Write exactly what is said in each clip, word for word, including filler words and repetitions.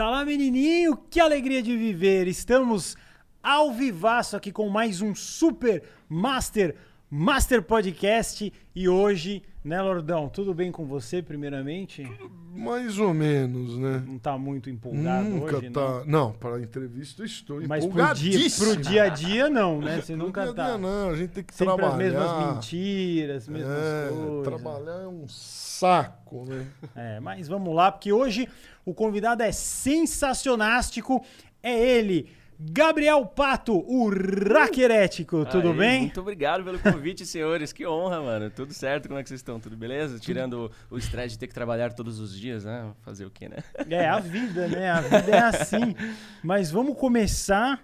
Tá lá, menininho? Que alegria de viver! Estamos ao vivaço aqui com mais um Super Master, Master Podcast. E hoje, né, Lordão? Tudo bem com você, primeiramente? Tudo mais ou menos, né? Não tá muito empolgado nunca hoje, tá... né? Não, para a entrevista estou mas empolgadíssimo. Mas pro dia a dia, não, né? Você nunca dia tá... Dia, não, a gente tem que sempre trabalhar. Sempre as mesmas mentiras, as mesmas é, coisas. Trabalhar é um saco, né? É, mas vamos lá, porque hoje o convidado é sensacionástico. É ele, Gabriel Pato, o Raquerético, tudo Aí, bem? Muito obrigado pelo convite, senhores, que honra, mano. Tudo certo? Como é que vocês estão? Tudo beleza? Tirando o, o estresse de ter que trabalhar todos os dias, né? Fazer o quê, né? É, a vida, né? A vida é assim. Mas vamos começar,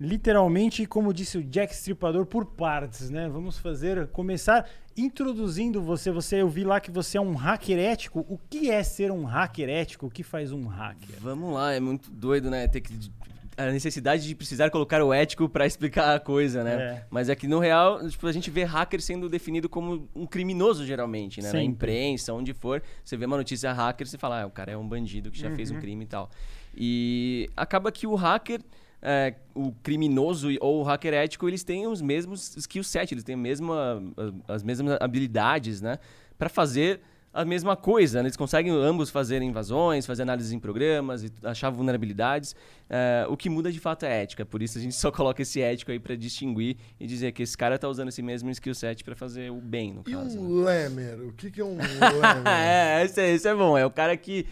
literalmente, como disse o Jack Stripador, por partes, né? Vamos fazer, começar introduzindo você. Você, eu vi lá que você é um raquerético. O que é ser um raquerético? O que faz um hacker? Vamos lá, é muito doido, né? Ter que... a necessidade de precisar colocar o ético para explicar a coisa, né? É. Mas é que, no real, tipo, a gente vê hacker sendo definido como um criminoso, geralmente, né? Sempre. Na imprensa, onde for, você vê uma notícia hacker, você fala, ah, o cara é um bandido que já uhum. fez um crime e tal. E acaba que o hacker, é, o criminoso ou o hacker ético, eles têm os mesmos skill set, eles têm a mesma, as mesmas habilidades, né? Para fazer... a mesma coisa, né? Eles conseguem ambos fazer invasões, fazer análises em programas, e achar vulnerabilidades. Uh, o que muda de fato é a ética, por isso a gente só coloca esse ético aí para distinguir e dizer que esse cara tá usando esse mesmo skill set para fazer o bem, no caso. E um né? lemmer, o que, que é um lemmer? é, esse, esse é bom, é o cara que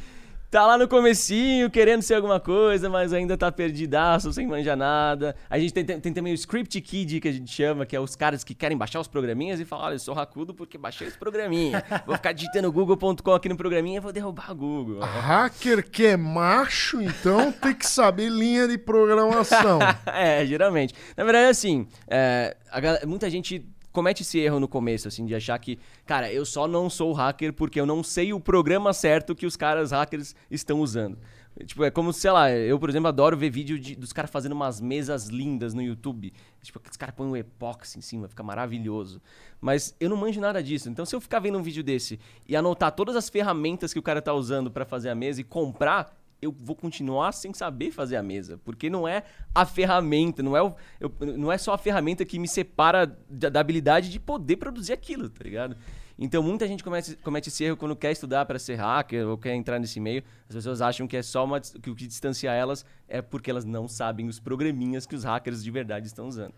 tá lá no comecinho, querendo ser alguma coisa, mas ainda tá perdidaço, sem manjar nada. A gente tem, tem, tem também o script kid, que a gente chama, que é os caras que querem baixar os programinhas e falam, olha, eu sou racudo porque baixei esse programinha. Vou ficar digitando google ponto com aqui no programinha e vou derrubar o Google. Hacker que é macho, então, tem que saber linha de programação. É, geralmente. Na verdade, assim, é, a, muita gente... comete esse erro no começo, assim, de achar que, cara, eu só não sou hacker porque eu não sei o programa certo que os caras hackers estão usando. Tipo, é como, sei lá, eu, por exemplo, adoro ver vídeo de, dos caras fazendo umas mesas lindas no YouTube. Tipo, os caras põem um epóxi em cima, fica maravilhoso. Mas eu não manjo nada disso. Então, se eu ficar vendo um vídeo desse e anotar todas as ferramentas que o cara tá usando pra fazer a mesa e comprar... eu vou continuar sem saber fazer a mesa, porque não é a ferramenta, não é, o, eu, não é só a ferramenta que me separa da, da habilidade de poder produzir aquilo, tá ligado? Então, muita gente comete, comete esse erro quando quer estudar para ser hacker ou quer entrar nesse meio. As pessoas acham que é só uma, que o que distancia elas é porque elas não sabem os programinhas que os hackers de verdade estão usando.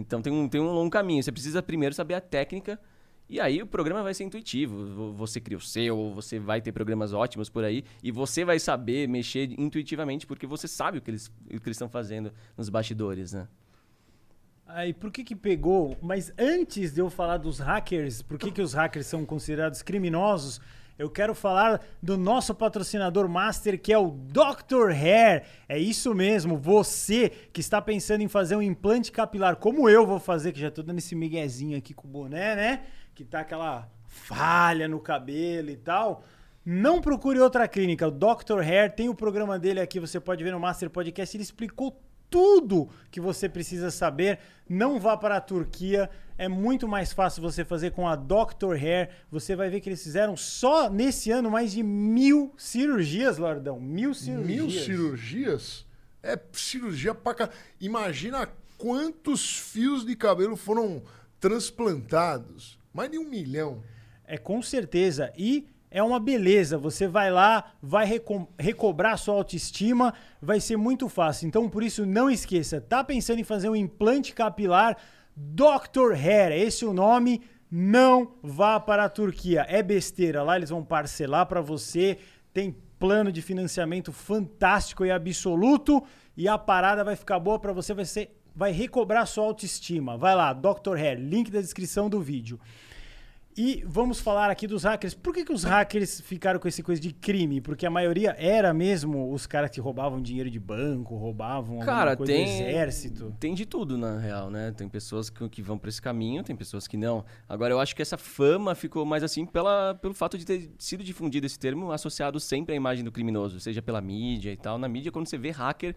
Então, tem um, tem um longo caminho. Você precisa primeiro saber a técnica. E aí o programa vai ser intuitivo, você cria o seu, você vai ter programas ótimos por aí e você vai saber mexer intuitivamente porque você sabe o que eles, o que eles estão fazendo nos bastidores, né? Aí, por que que pegou? Mas antes de eu falar dos hackers, por que que os hackers são considerados criminosos, eu quero falar do nosso patrocinador master, que é o doutor Hair. É isso mesmo, você que está pensando em fazer um implante capilar, como eu vou fazer, que já estou dando esse miguezinho aqui com o boné, né? Que tá aquela falha no cabelo e tal, não procure outra clínica. O doutor Hair tem o programa dele aqui, você pode ver no Master Podcast, ele explicou tudo que você precisa saber. Não vá para a Turquia, é muito mais fácil você fazer com a doutor Hair. Você vai ver que eles fizeram só nesse ano mais de mil cirurgias, Lordão, mil cirurgias. Mil cirurgias? É cirurgia pra caramba. Imagina quantos fios de cabelo foram transplantados. Mais de um milhão. É, com certeza. E é uma beleza. Você vai lá, vai reco- recobrar sua autoestima, vai ser muito fácil. Então, por isso, não esqueça. Tá pensando em fazer um implante capilar? doutor Hair, esse é o nome. Não vá para a Turquia. É besteira. Lá eles vão parcelar para você. Tem plano de financiamento fantástico e absoluto. E a parada vai ficar boa para você. Vai ser... vai recobrar sua autoestima. Vai lá, doutor Hair, link da descrição do vídeo. E vamos falar aqui dos hackers. Por que que os hackers ficaram com essa coisa de crime? Porque a maioria era mesmo os caras que roubavam dinheiro de banco, roubavam cara, coisa tem, do exército. Tem de tudo, na real, né? Tem pessoas que, que vão para esse caminho, tem pessoas que não. Agora, eu acho que essa fama ficou mais assim pela, pelo fato de ter sido difundido esse termo associado sempre à imagem do criminoso, seja pela mídia e tal. Na mídia, quando você vê hacker...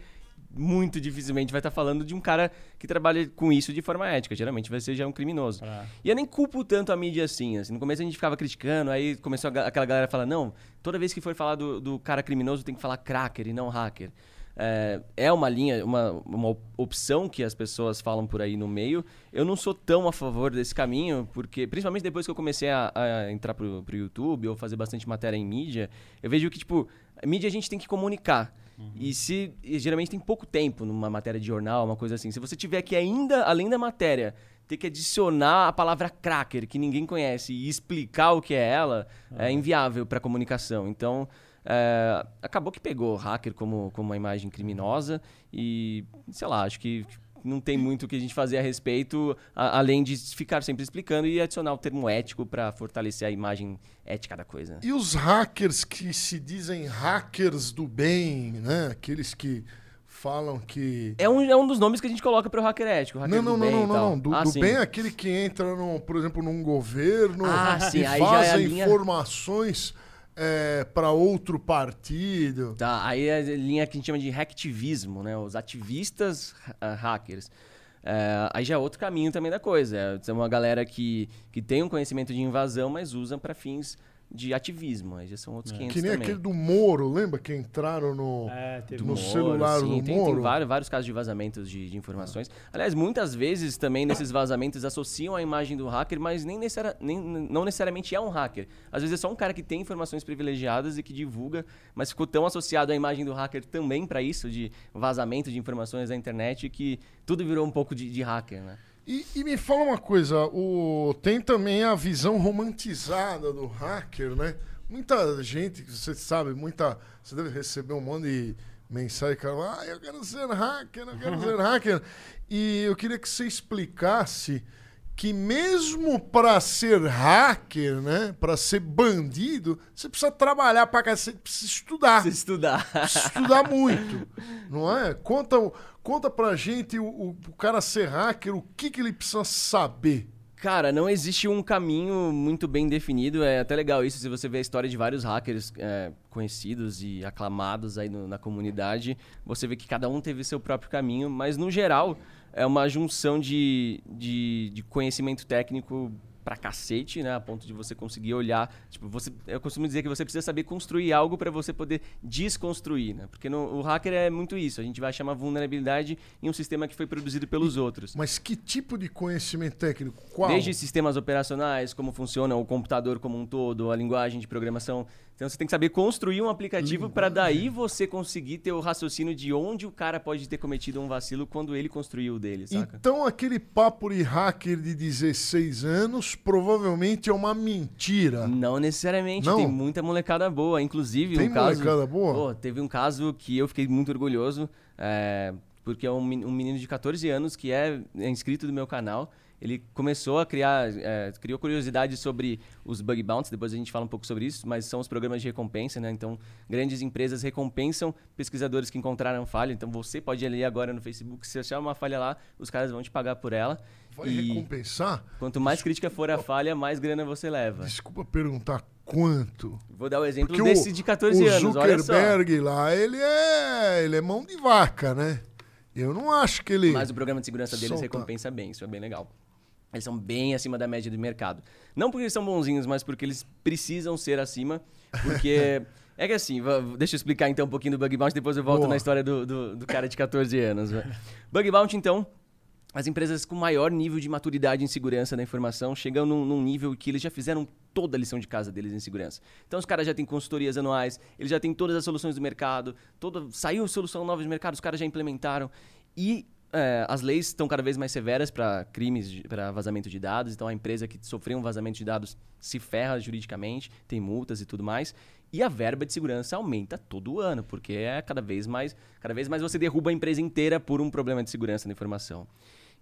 muito dificilmente vai estar falando de um cara que trabalha com isso de forma ética. Geralmente vai ser já um criminoso. Ah. E eu nem culpo tanto a mídia assim, assim. No começo a gente ficava criticando, aí começou a, aquela galera a falar, não, toda vez que for falar do, do cara criminoso tem que falar cracker e não hacker. É, é uma linha, uma, uma opção que as pessoas falam por aí no meio. Eu não sou tão a favor desse caminho, porque principalmente depois que eu comecei a, a entrar pro, pro YouTube ou fazer bastante matéria em mídia, eu vejo que, tipo, a mídia a gente tem que comunicar. Uhum. E se e geralmente tem pouco tempo numa matéria de jornal, uma coisa assim. Se você tiver que ainda, além da matéria, ter que adicionar a palavra cracker, que ninguém conhece, e explicar o que é ela, uhum. é inviável para comunicação. Então, é, acabou que pegou o hacker como, como uma imagem criminosa e, sei lá, acho que não tem muito o que a gente fazer a respeito, a, além de ficar sempre explicando e adicionar o termo ético para fortalecer a imagem ética da coisa. E os hackers que se dizem hackers do bem, né? Aqueles que falam que... É um, é um dos nomes que a gente coloca para o hacker ético, hacker não, não, do bem não, não, e tal. Não, do, ah, do bem é aquele que entra, no, por exemplo, num governo ah, e sim, faz é linha... informações... É, para outro partido. Tá, aí é a linha que a gente chama de hacktivismo, né? Os ativistas uh, hackers. É, aí já é outro caminho também da coisa. É uma galera que, que tem um conhecimento de invasão, mas usa para fins de ativismo. Aí já são outros é. quinhentos também. Que nem também. Aquele do Moro, lembra? Que entraram no, é, no Moro, celular sim, do tem, Moro. Tem vários, vários casos de vazamentos de, de informações. Ah. Aliás, muitas vezes também nesses vazamentos associam a imagem do hacker, mas nem, necessari- nem não necessariamente é um hacker. Às vezes é só um cara que tem informações privilegiadas e que divulga, mas ficou tão associado à imagem do hacker também para isso, de vazamento de informações da internet, que tudo virou um pouco de, de hacker, né? E, e me fala uma coisa, o, tem também a visão romantizada do hacker, né? Muita gente, você sabe, muita, você deve receber um monte de mensagem, cara, ah, eu quero ser hacker, eu quero ser hacker. E eu queria que você explicasse que mesmo para ser hacker, né, para ser bandido, você precisa trabalhar para cacete, precisa estudar. Precisa estudar. Precisa estudar muito, não é? Conta... Conta pra gente, o, o, o cara ser hacker, o que, que ele precisa saber? Cara, não existe um caminho muito bem definido. É até legal isso, se você vê a história de vários hackers é, conhecidos e aclamados aí no, na comunidade, você vê que cada um teve seu próprio caminho, mas no geral é uma junção de, de, de conhecimento técnico pra cacete, né? A ponto de você conseguir olhar... Tipo, você, eu costumo dizer que você precisa saber construir algo para você poder desconstruir, né? Porque no, o hacker é muito isso. A gente vai achar uma vulnerabilidade em um sistema que foi produzido pelos e, outros. Mas que tipo de conhecimento técnico? Qual? Desde sistemas operacionais, como funciona o computador como um todo, a linguagem de programação... Então, você tem que saber construir um aplicativo para daí você conseguir ter o raciocínio de onde o cara pode ter cometido um vacilo quando ele construiu o dele, saca? Então, aquele papo de hacker de dezesseis anos provavelmente é uma mentira. Não necessariamente. Não. Tem muita molecada boa. Inclusive, tem um caso... molecada boa? Pô, teve um caso que eu fiquei muito orgulhoso, é, porque é um menino de catorze anos que é inscrito do meu canal. Ele começou a criar, é, criou curiosidade sobre os bug bounties, depois a gente fala um pouco sobre isso, mas são os programas de recompensa, né? Então, grandes empresas recompensam pesquisadores que encontraram falha, então você pode ir ali agora no Facebook, se achar uma falha lá, os caras vão te pagar por ela. Vai e recompensar? Quanto mais Desculpa. Crítica for a falha, mais grana você leva. Desculpa perguntar quanto. Vou dar o um exemplo Porque desse o, de catorze anos, olha só. O Zuckerberg lá, ele é, ele é mão de vaca, né? Eu não acho que ele... Mas o programa de segurança deles solta. Recompensa bem, isso é bem legal. Eles são bem acima da média do mercado. Não porque eles são bonzinhos, mas porque eles precisam ser acima. Porque é que assim, deixa eu explicar então um pouquinho do bug bounty, depois eu volto Boa. Na história do, do, do cara de catorze anos. Bug bounty, então, as empresas com maior nível de maturidade em segurança da informação chegam num, num nível que eles já fizeram toda a lição de casa deles em segurança. Então, os caras já têm consultorias anuais, eles já têm todas as soluções do mercado, todo, saiu solução nova de mercado, os caras já implementaram e... É, as leis estão cada vez mais severas para crimes, para vazamento de dados. Então, a empresa que sofreu um vazamento de dados se ferra juridicamente, tem multas e tudo mais. E a verba de segurança aumenta todo ano, porque é cada vez mais, cada vez mais você derruba a empresa inteira por um problema de segurança da informação.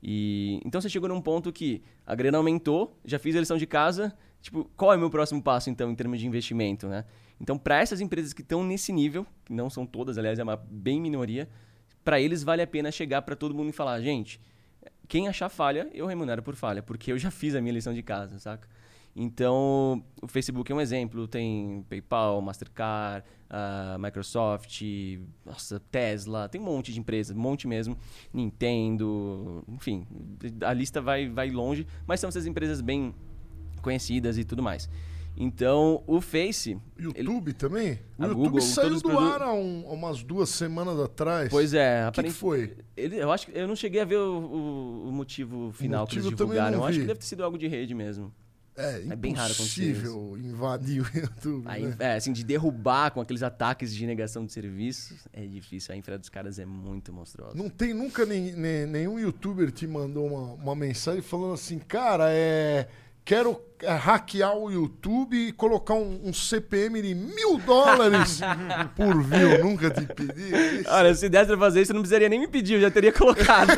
E, então, você chegou num ponto que a grana aumentou, já fiz a lição de casa. Tipo, qual é o meu próximo passo, então, em termos de investimento, né? Então, para essas empresas que estão nesse nível, que não são todas, aliás, é uma bem minoria... Para eles vale a pena chegar para todo mundo e falar, gente, quem achar falha, eu remunero por falha, porque eu já fiz a minha lição de casa, saca? Então, o Facebook é um exemplo. Tem PayPal, Mastercard, uh, Microsoft, nossa, Tesla. Tem um monte de empresas, um monte mesmo. Nintendo, enfim. A lista vai, vai longe, mas são essas empresas bem conhecidas e tudo mais. Então, o Face... YouTube ele, também? O YouTube Google, saiu do ar há um, umas duas semanas atrás. Pois é. O que, que foi? Ele, eu, acho que, eu não cheguei a ver o, o, o motivo final o motivo que eles divulgaram. Eu acho que deve ter sido algo de rede mesmo. É, é bem raro acontecer isso. É impossível invadir o YouTube. Aí, né? É, assim, de derrubar com aqueles ataques de negação de serviços, é difícil. A infra dos caras é muito monstruosa. Não tem nunca nem, nem, nenhum YouTuber que mandou uma, uma mensagem falando assim, cara, é... Quero hackear o YouTube e colocar um, um C P M de mil dólares por view. Nunca te pedi isso. Olha, se desse pra fazer isso, eu não precisaria nem me pedir, eu já teria colocado.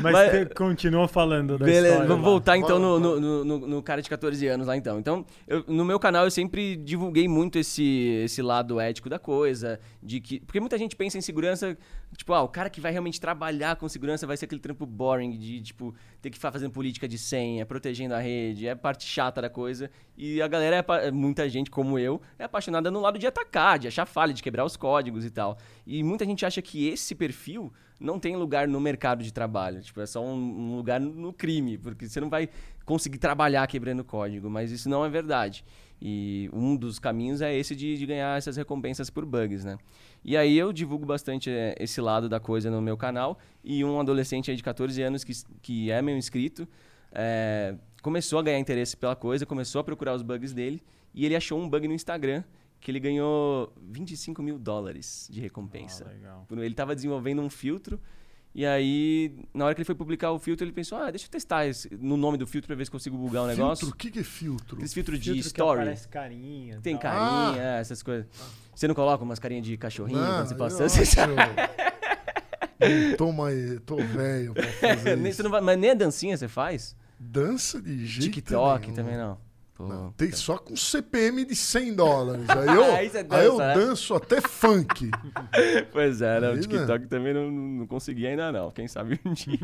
Mas, Mas você continua falando da beleza, história. Vamos voltar lá. então no, no, no, no cara de catorze anos lá então. Então, eu, no meu canal eu sempre divulguei muito esse, esse lado ético da coisa. De que, porque muita gente pensa em segurança... Tipo, ah, o cara que vai realmente trabalhar com segurança vai ser aquele trampo boring de, tipo, ter que ficar fazendo política de senha, protegendo a rede, é a parte chata da coisa. E a galera, é, muita gente como eu, é apaixonada no lado de atacar, de achar falha, de quebrar os códigos e tal. E muita gente acha que esse perfil não tem lugar no mercado de trabalho. Tipo, é só um, um lugar no crime, porque você não vai conseguir trabalhar quebrando código, mas isso não é verdade. E um dos caminhos é esse de, de ganhar essas recompensas por bugs, né? E aí eu divulgo bastante esse lado da coisa no meu canal. E um adolescente aí de catorze anos, que, que é meu inscrito, é, começou a ganhar interesse pela coisa, começou a procurar os bugs dele. E ele achou um bug no Instagram que ele ganhou vinte e cinco mil dólares de recompensa. Ah, legal. Ele estava desenvolvendo um filtro. E aí, na hora que ele foi publicar o filtro, ele pensou, ah, deixa eu testar esse, no nome do filtro pra ver se consigo bugar o um negócio. Filtro? O que, que é filtro? Esse filtro, filtro de story. Parece carinha. Tem tal. carinha, ah. essas coisas. Ah. Você não coloca umas carinhas de cachorrinho não, quando você passa? Você sabe? Não tô, mais, tô velho pra fazer nem, isso. Não vai, mas nem a dancinha você faz? Dança de jeito TikTok nenhum. também não. Não, tem só com C P M de cem dólares. Aí eu, aí dança, aí eu né? danço até funk. Pois é, não, o TikTok também não, não consegui ainda não. Quem sabe um dia.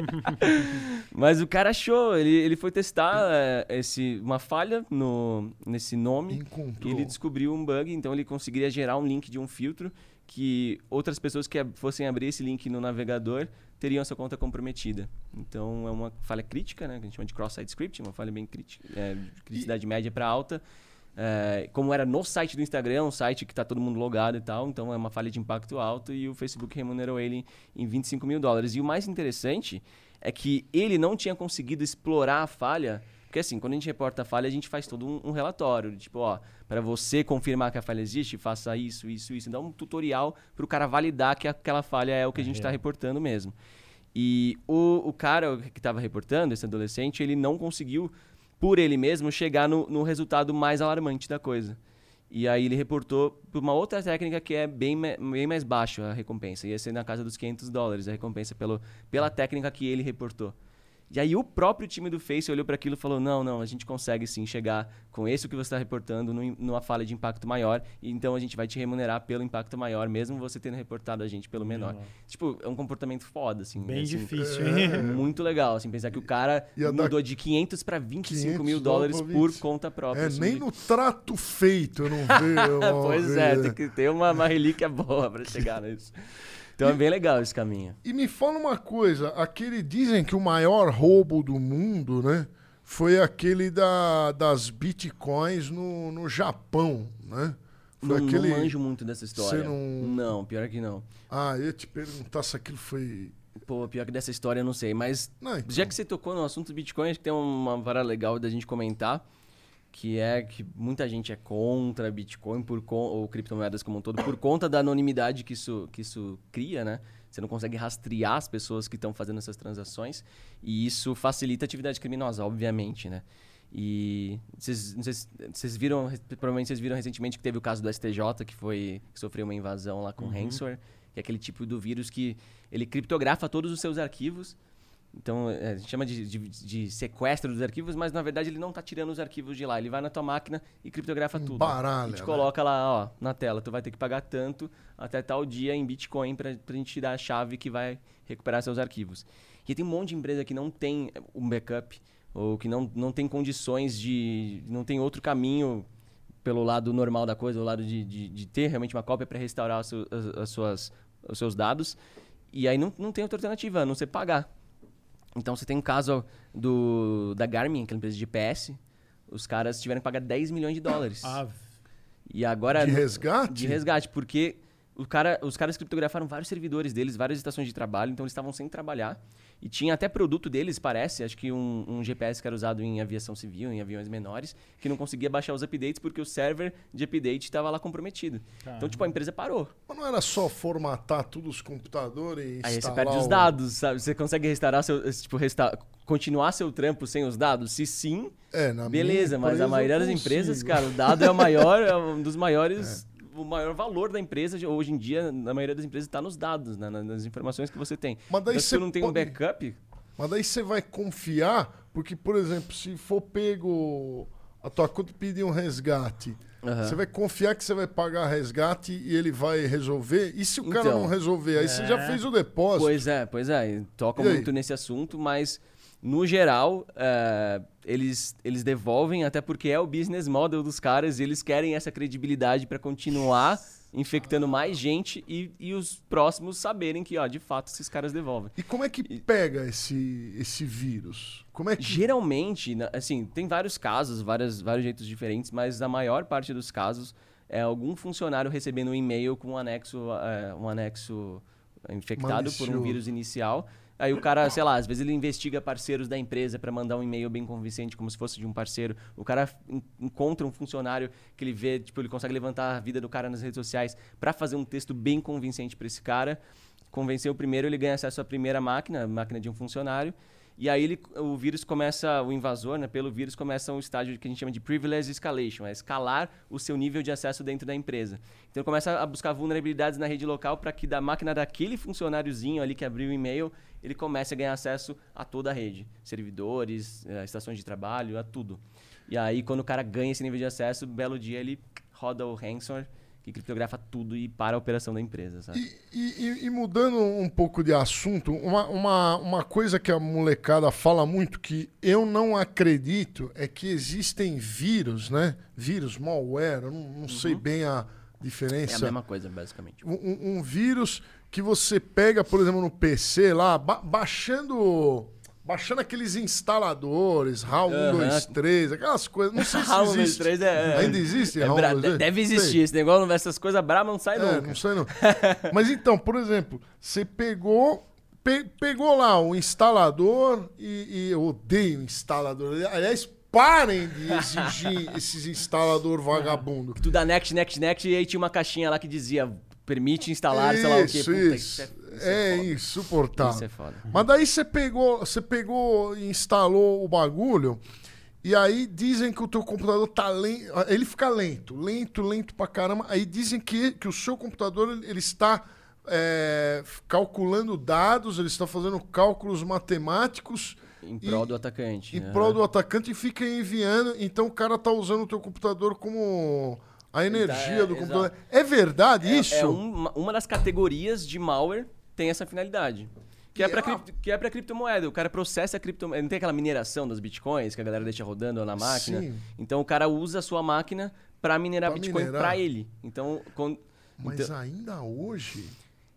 Mas o cara achou, ele, ele foi testar é, esse, uma falha no, nesse nome. Encontrou. E ele descobriu um bug, então ele conseguiria gerar um link de um filtro que outras pessoas que fossem abrir esse link no navegador teriam a sua conta comprometida. Então, é uma falha crítica, né? Que a gente chama de cross-site script, uma falha bem crítica, é, de criticidade e... média para alta. É, como era no site do Instagram, um site que está todo mundo logado e tal, então é uma falha de impacto alto e o Facebook remunerou ele em vinte e cinco mil dólares. E o mais interessante é que ele não tinha conseguido explorar a falha. Porque assim, quando a gente reporta a falha, a gente faz todo um, um relatório. Tipo, ó, para você confirmar que a falha existe, faça isso, isso, isso. Dá um tutorial para o cara validar que aquela falha é o que a gente está é. reportando mesmo. E o, o cara que estava reportando, esse adolescente, ele não conseguiu, por ele mesmo, chegar no, no resultado mais alarmante da coisa. E aí ele reportou por uma outra técnica que é bem, bem mais baixa a recompensa. Ia ser na casa dos quinhentos dólares a recompensa pelo, pela técnica que ele reportou. E aí o próprio time do Face olhou para aquilo e falou, não, não, a gente consegue sim chegar com esse que você está reportando numa falha de impacto maior, e então a gente vai te remunerar pelo impacto maior, mesmo você tendo reportado a gente pelo menor. Não. Tipo, é um comportamento foda, assim. Bem assim, difícil, hein? É. Muito legal, assim, pensar que o cara mudou de quinhentos para vinte e cinco mil dólares por conta própria. É, assim, nem no trato feito eu não vejo. Pois é, tem que ter uma, uma relíquia boa para chegar nisso. Então e, é bem legal esse caminho. E me fala uma coisa, aquele, dizem que o maior roubo do mundo, né, foi aquele da, das bitcoins no, no Japão, né? Foi não, aquele... não manjo muito dessa história. Você não... não, pior que não. Ah, eu ia te perguntar se aquilo foi... Pô, pior que dessa história eu não sei, mas não, então. já que você tocou no assunto do Bitcoin, acho que tem uma vara legal da gente comentar, que é que muita gente é contra Bitcoin por con- ou criptomoedas como um todo por conta da anonimidade que isso, que isso cria, né? Você não consegue rastrear as pessoas que estão fazendo essas transações e isso facilita a atividade criminosa, obviamente, né? E vocês, vocês, vocês viram, provavelmente vocês viram recentemente que teve o caso do S T J, que, foi, que sofreu uma invasão lá com uhum. ransomware, que é aquele tipo do vírus que ele criptografa todos os seus arquivos. Então, a gente chama de, de, de sequestro dos arquivos, mas, na verdade, ele não está tirando os arquivos de lá. Ele vai na tua máquina e criptografa tudo. Baralha, e te coloca né? lá, ó, na tela. Tu vai ter que pagar tanto até tal dia em Bitcoin para a gente te dar a chave que vai recuperar seus arquivos. E tem um monte de empresa que não tem um backup ou que não, não tem condições de... não tem outro caminho pelo lado normal da coisa, o lado de, de, de ter realmente uma cópia para restaurar as, as, as suas, os seus dados. E aí não, não tem outra alternativa, a não ser pagar. Então você tem um caso do, da Garmin, aquela empresa de G P S, os caras tiveram que pagar dez milhões de dólares. Ah, e agora, de resgate? De resgate, porque o cara, os caras criptografaram vários servidores deles, várias estações de trabalho, então eles estavam sem trabalhar. E tinha até produto deles, parece, acho que um, um G P S que era usado em aviação civil, em aviões menores, que não conseguia baixar os updates porque o server de update estava lá comprometido. Caramba. Então, tipo, a empresa parou. Mas não era só formatar tudo os computadores e instalar... Aí você perde o... os dados, sabe? Você consegue restaurar seu... Tipo, resta... continuar seu trampo sem os dados? Se sim, é, na beleza. Mas a maioria das empresas, cara, o dado é o maior, é um dos maiores... É. O maior valor da empresa, hoje em dia, na maioria das empresas, está nos dados, né? Nas informações que você tem. Mas daí você não tem pode... um backup... Mas daí você vai confiar, porque, por exemplo, se for pego a tua conta e pedir um resgate, uhum. você vai confiar que você vai pagar resgate e ele vai resolver? E se o cara então, não resolver? Aí é... você já fez o depósito. Pois é, pois é. Toca e muito aí? Nesse assunto, mas... No geral, uh, eles, eles devolvem, até porque é o business model dos caras, e eles querem essa credibilidade para continuar infectando ah. mais gente e, e os próximos saberem que, ó, de fato, esses caras devolvem. E como é que pega esse, esse vírus? Como é que... Geralmente, assim, tem vários casos, várias, vários jeitos diferentes, mas a maior parte dos casos é algum funcionário recebendo um e-mail com um anexo, uh, um anexo infectado Malicioso. Por um vírus inicial. Aí o cara, sei lá, às vezes ele investiga parceiros da empresa para mandar um e-mail bem convincente, como se fosse de um parceiro. O cara encontra um funcionário que ele vê, tipo, ele consegue levantar a vida do cara nas redes sociais para fazer um texto bem convincente para esse cara. Convencer o primeiro, ele ganha acesso à primeira máquina, a máquina de um funcionário. E aí ele, o vírus começa, o invasor, né, pelo vírus, começa um estágio que a gente chama de privilege escalation, é escalar o seu nível de acesso dentro da empresa. Então ele começa a buscar vulnerabilidades na rede local para que da máquina daquele funcionáriozinho ali que abriu o e-mail, ele comece a ganhar acesso a toda a rede, servidores, estações de trabalho, a tudo. E aí quando o cara ganha esse nível de acesso, belo dia ele roda o ransomware, que criptografa tudo e para a operação da empresa, sabe? E, e, e mudando um pouco de assunto, uma, uma, uma coisa que a molecada fala muito, que eu não acredito, é que existem vírus, né? Vírus, malware, eu não, não uhum. sei bem a diferença. É a mesma coisa, basicamente. Um, um vírus que você pega, por exemplo, no P C lá, ba- baixando... Baixando aqueles instaladores, RAW um, dois, três, aquelas coisas. Não sei se RAW existe. RAW um, dois, três é... Ainda existe é, RAW bra- um, dois, três? Deve existir. Sei. Esse negócio, essas coisas brabas não saem é, nunca. Não sai não. Mas então, por exemplo, você pegou, pe- pegou lá o instalador e, e eu odeio instalador. Aliás, parem de exigir esses instalador vagabundo. Que tu dá next, next, next e aí tinha uma caixinha lá que dizia... Permite instalar, isso, sei lá o quê. Puta, isso, isso é, é insuportável. Isso é foda. Mas daí você pegou, você pegou e instalou o bagulho, e aí dizem que o teu computador tá lento. Ele fica lento, lento, lento pra caramba. Aí dizem que, que o seu computador ele está é, calculando dados, ele está fazendo cálculos matemáticos. Em prol do atacante. Em né? prol do atacante e fica enviando. Então o cara tá usando o teu computador como... A energia é, do computador. Exato. É verdade é, isso? É um, uma das categorias de malware tem essa finalidade. Que é, é para cri- é criptomoeda. O cara processa a criptomoeda. Não tem aquela mineração das bitcoins que a galera deixa rodando na máquina? Sim. Então o cara usa a sua máquina para minerar pra bitcoin para ele. Então, quando, Mas então... ainda hoje...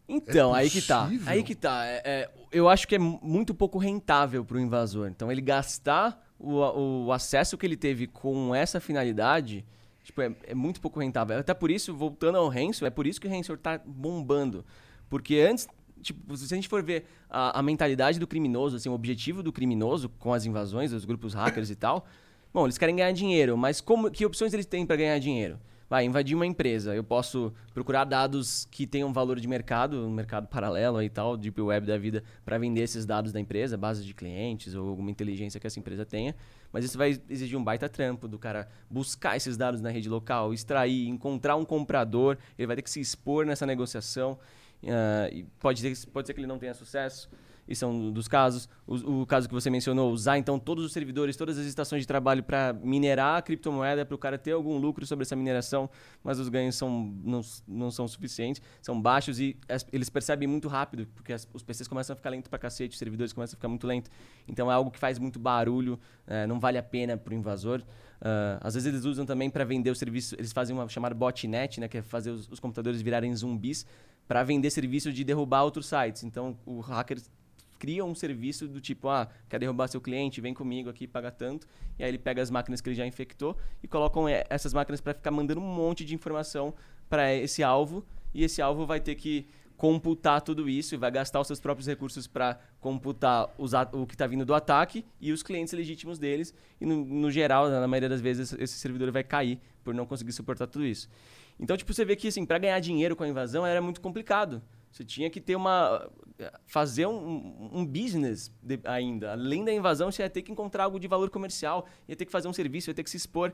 Então, é aí que tá. Aí que tá. É, é, eu acho que é muito pouco rentável para o invasor. Então ele gastar o, o acesso que ele teve com essa finalidade... Tipo, é, é muito pouco rentável. Até por isso, voltando ao ransomware, é por isso que o ransomware tá bombando. Porque antes, tipo, se a gente for ver a, a mentalidade do criminoso, assim, o objetivo do criminoso com as invasões, os grupos hackers e tal, bom, eles querem ganhar dinheiro, mas como, que opções eles têm para ganhar dinheiro? Vai, invadir uma empresa. Eu posso procurar dados que tenham valor de mercado, um mercado paralelo e tal, deep web da vida, para vender esses dados da empresa, base de clientes ou alguma inteligência que essa empresa tenha. Mas isso vai exigir um baita trampo do cara buscar esses dados na rede local, extrair, encontrar um comprador, ele vai ter que se expor nessa negociação, uh, e pode ser, pode ser que ele não tenha sucesso. isso é um dos casos. O, o caso que você mencionou, usar então todos os servidores, todas as estações de trabalho para minerar a criptomoeda, para o cara ter algum lucro sobre essa mineração, mas os ganhos são, não, não são suficientes, são baixos e as, eles percebem muito rápido, porque as, os P Cs começam a ficar lentos para cacete, os servidores começam a ficar muito lentos. Então é algo que faz muito barulho, é, não vale a pena para o invasor. Uh, às vezes eles usam também para vender o serviço, eles fazem uma chamada botnet, né, que é fazer os, os computadores virarem zumbis, para vender serviço de derrubar outros sites. Então o hacker cria um serviço do tipo, ah, quer derrubar seu cliente, vem comigo aqui, paga tanto, e aí ele pega as máquinas que ele já infectou e colocam essas máquinas para ficar mandando um monte de informação para esse alvo, e esse alvo vai ter que computar tudo isso e vai gastar os seus próprios recursos para computar os at- o que está vindo do ataque e os clientes legítimos deles, e no, no geral, na maioria das vezes, esse servidor vai cair por não conseguir suportar tudo isso. Então, tipo, você vê que assim, para ganhar dinheiro com a invasão era muito complicado. Você tinha que ter uma, fazer um, um business de, ainda. Além da invasão, você ia ter que encontrar algo de valor comercial, ia ter que fazer um serviço, ia ter que se expor.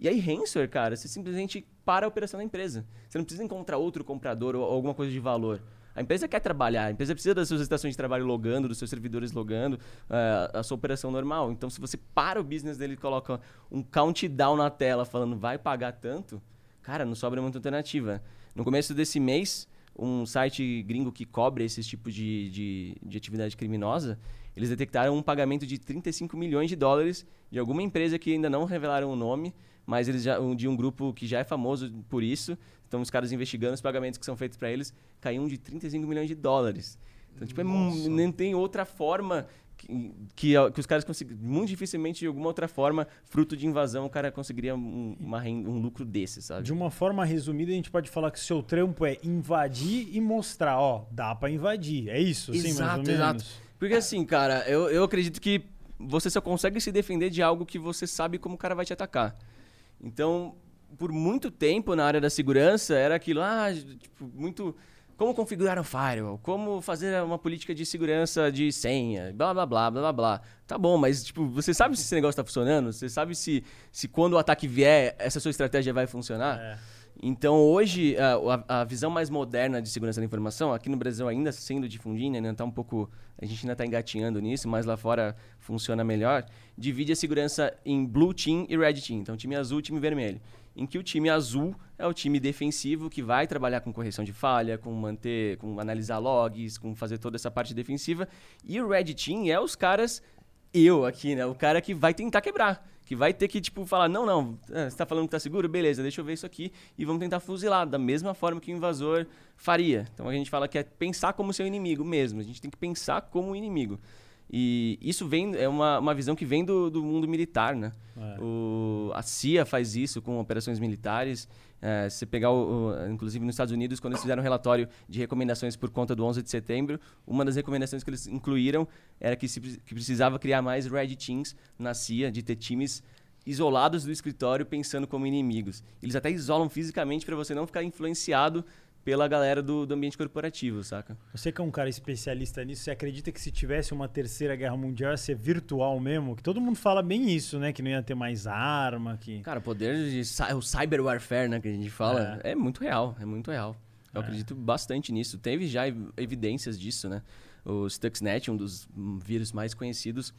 E aí, ransomware, cara, você simplesmente para a operação da empresa. Você não precisa encontrar outro comprador ou alguma coisa de valor. A empresa quer trabalhar, a empresa precisa das suas estações de trabalho logando, dos seus servidores logando, uh, a sua operação normal. Então, se você para o business dele e coloca um countdown na tela falando vai pagar tanto, cara, não sobra muita alternativa. No começo desse mês, um site gringo que cobre esse tipo de, de, de atividade criminosa, eles detectaram um pagamento de trinta e cinco milhões de dólares de alguma empresa que ainda não revelaram o nome, mas eles já, de um grupo que já é famoso por isso. Então, os caras investigando os pagamentos que são feitos para eles, caíram de trinta e cinco milhões de dólares. Então, tipo, é, não tem outra forma que, que, que os caras conseguem. Muito dificilmente, de alguma outra forma, fruto de invasão, o cara conseguiria um, uma, um lucro desse, sabe? De uma forma resumida, a gente pode falar que o seu trampo é invadir e mostrar. Ó, dá para invadir. É isso, assim, exato, mais ou menos. Exato. Porque assim, cara, eu, eu acredito que você só consegue se defender de algo que você sabe como o cara vai te atacar. Então, por muito tempo na área da segurança, era aquilo, ah, tipo, muito... Como configurar um firewall? Como fazer uma política de segurança de senha? Blá, blá, blá, blá, blá, blá. Tá bom, mas tipo, você sabe se esse negócio tá funcionando? Você sabe se, se quando o ataque vier, essa sua estratégia vai funcionar? É. Então, hoje, a, a visão mais moderna de segurança da informação, aqui no Brasil ainda sendo difundida, ainda tá um pouco, a gente ainda está engatinhando nisso, mas lá fora funciona melhor, divide a segurança em blue team e red team. Então, time azul e time vermelho. Em que o time azul é o time defensivo que vai trabalhar com correção de falha, com manter, com analisar logs, com fazer toda essa parte defensiva. E o red team é os caras, eu aqui, né? O cara que vai tentar quebrar. Que vai ter que, tipo, falar, não, não, você tá falando que tá seguro? Beleza, deixa eu ver isso aqui e vamos tentar fuzilar, da mesma forma que o invasor faria. Então, a gente fala que é pensar como seu inimigo mesmo, a gente tem que pensar como inimigo. E isso vem, é uma, uma visão que vem do, do mundo militar, né? É. O, a C I A faz isso com operações militares. É, se você pegar, o, o, inclusive nos Estados Unidos, quando eles fizeram um relatório de recomendações por conta do onze de setembro, uma das recomendações que eles incluíram era que, se, que precisava criar mais red teams na C I A, de ter times isolados do escritório pensando como inimigos. Eles até isolam fisicamente para você não ficar influenciado pela galera do, do ambiente corporativo, saca? Você que é um cara especialista nisso, você acredita que se tivesse uma terceira guerra mundial ia ser virtual mesmo? Que todo mundo fala bem isso, né? Que não ia ter mais arma, que... Cara, o poder de... O cyber warfare, né, que a gente fala, é, é muito real, é muito real. Eu é. acredito bastante nisso. Teve já evidências disso, né? O Stuxnet, um dos vírus mais conhecidos,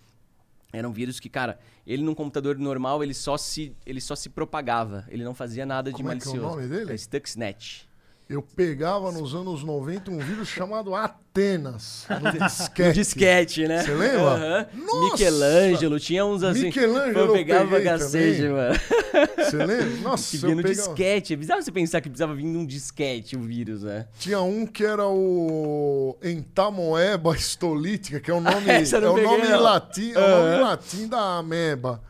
era um vírus que, cara, ele num computador normal, ele só se, ele só se propagava. Ele não fazia nada de Como malicioso. Como é que é o nome dele? É Stuxnet. Eu pegava nos anos noventa um vírus chamado Atenas, no disquete. No disquete, né? Você lembra? Uhum. Nossa! Michelangelo, tinha uns assim. Michelangelo eu pegava gacejo, mano. Você lembra? Nossa, que vinha no pegava... disquete. É bizarro você pensar que precisava vir num disquete o vírus, né? Tinha um que era o Entamoeba estolítica, que é o nome, é o nome latim, uhum. o nome latim da ameba.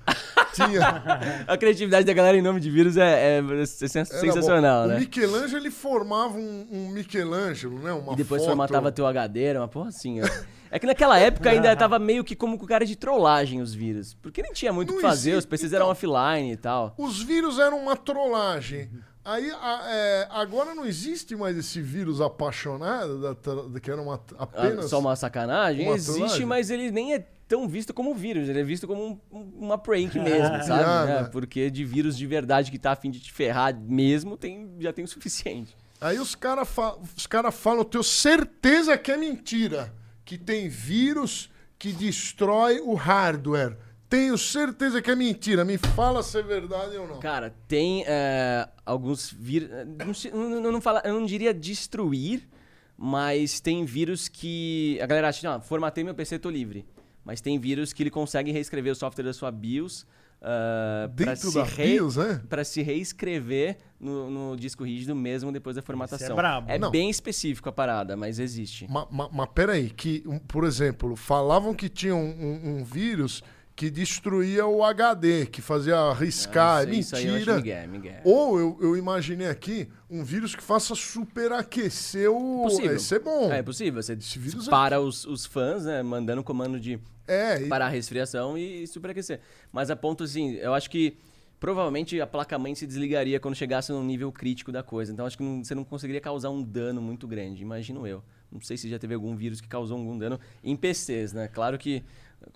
Tinha... A criatividade da galera em nome de vírus é, é, é sensacional, bom. Né? O Michelangelo, ele formava um, um Michelangelo, né? Uma e depois foto... matava teu agadeiro, uma porra assim, ó. É que naquela época ainda tava meio que como com cara de trollagem os vírus. Porque nem tinha muito o que fazer, existe. Os P Cs então, eram offline e tal. Os vírus eram uma trollagem. Aí, a, é, agora não existe mais esse vírus apaixonado, da, da, que era uma, apenas... Só uma sacanagem? Uma existe, trollagem. Mas ele nem é tão visto como vírus. Ele é visto como um, uma prank mesmo, sabe? É, porque de vírus de verdade que tá a fim de te ferrar mesmo, tem, já tem o suficiente. Aí os caras fa- cara falam, eu tenho certeza que é mentira. que tem vírus que destrói o hardware. Tenho certeza que é mentira. Me fala se é verdade ou não. Cara, tem é, alguns vírus... Não, não, não fala, eu não diria destruir, mas tem vírus que... A galera acha, ah, formatei meu P C, tô livre. Mas tem vírus que ele consegue reescrever o software da sua BIOS... Uh, para se, re... é? se reescrever no, no disco rígido mesmo depois da formatação. Isso é brabo. É não. Bem específico a parada, mas existe. Mas ma, ma, peraí, que, um, por exemplo, falavam que tinha um, um, um vírus que destruía o H D, que fazia arriscar. É, isso, mentira. Isso eu Miguel, Miguel. Ou eu, eu imaginei aqui um vírus que faça superaquecer o... Isso é bom. É, é possível. Você para é... os, os fãs, né, mandando comando de... É, parar e... a resfriação e superaquecer. Mas a ponto, assim, eu acho que provavelmente a placa-mãe se desligaria quando chegasse no nível crítico da coisa. Então, acho que não, você não conseguiria causar um dano muito grande, imagino eu. Não sei se já teve algum vírus que causou algum dano em P Cs, né? Claro que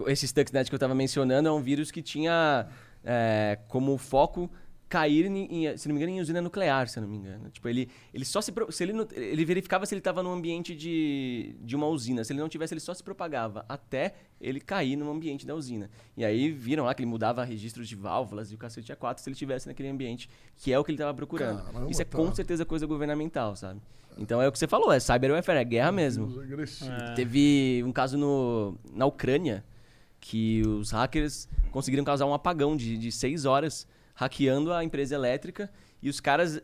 esse Stuxnet que eu estava mencionando é um vírus que tinha é, como foco cair, em, em, se não me engano, em usina nuclear, se não me engano. Tipo, ele, ele só se... se ele, ele verificava se ele estava num ambiente de, de uma usina. Se ele não tivesse, ele só se propagava até ele cair no ambiente da usina. E aí viram lá que ele mudava registros de válvulas e o cacete A quatro se ele estivesse naquele ambiente, que é o que ele estava procurando. Caramba, isso é tá. com certeza coisa governamental, sabe? Então é o que você falou, é cyberwarfare, é guerra mesmo. É. Teve um caso no, na Ucrânia que os hackers conseguiram causar um apagão de, de seis horas hackeando a empresa elétrica, e os caras,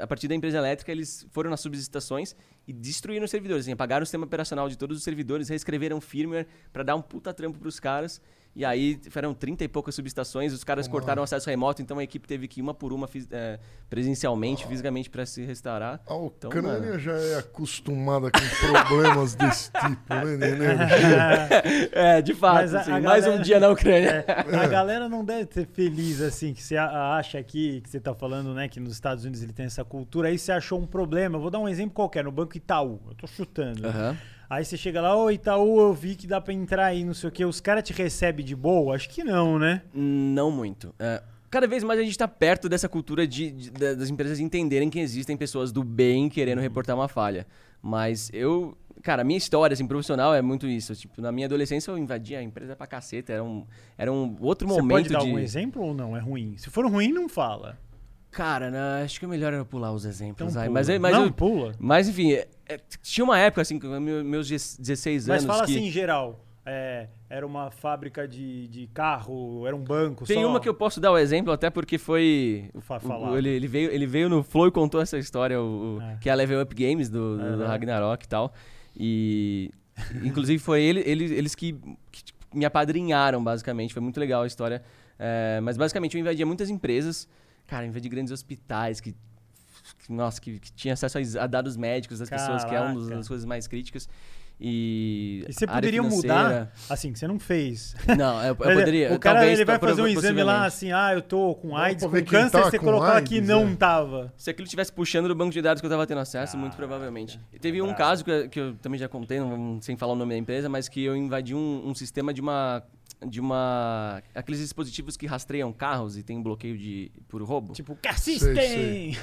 a partir da empresa elétrica, eles foram nas subestações e destruíram os servidores, assim, apagaram o sistema operacional de todos os servidores, reescreveram firmware para dar um puta trampo pros caras, e aí foram trinta e poucas subestações, os caras oh, cortaram o acesso remoto, então a equipe teve que ir uma por uma é, presencialmente, oh. fisicamente, para se restaurar. A Ucrânia então, já é acostumada com problemas desse tipo, né? Energia. É, de fato, assim, galera, mais um dia na Ucrânia. É, a galera não deve ser feliz, assim, que você acha aqui, que você tá falando, né, que nos Estados Unidos ele tem essa cultura, aí você achou um problema, eu vou dar um exemplo qualquer, no Banco Itaú, eu tô chutando, uhum. né? Aí você chega lá, ô Itaú, eu vi que dá pra entrar aí, não sei o quê. Os caras te recebem de boa? Acho que não, né? Não muito. É, cada vez mais a gente tá perto dessa cultura de, de, de, das empresas entenderem que existem pessoas do bem querendo reportar uma falha. Mas eu... Cara, a minha história, assim, profissional é muito isso. Tipo, na minha adolescência eu invadia a empresa pra caceta. Era um, era um outro você momento de... Você pode dar de... um exemplo ou não? É ruim? Se for ruim, não fala. Cara, não, acho que é melhor eu pular os exemplos. Então, aí. Pula. Mas, mas não, eu, pula. Mas, enfim... É, tinha uma época, assim, meus dezesseis anos... Mas fala que... assim, em geral. É, era uma fábrica de, de carro, era um banco, Tem só... uma que eu posso dar o um exemplo, até porque foi... O, ele, ele, veio, ele veio no Flow e contou essa história, o, é. que é a Level Up Games, do, do, é, do Ragnarok e tal. E, inclusive, foi ele, ele, eles que, que me apadrinharam, basicamente. Foi muito legal a história. É, mas, basicamente, eu invadia muitas empresas. Cara, eu invadia grandes hospitais que... Nossa, que, que tinha acesso a dados médicos das Caraca. pessoas, que é uma das coisas mais críticas. E, e você poderia mudar? Assim, você não fez. Não, eu, eu poderia. O cara talvez, ele vai fazer um exame lá, assim, ah, eu tô com AIDS, com câncer, tá você com colocar AIDS, que não é. tava. Se aquilo estivesse puxando do banco de dados que eu tava tendo acesso, ah, muito provavelmente. E teve é um caso que eu, que eu também já contei, não, sem falar o nome da empresa, mas que eu invadi um, um sistema de uma... de uma... Aqueles dispositivos que rastreiam carros e tem um bloqueio de... por roubo. Tipo, que assistem! Sei, sei.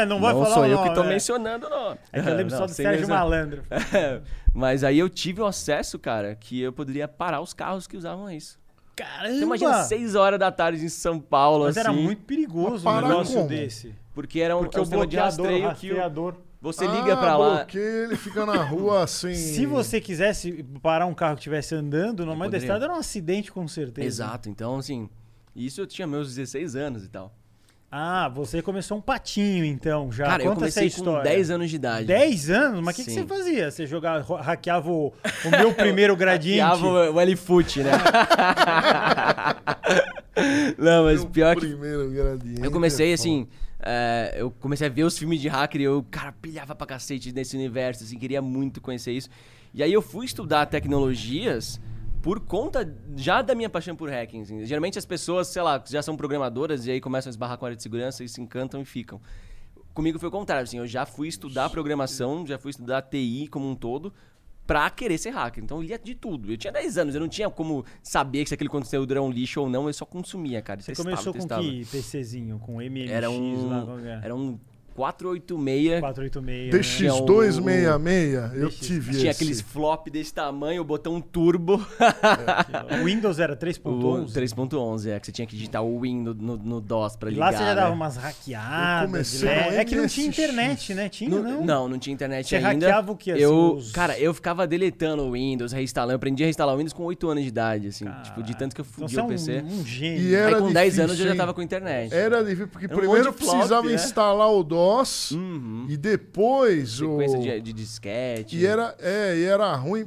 Não, não vai falar não sou eu não, que tô é. mencionando, não. É que eu lembro não, só do Sérgio mesmo. Malandro. É. Mas aí eu tive o acesso, cara, que eu poderia parar os carros que usavam isso. Caramba! Você imagina seis horas da tarde em São Paulo, Mas assim... Mas era muito perigoso um negócio como? desse. Porque era um, Porque um o sistema de rastreio rastreador. que... O... Você liga ah, pra lá... porque ele fica na rua assim... Se você quisesse parar um carro que estivesse andando, no meio da estrada era um acidente, com certeza. Exato. Então, assim... Isso eu tinha meus dezesseis anos e tal. Ah, você começou um patinho, então, já. Cara, Conta eu comecei essa história. com dez anos de idade. dez anos? Mas o que, que você fazia? Você jogava, hackeava o, o meu primeiro gradiente? Hackeava o L-Foot, né? Não, mas meu pior que... primeiro gradiente. Eu comecei, assim... É, eu comecei a ver os filmes de hacker e eu, cara, pilhava pra cacete nesse universo, assim, queria muito conhecer isso. E aí eu fui estudar tecnologias por conta já da minha paixão por hacking. Assim. Geralmente as pessoas, sei lá, já são programadoras e aí começam a esbarrar com a área de segurança e se encantam e ficam. Comigo foi o contrário, assim, eu já fui estudar programação, já fui estudar T I como um todo, pra querer ser hacker. Então eu lia de tudo. Eu tinha dez anos, eu não tinha como saber se aquele conteúdo era um lixo ou não, eu só consumia, cara. Você testava, começou com testava. que PCzinho? Com M M X? Era um, lá, era um quatrocentos e oitenta e seis. quatrocentos e oitenta e seis. D X duzentos e sessenta e seis, né? um, um... eu D X... tive Tinha esse. Tinha aqueles flop desse tamanho, o botão turbo. É, o Windows era três ponto onze? três ponto onze, é, que você tinha que digitar o Win no, no, no DOS pra ligar. E lá você já dava, né, umas hackeadas. Né? É que não tinha internet, né? Tinha, não? Não, não, não tinha internet você ainda. Você hackeava o que? Assim, eu, os... Cara, eu ficava deletando o Windows, reinstalando. Eu aprendi a reinstalar o Windows com oito anos de idade, assim. Cara, tipo, de tanto que eu fudi então o P C. Um, um gênio. E era Aí com difícil, dez anos eu já tava com internet. Era difícil, porque era um primeiro flop, precisava, né, instalar o DOS. Nós, uhum. E depois... Sequência o... de, de disquete. E era, é, e era ruim,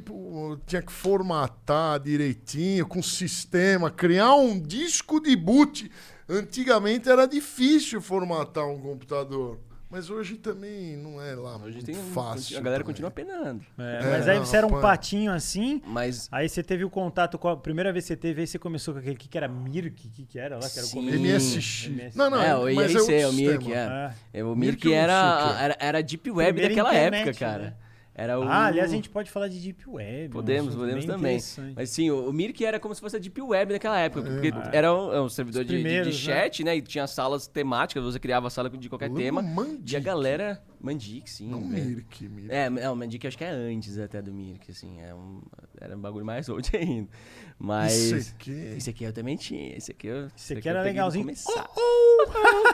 tinha que formatar direitinho, com sistema, criar um disco de boot. Antigamente era difícil formatar um computador. Mas hoje também não é lá hoje muito tem, fácil. A galera também continua penando. É, mas é, aí você não, era um patinho assim, mas... aí você teve o contato com a primeira vez que você teve, aí você começou com aquele que, que era Mirk, que que era lá? Que era o M S X. M S X. Não, não, é, o mas I C, é o Mirk, é. É. O Mirk, Mirk era, era, era Deep Web primeira daquela internet, época, cara. Né? Era o... Ah, aliás, a gente pode falar de Deep Web. Podemos, podemos também. Mas sim, o Mirk era como se fosse a Deep Web naquela época, é, porque é. era um, um servidor de, de, de chat, né? né? E tinha salas temáticas, você criava a sala de qualquer Lama tema. Mandic. E a galera... Mandic, sim. Não, né? Mirk, Mirk. É, não, Mandic acho que é antes até do Mirk, assim. É um, era um bagulho mais old ainda. Mas... Isso aqui... Isso aqui eu também tinha. Isso aqui eu... Isso aqui era legalzinho.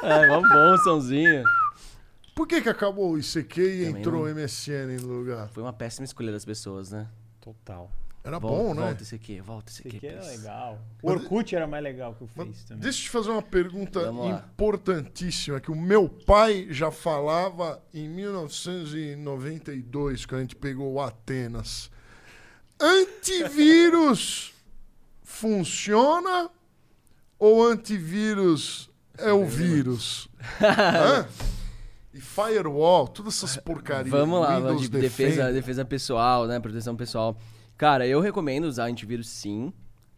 É, um bom somzinho. Por que que acabou o I C Q e também entrou o não... M S N no lugar? Foi uma péssima escolha das pessoas, né? Total. Era volta, bom, né? Volta esse aqui, volta esse aqui. Esse aqui era legal. O Orkut era mais legal que o Face também. Deixa eu te fazer uma pergunta importantíssima, que o meu pai já falava em mil novecentos e noventa e dois, quando a gente pegou o Atenas. Antivírus funciona ou antivírus é o vírus? Hã? E firewall, todas essas porcarias. Vamos lá, Windows de defesa, defesa pessoal, né? Proteção pessoal. Cara, eu recomendo usar antivírus sim,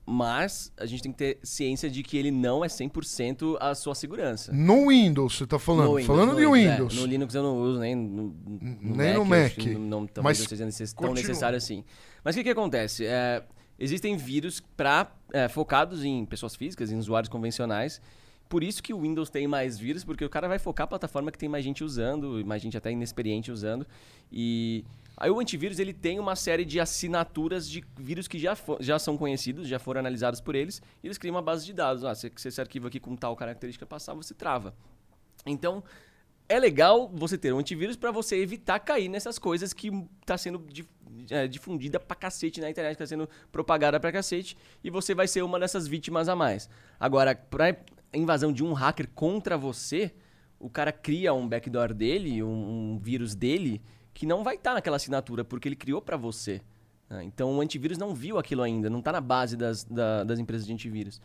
mas a gente tem que ter ciência de que ele não é cem por cento a sua segurança. No Windows, você tá falando? Windows, falando de Windows. Windows. É, no Linux eu não uso, nem no, no nem Mac. No Mac. Não, não, não, mas não seja tão necessário assim. Mas o que, que acontece? É, existem vírus pra, é, focados em pessoas físicas, em usuários convencionais. Por isso que o Windows tem mais vírus, porque o cara vai focar a plataforma que tem mais gente usando, mais gente até inexperiente usando. E aí o antivírus ele tem uma série de assinaturas de vírus que já, for, já são conhecidos, já foram analisados por eles, e eles criam uma base de dados. Ah, se, se esse arquivo aqui com tal característica passar, você trava. Então, é legal você ter um antivírus para você evitar cair nessas coisas que está sendo difundida pra cacete na internet, está sendo propagada pra cacete, e você vai ser uma dessas vítimas a mais. Agora, para... a invasão de um hacker contra você, o cara cria um backdoor dele, um, um vírus dele, que não vai estar tá naquela assinatura, porque ele criou para você. Né? Então, o antivírus não viu aquilo ainda, não está na base das, da, das empresas de antivírus.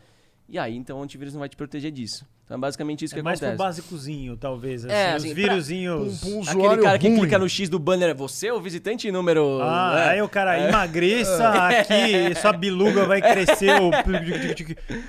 E aí, então, o antivírus não vai te proteger disso. Então, é basicamente isso é que acontece. É mais pro básicozinho, talvez. Assim, é, assim, os vírusinhos. Pra... Um, um aquele cara ruim que clica no X do banner é você, o visitante número... Ah, é. Aí o cara é. emagreça é. aqui, sua biluga vai crescer. O...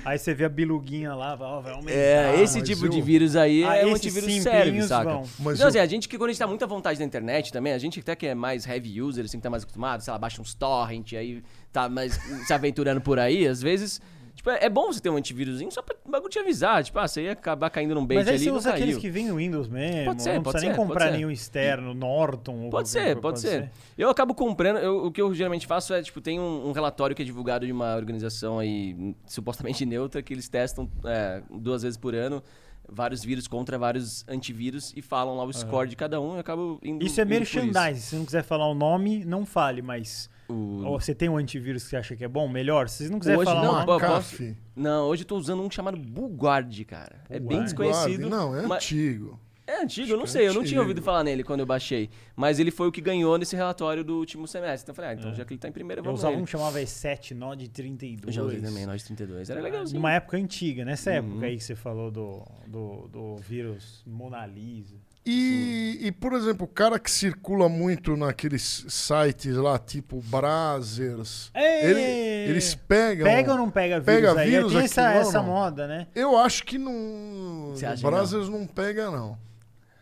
Aí você vê a biluguinha lá, vai aumentar. É, esse tipo eu... de vírus aí ah, é um antivírus serve, saca? Mas então, eu... assim, a gente que quando a gente tá muito à vontade na internet também, a gente até que é mais heavy user, assim, que tá mais acostumado, sei lá, baixa uns torrent, aí tá mais se aventurando por aí, às vezes... Tipo, é bom você ter um antivírusinho só pra bagulho te avisar. Tipo, ah, você ia acabar caindo num bait ali. Mas aí você ali, usa aqueles que vêm no Windows mesmo. Pode ser, não pode precisa ser, nem comprar nenhum externo, Norton. Pode ser, pode, pode ser. ser. Eu acabo comprando... Eu, o que eu geralmente faço é, tipo, tem um, um relatório que é divulgado de uma organização aí supostamente neutra que eles testam é, duas vezes por ano vários vírus contra vários antivírus e falam lá o score uhum. de cada um e eu acabo indo Isso é merchandising. Se não quiser falar o nome, não fale, mas... O... Ou você tem um antivírus que você acha que é bom, melhor? Se você não quiser hoje, falar... Não, uma... posso... não, hoje eu tô usando um chamado Bullguard, cara. Bullguard. É bem desconhecido. Não, é mas... antigo. É antigo, eu não sei. É eu não tinha ouvido falar nele quando eu baixei. Mas ele foi o que ganhou nesse relatório do último semestre. Então eu falei, ah, então é. já que ele tá em primeiro, vamos lá. Eu usava um que chamava E sete, nó de trinta e dois. Eu já usei também, nó de trinta e dois. Era legalzinho. Numa época antiga, nessa uhum. época aí que você falou do, do, do vírus Mona Lisa. E, e, por exemplo, o cara que circula muito naqueles sites lá, tipo Brazzers, ele, eles pegam... Pega ou não pega vírus? Pega aí? Vírus tem aqui, essa, não, essa não. moda, né? Eu acho que não, o Brazzers não? não pega, não.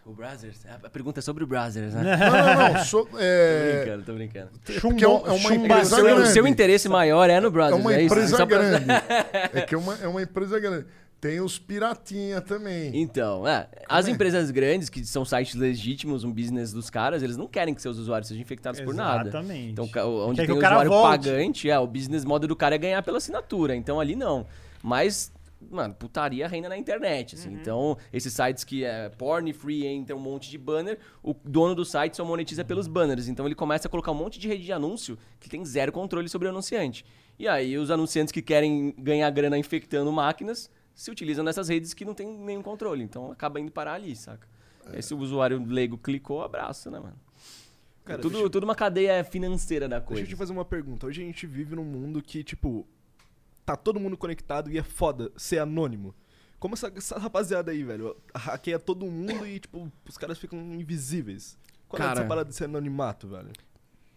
O Brazzers? A pergunta é sobre o Brazzers, né? Não, não, não. So, é... Tô brincando, tô brincando. Chumbo, é, um, é uma chumbo, empresa seu, grande. O seu interesse maior é no Brazzers. É uma empresa é grande. É que é uma, é uma empresa grande. Tem os piratinha também. Então, é. As é? empresas grandes, que são sites legítimos, um business dos caras, eles não querem que seus usuários sejam infectados Exatamente. por nada. Então, onde Quer tem o usuário volte. pagante, é, o business model do cara é ganhar pela assinatura. Então, ali não. Mas, mano, putaria reina na internet, assim. Uhum. Então, esses sites que é porn free, entra um monte de banner, o dono do site só monetiza pelos banners. Então, ele começa a colocar um monte de rede de anúncio que tem zero controle sobre o anunciante. E aí, os anunciantes que querem ganhar grana infectando máquinas... se utilizam nessas redes que não tem nenhum controle. Então, acaba indo parar ali, saca? É. Aí, se o usuário leigo clicou, abraço, né, mano? Cara, é tudo, eu... tudo uma cadeia financeira da coisa. Deixa eu te fazer uma pergunta. Hoje a gente vive num mundo que, tipo, tá todo mundo conectado e é foda ser anônimo. Como essa, essa rapaziada aí, velho? Hackeia todo mundo e, tipo, os caras ficam invisíveis. Qual cara, é essa parada de ser anonimato, velho?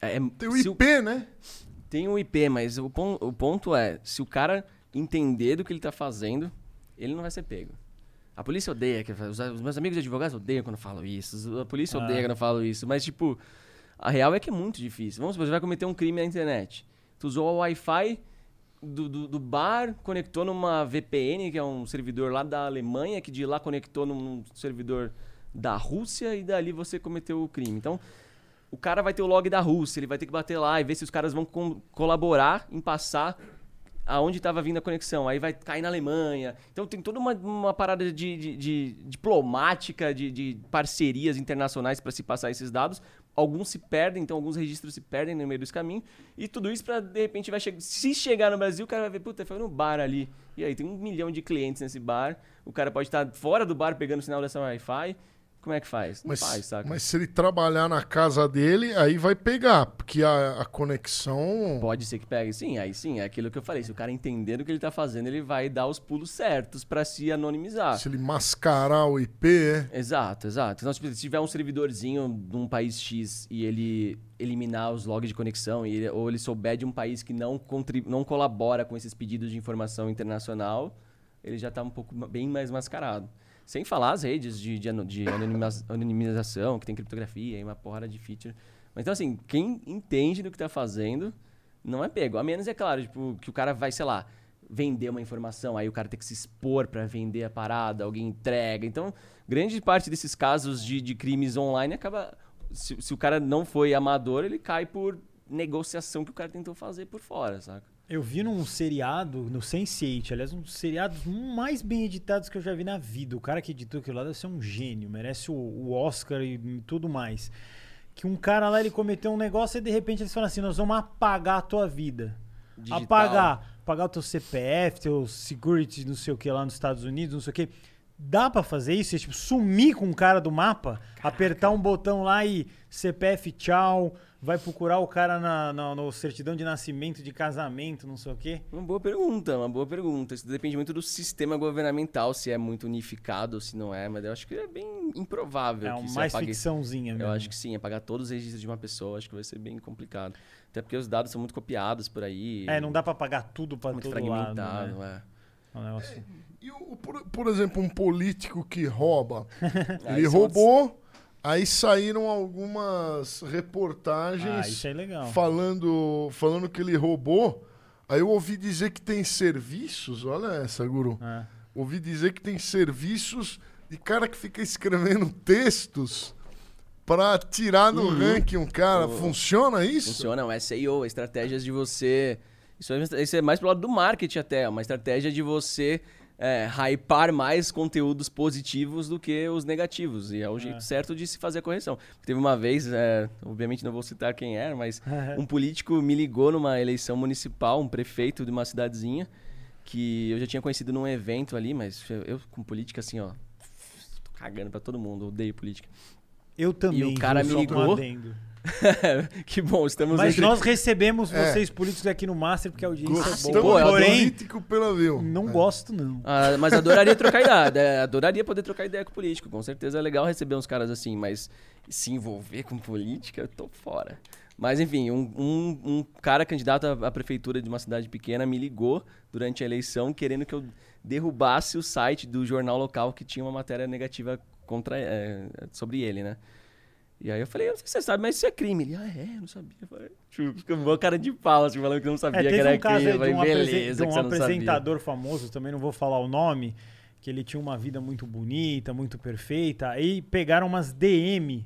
É, é, tem o I P, o... né? Tem o I P, mas o, pon... o ponto é, se o cara entender do que ele tá fazendo... ele não vai ser pego. A polícia odeia, os meus amigos advogados odeiam quando eu falo isso, a polícia ah. odeia quando eu falo isso, mas tipo, a real é que é muito difícil. Vamos supor, você vai cometer um crime na internet, tu usou o Wi-Fi do, do, do bar, conectou numa V P N, que é um servidor lá da Alemanha, que de lá conectou num servidor da Rússia e dali você cometeu o crime. Então, o cara vai ter o log da Rússia, ele vai ter que bater lá e ver se os caras vão co- colaborar em passar... aonde estava vindo a conexão, aí vai cair na Alemanha. Então tem toda uma, uma parada de, de, de diplomática, de, de parcerias internacionais para se passar esses dados. Alguns se perdem, então alguns registros se perdem no meio desse caminho. E tudo isso para, de repente, vai che- se chegar no Brasil, o cara vai ver, puta, foi no bar ali. E aí tem um milhão de clientes nesse bar, o cara pode estar fora do bar pegando o sinal dessa Wi-Fi. Como é que faz? Não mas, faz, saca? Mas se ele trabalhar na casa dele, aí vai pegar, porque a, a conexão... Pode ser que pegue, sim, aí sim, é aquilo que eu falei. Se o cara entender o que ele tá fazendo, ele vai dar os pulos certos para se anonimizar. Se ele mascarar o I P, é? Exato, exato. Então, se tiver um servidorzinho de um país X e ele eliminar os logs de conexão, e ele, ou ele souber de um país que não, contribu- não colabora com esses pedidos de informação internacional, ele já tá um pouco bem mais mascarado. Sem falar as redes de, de, de anonimização, que tem criptografia e uma porrada de feature. Mas então, assim, quem entende do que tá fazendo não é pego. A menos, é claro, tipo, que o cara vai, sei lá, vender uma informação, aí o cara tem que se expor para vender a parada, alguém entrega. Então, grande parte desses casos de, de crimes online acaba... Se, se o cara não foi amador, ele cai por negociação que o cara tentou fazer por fora, saca? Eu vi num seriado, no sense eight, aliás, um dos seriados mais bem editados que eu já vi na vida. O cara que editou aquilo lá deve ser um gênio, merece o, o Oscar e tudo mais. Que um cara lá, ele cometeu um negócio e de repente eles falam assim, nós vamos apagar a tua vida. Digital. Apagar, apagar o teu C P F, teu security, não sei o que lá nos Estados Unidos, não sei o que. Dá pra fazer isso? É tipo, sumir com o cara do mapa, Caraca. apertar um botão lá e C P F tchau... Vai procurar o cara na, na, na certidão de nascimento, de casamento, não sei o quê? Uma boa pergunta, uma boa pergunta. Isso depende muito do sistema governamental, se é muito unificado ou se não é, mas eu acho que é bem improvável. É uma mais apague... ficçãozinha mesmo. Eu acho que sim, apagar todos os registros de uma pessoa, acho que vai ser bem complicado. Até porque os dados são muito copiados por aí. É, não dá para apagar tudo para todo fragmentado, lado. Muito né? é. Um negócio... é, e o, por, por exemplo, um político que rouba. Ele roubou... Aí saíram algumas reportagens ah, isso é legal. Falando, falando que ele roubou. Aí eu ouvi dizer que tem serviços, olha essa, guru. É. Ouvi dizer que tem serviços de cara que fica escrevendo textos para tirar no uhum. ranking um cara. Uhum. Funciona isso? Funciona, é S E O, estratégias de você... Isso é, isso é mais pro lado do marketing até, uma estratégia de você... É, hypar mais conteúdos positivos do que os negativos. E é o jeito é. certo de se fazer a correção. Teve uma vez, é, obviamente não vou citar quem era, mas um político me ligou numa eleição municipal, um prefeito de uma cidadezinha, que eu já tinha conhecido num evento ali, mas eu com política assim, ó, tô cagando pra todo mundo, odeio política. Eu também. E o cara me ligou... que bom, estamos Mas entre... nós recebemos é. vocês políticos aqui no Master, porque a audiência Gostamos é boa. Pô, eu porém, pelo não é. gosto, não. Ah, mas adoraria trocar ideia. Adoraria poder trocar ideia com o político. Com certeza é legal receber uns caras assim, mas se envolver com política, eu tô fora. Mas enfim, um, um, um cara candidato à prefeitura de uma cidade pequena me ligou durante a eleição querendo que eu derrubasse o site do jornal local que tinha uma matéria negativa contra, é, sobre ele, né? E aí eu falei, eu não sei se você sabe, mas isso é crime. Ele, ah, é? Não sabia. Eu falei, tipo, ficou uma cara de pau, assim, falando que não sabia é, que era um crime. Teve um caso de um, um apresentador famoso, também não vou falar o nome, que ele tinha uma vida muito bonita, muito perfeita. Aí pegaram umas D M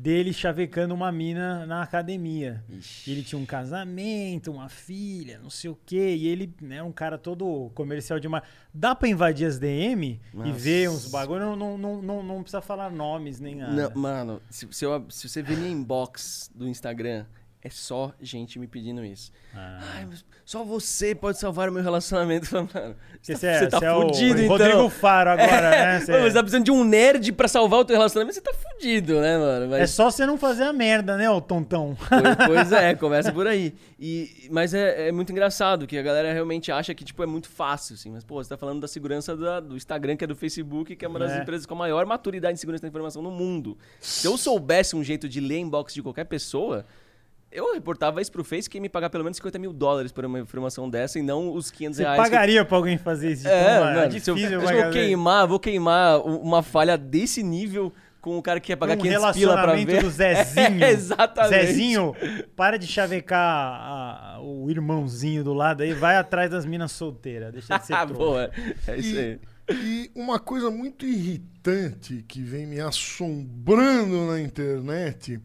dele chavecando uma mina na academia. Ixi. Ele tinha um casamento, uma filha, não sei o quê. E ele é né, um cara todo comercial de uma... Dá pra invadir as D M Nossa. E ver uns bagulho? Não, não, não, não, não precisa falar nomes nem nada. Não, mano, se, se, eu, se você ver minha inbox do Instagram, é só gente me pedindo isso. Ah. Ai, mas só você pode salvar o meu relacionamento. Mano, você, você tá, é, você tá você fudido, é o então. Rodrigo Faro agora, é, né? Você... Mano, você tá precisando de um nerd pra salvar o teu relacionamento. Você tá fudido, né, mano? Mas... É só você não fazer a merda, né, ô tontão? Pois, pois é, começa por aí. E, mas é, é muito engraçado, que a galera realmente acha que tipo, é muito fácil, assim. Mas, pô, você tá falando da segurança da, do Instagram, que é do Facebook, que é uma das é. empresas com a maior maturidade de segurança da informação no mundo. Se eu soubesse um jeito de ler inbox de qualquer pessoa... Eu reportava isso pro Face, que ia me pagar pelo menos cinquenta mil dólares por uma informação dessa e não os quinhentos reais. Você pagaria que... pra alguém fazer isso? É, mano, é difícil. Se eu, eu vou, queimar, vou queimar uma falha desse nível com o cara que ia pagar um quinhentos pila pra ver. Um relacionamento do Zezinho. É, exatamente. Zezinho, para de chavecar a, a, o irmãozinho do lado aí, vai atrás das minas solteiras. Deixa de ser troco. Boa, é isso aí. E uma coisa muito irritante que vem me assombrando na internet...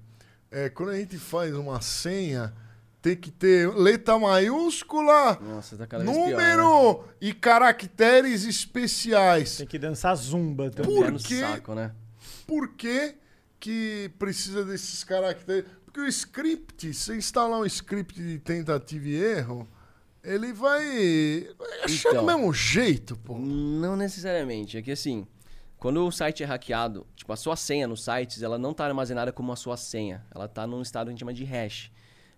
É, quando a gente faz uma senha, tem que ter letra maiúscula, Nossa, tá número pior, né? e caracteres especiais. Tem que dançar zumba também. Por que, saco, né? Por que que precisa desses caracteres? Porque o script, se instalar um script de tentativa e erro, ele vai achar então, do mesmo jeito, pô. Não necessariamente, é que assim... Quando o site é hackeado, tipo, a sua senha nos sites, ela não está armazenada como a sua senha. Ela está num estado que a gente chama de hash.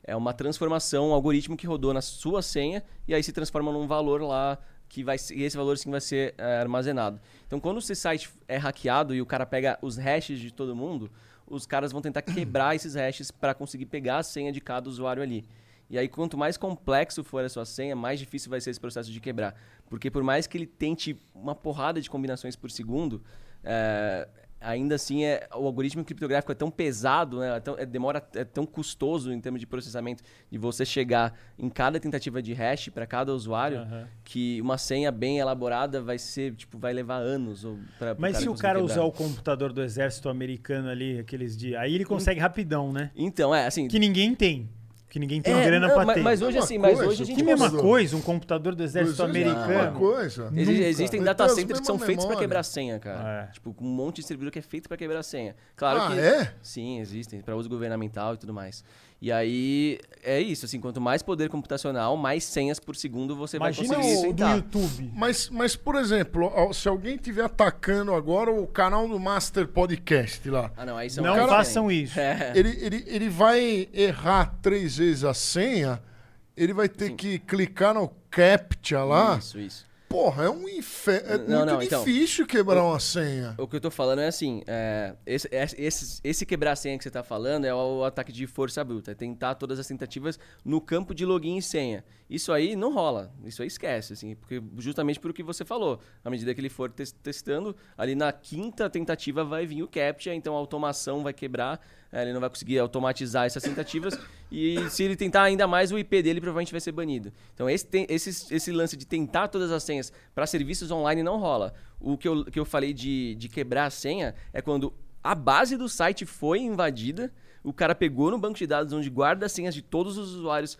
É uma transformação, um algoritmo que rodou na sua senha e aí se transforma num valor lá, que vai e esse valor sim vai ser é, armazenado. Então, quando esse site é hackeado e o cara pega os hashes de todo mundo, os caras vão tentar quebrar esses hashes para conseguir pegar a senha de cada usuário ali. E aí, quanto mais complexo for a sua senha, mais difícil vai ser esse processo de quebrar. Porque por mais que ele tente uma porrada de combinações por segundo, é, ainda assim é, o algoritmo criptográfico é tão pesado, né, é tão, é, demora, é tão custoso em termos de processamento de você chegar em cada tentativa de hash para cada usuário, uhum. que uma senha bem elaborada vai ser tipo vai levar anos. Ou pra, Mas se o cara quebrar. Usar o computador do exército americano ali, aqueles dias, aí ele consegue hum. rapidão, né? Então, é assim... Que ninguém tem. Que ninguém tem é, grana não, pra mas, ter. Mas hoje, é assim, coisa, mas hoje a gente... Que mesma coisa, um computador do exército americano. É uma coisa. Ex Nunca. Existem data centers que são memória. feitos pra quebrar senha, cara. É. Tipo, um monte de servidor que é feito pra quebrar senha. Claro ah, que... é? Sim, existem. Pra uso governamental e tudo mais. E aí, é isso. Assim, quanto mais poder computacional, mais senhas por segundo você Imagina vai conseguir sentar. Imagina o do YouTube. Mas, mas, por exemplo, se alguém estiver atacando agora o canal do Master Podcast lá... Ah, não. Aí são não façam isso. É. Ele, ele, ele vai errar três vezes a senha, ele vai ter Sim. que clicar no captcha lá. Isso, isso. Porra, é um inferno. É não, muito não, difícil então, quebrar o, uma senha. O que eu tô falando é assim, é, esse, esse, esse quebrar senha que você tá falando é o ataque de força bruta, é tentar todas as tentativas no campo de login e senha. Isso aí não rola, isso aí esquece, assim, porque justamente por o que você falou. À medida que ele for te testando, ali na quinta tentativa vai vir o captcha, então a automação vai quebrar. Ele não vai conseguir automatizar essas tentativas e se ele tentar ainda mais, o I P dele provavelmente vai ser banido. Então esse, tem, esse, esse lance de tentar todas as senhas para serviços online não rola. O que eu, que eu falei de, de quebrar a senha é quando a base do site foi invadida, o cara pegou no banco de dados onde guarda as senhas de todos os usuários,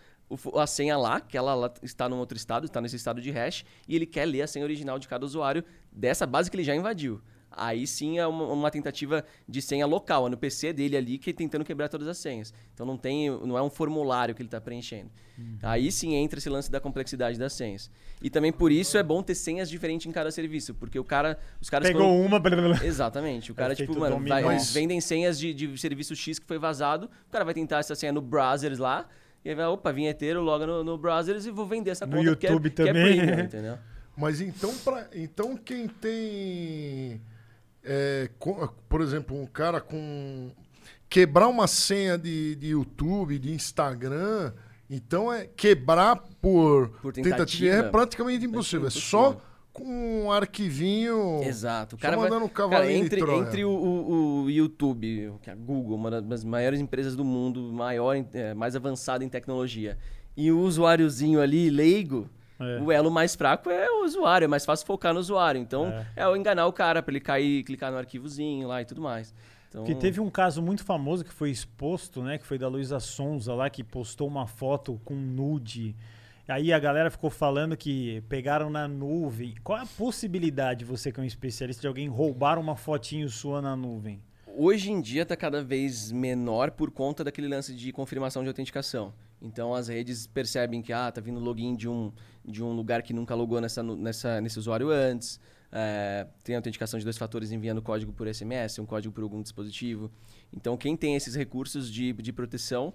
a senha lá, que ela está num outro estado, está nesse estado de hash, e ele quer ler a senha original de cada usuário dessa base que ele já invadiu. Aí sim é uma, uma tentativa de senha local, é no P C dele ali, que é tentando quebrar todas as senhas. Então não, tem, não é um formulário que ele está preenchendo. Uhum. Aí sim entra esse lance da complexidade das senhas. E também por isso é bom ter senhas diferentes em cada serviço, porque o cara... Os caras Pegou foram... uma... Blá blá. Exatamente. O cara, é tipo, mano, vai, eles vendem senhas de, de serviço X que foi vazado, o cara vai tentar essa senha no browsers lá, e aí vai, opa, vinheteiro, logo no, no browsers e vou vender essa conta. No YouTube que é, também. Que é premium, entendeu? Mas então, pra, então quem tem... É, por exemplo, um cara com... Quebrar uma senha de, de YouTube, de Instagram, então é quebrar por, por tentativa, tentativa é praticamente impossível. É só com um arquivinho. Exato. O cara vai, um cara, entre, entre o, o, o YouTube, que é a Google, uma das maiores empresas do mundo, maior, é, mais avançada em tecnologia, e o usuáriozinho ali, leigo, é. o elo mais fraco é o usuário, é mais fácil focar no usuário. Então, é, é enganar o cara para ele cair, clicar no arquivozinho lá e tudo mais. Então... Porque teve um caso muito famoso que foi exposto, né? Que foi da Luísa Sonza lá, que postou uma foto com nude. Aí a galera ficou falando que pegaram na nuvem. Qual é a possibilidade, você que é um especialista, de alguém roubar uma fotinho sua na nuvem? Hoje em dia está cada vez menor por conta daquele lance de confirmação de autenticação. Então as redes percebem que ah, tá vindo login de um, de um lugar que nunca logou nessa, nessa, nesse usuário antes. É, tem autenticação de dois fatores enviando código por S M S, um código por algum dispositivo. Então quem tem esses recursos de, de proteção...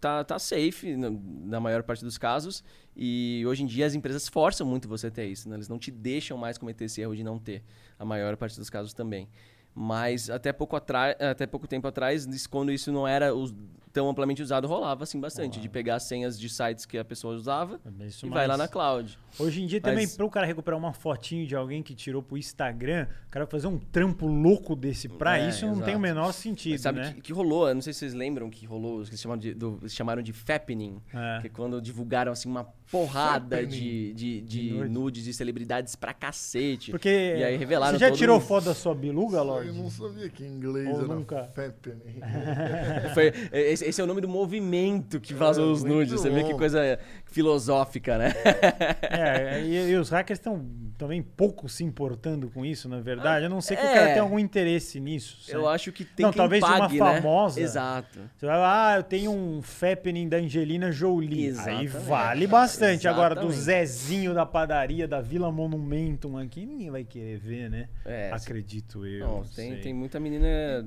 Tá, tá safe na maior parte dos casos, e hoje em dia as empresas forçam muito você ter isso, né? Eles não te deixam mais cometer esse erro de não ter, a maior parte dos casos também. Mas até pouco, atrai, até pouco tempo atrás, quando isso não era os, tão amplamente usado, rolava assim bastante, Olá. de pegar senhas de sites que a pessoa usava é isso, e vai lá na cloud. Hoje em dia mas... também, para o cara recuperar uma fotinho de alguém que tirou pro Instagram, o cara vai fazer um trampo louco desse pra é, isso, não exato. tem o menor sentido, mas sabe, né? Que, que rolou, eu não sei se vocês lembram que rolou, que eles chamaram de, do, eles chamaram de fappening, é. que é quando divulgaram assim uma porrada de, de, de, de nudes de celebridades pra cacete. Porque e aí revelaram você já tirou um... foto da sua biluga, Lorde? Eu não sabia que em inglês Ou era nunca. fappening. Foi... Esse, esse é o nome do movimento que vazou é, os nudes. Você vê que coisa filosófica, né? É, e, e os hackers estão também pouco se importando com isso, na verdade. Eu não sei que é. o cara tem algum interesse nisso. Sabe? Eu acho que tem não, quem talvez pague, de uma famosa. Né? Exato. Você vai lá, ah, eu tenho um fappening da Angelina Jolie. Exatamente. Aí vale bastante. Exatamente. Agora, do Zezinho da padaria da Vila Monumentum aqui, ninguém vai querer ver, né? É, Acredito eu. Não, não tem, tem muita menina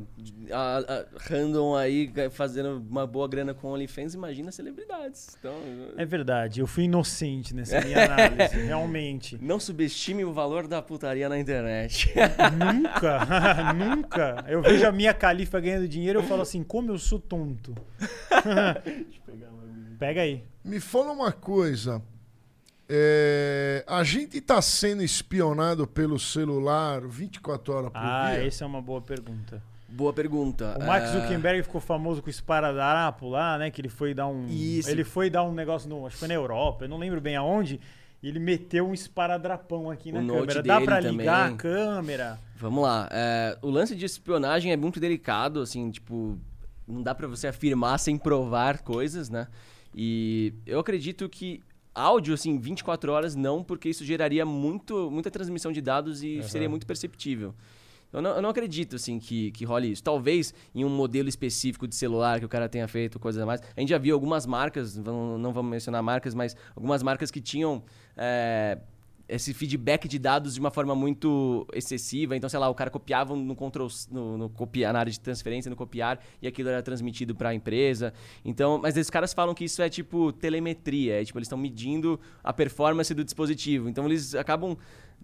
a, a, random aí fazendo uma boa grana com OnlyFans, imagina celebridades. Então... É verdade, eu fui inocente nessa minha análise, realmente. Não subestime o valor da putaria na internet. Nunca, nunca. Eu vejo a minha califa ganhando dinheiro e eu falo assim, como eu sou tonto. Pega aí. Me fala uma coisa. É, a gente está sendo espionado pelo celular vinte e quatro horas por ah, dia? Ah, essa é uma boa pergunta. Boa pergunta. O Mark Zuckerberg é... ficou famoso com o esparadrapo lá, né? Que ele foi dar um... Isso. Ele foi dar um negócio, no, acho que foi na Europa, eu não lembro bem aonde, e ele meteu um esparadrapão aqui o na câmera. Dá pra ligar também. a câmera? Vamos lá. É, o lance de espionagem é muito delicado, assim, tipo... Não dá pra você afirmar sem provar coisas, né? E eu acredito que áudio, assim, vinte e quatro horas não, porque isso geraria muito, muita transmissão de dados e uhum. seria muito perceptível. Eu não, eu não acredito, assim, que, que role isso. Talvez em um modelo específico de celular que o cara tenha feito, coisas a mais. A gente já viu algumas marcas, não, não vamos mencionar marcas, mas algumas marcas que tinham é, esse feedback de dados de uma forma muito excessiva. Então, sei lá, o cara copiava no control, no, no copiar, na área de transferência, no copiar, e aquilo era transmitido para a empresa. Então, mas esses caras falam que isso é tipo telemetria. É, tipo, eles estão medindo a performance do dispositivo. Então, eles acabam...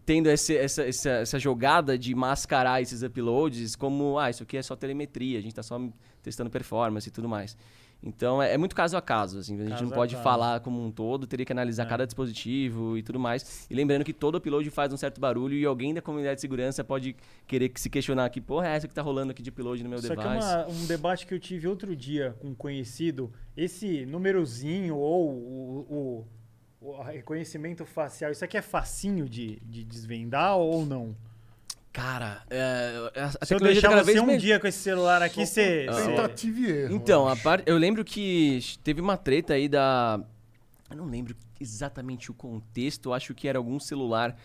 tendo esse, essa, essa, essa jogada de mascarar esses uploads como, ah, isso aqui é só telemetria, a gente está só testando performance e tudo mais. Então, é, é muito caso a caso, assim, a gente caso não pode falar como um todo, teria que analisar é. cada dispositivo e tudo mais. E lembrando que todo upload faz um certo barulho e alguém da comunidade de segurança pode querer se questionar aqui, porra, é essa que está rolando aqui de upload no meu isso device. Isso aqui é uma, um debate que eu tive outro dia com um conhecido, esse numerozinho ou o... o o reconhecimento facial, isso aqui é facinho de, de desvendar ou não? Cara, é, a se eu deixar cada você vez um me... dia com esse celular aqui, você... Tentativa. Então, a par... eu lembro que teve uma treta aí da... Eu não lembro exatamente o contexto, acho que era algum celular...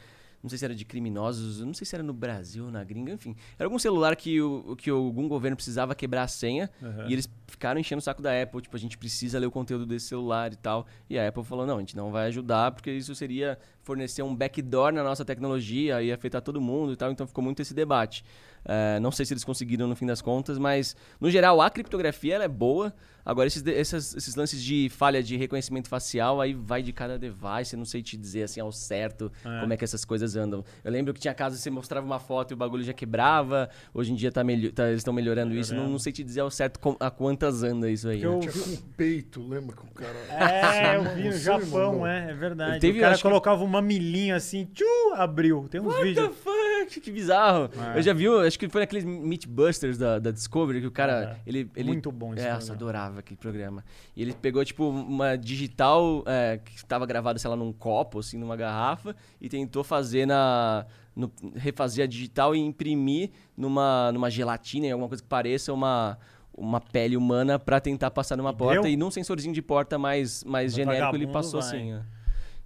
Não sei se era de criminosos, não sei se era no Brasil ou na gringa, enfim. Era algum celular que, o, que algum governo precisava quebrar a senha uhum. e eles ficaram enchendo o saco da Apple. Tipo, a gente precisa ler o conteúdo desse celular e tal. E a Apple falou, não, a gente não vai ajudar porque isso seria fornecer um backdoor na nossa tecnologia e afetar todo mundo e tal. Então ficou muito esse debate. Uh, não sei se eles conseguiram no fim das contas, mas no geral a criptografia ela é boa. Agora esses, essas, esses lances de falha de reconhecimento facial aí vai de cada device. Eu não sei te dizer assim ao certo é. como é que essas coisas coisas andam. Eu lembro que tinha casos que você mostrava uma foto e o bagulho já quebrava. Hoje em dia tá melho... tá, eles estão melhorando, melhorando isso. Não, não sei te dizer ao certo com... a quantas anda isso aí. Eu né? vi um peito, lembra que o cara... É, eu vi no Japão, é, é verdade. Teve, o cara colocava que... um mamilinho assim, tchum, abriu. Tem uns What vídeos... The fuck? Que bizarro. É. Eu já vi, acho que foi naqueles Mythbusters da, da Discovery, que o cara... É. Ele, ele, muito bom esse é, programa. Eu adorava aquele programa. E ele pegou, tipo, uma digital é, que estava gravada, sei lá, num copo, assim, numa garrafa, e tentou fazer na... No, refazer a digital e imprimir numa, numa gelatina, em alguma coisa que pareça uma... uma pele humana pra tentar passar numa e porta deu? E num sensorzinho de porta mais, mais genérico ele passou vai. assim. Ó.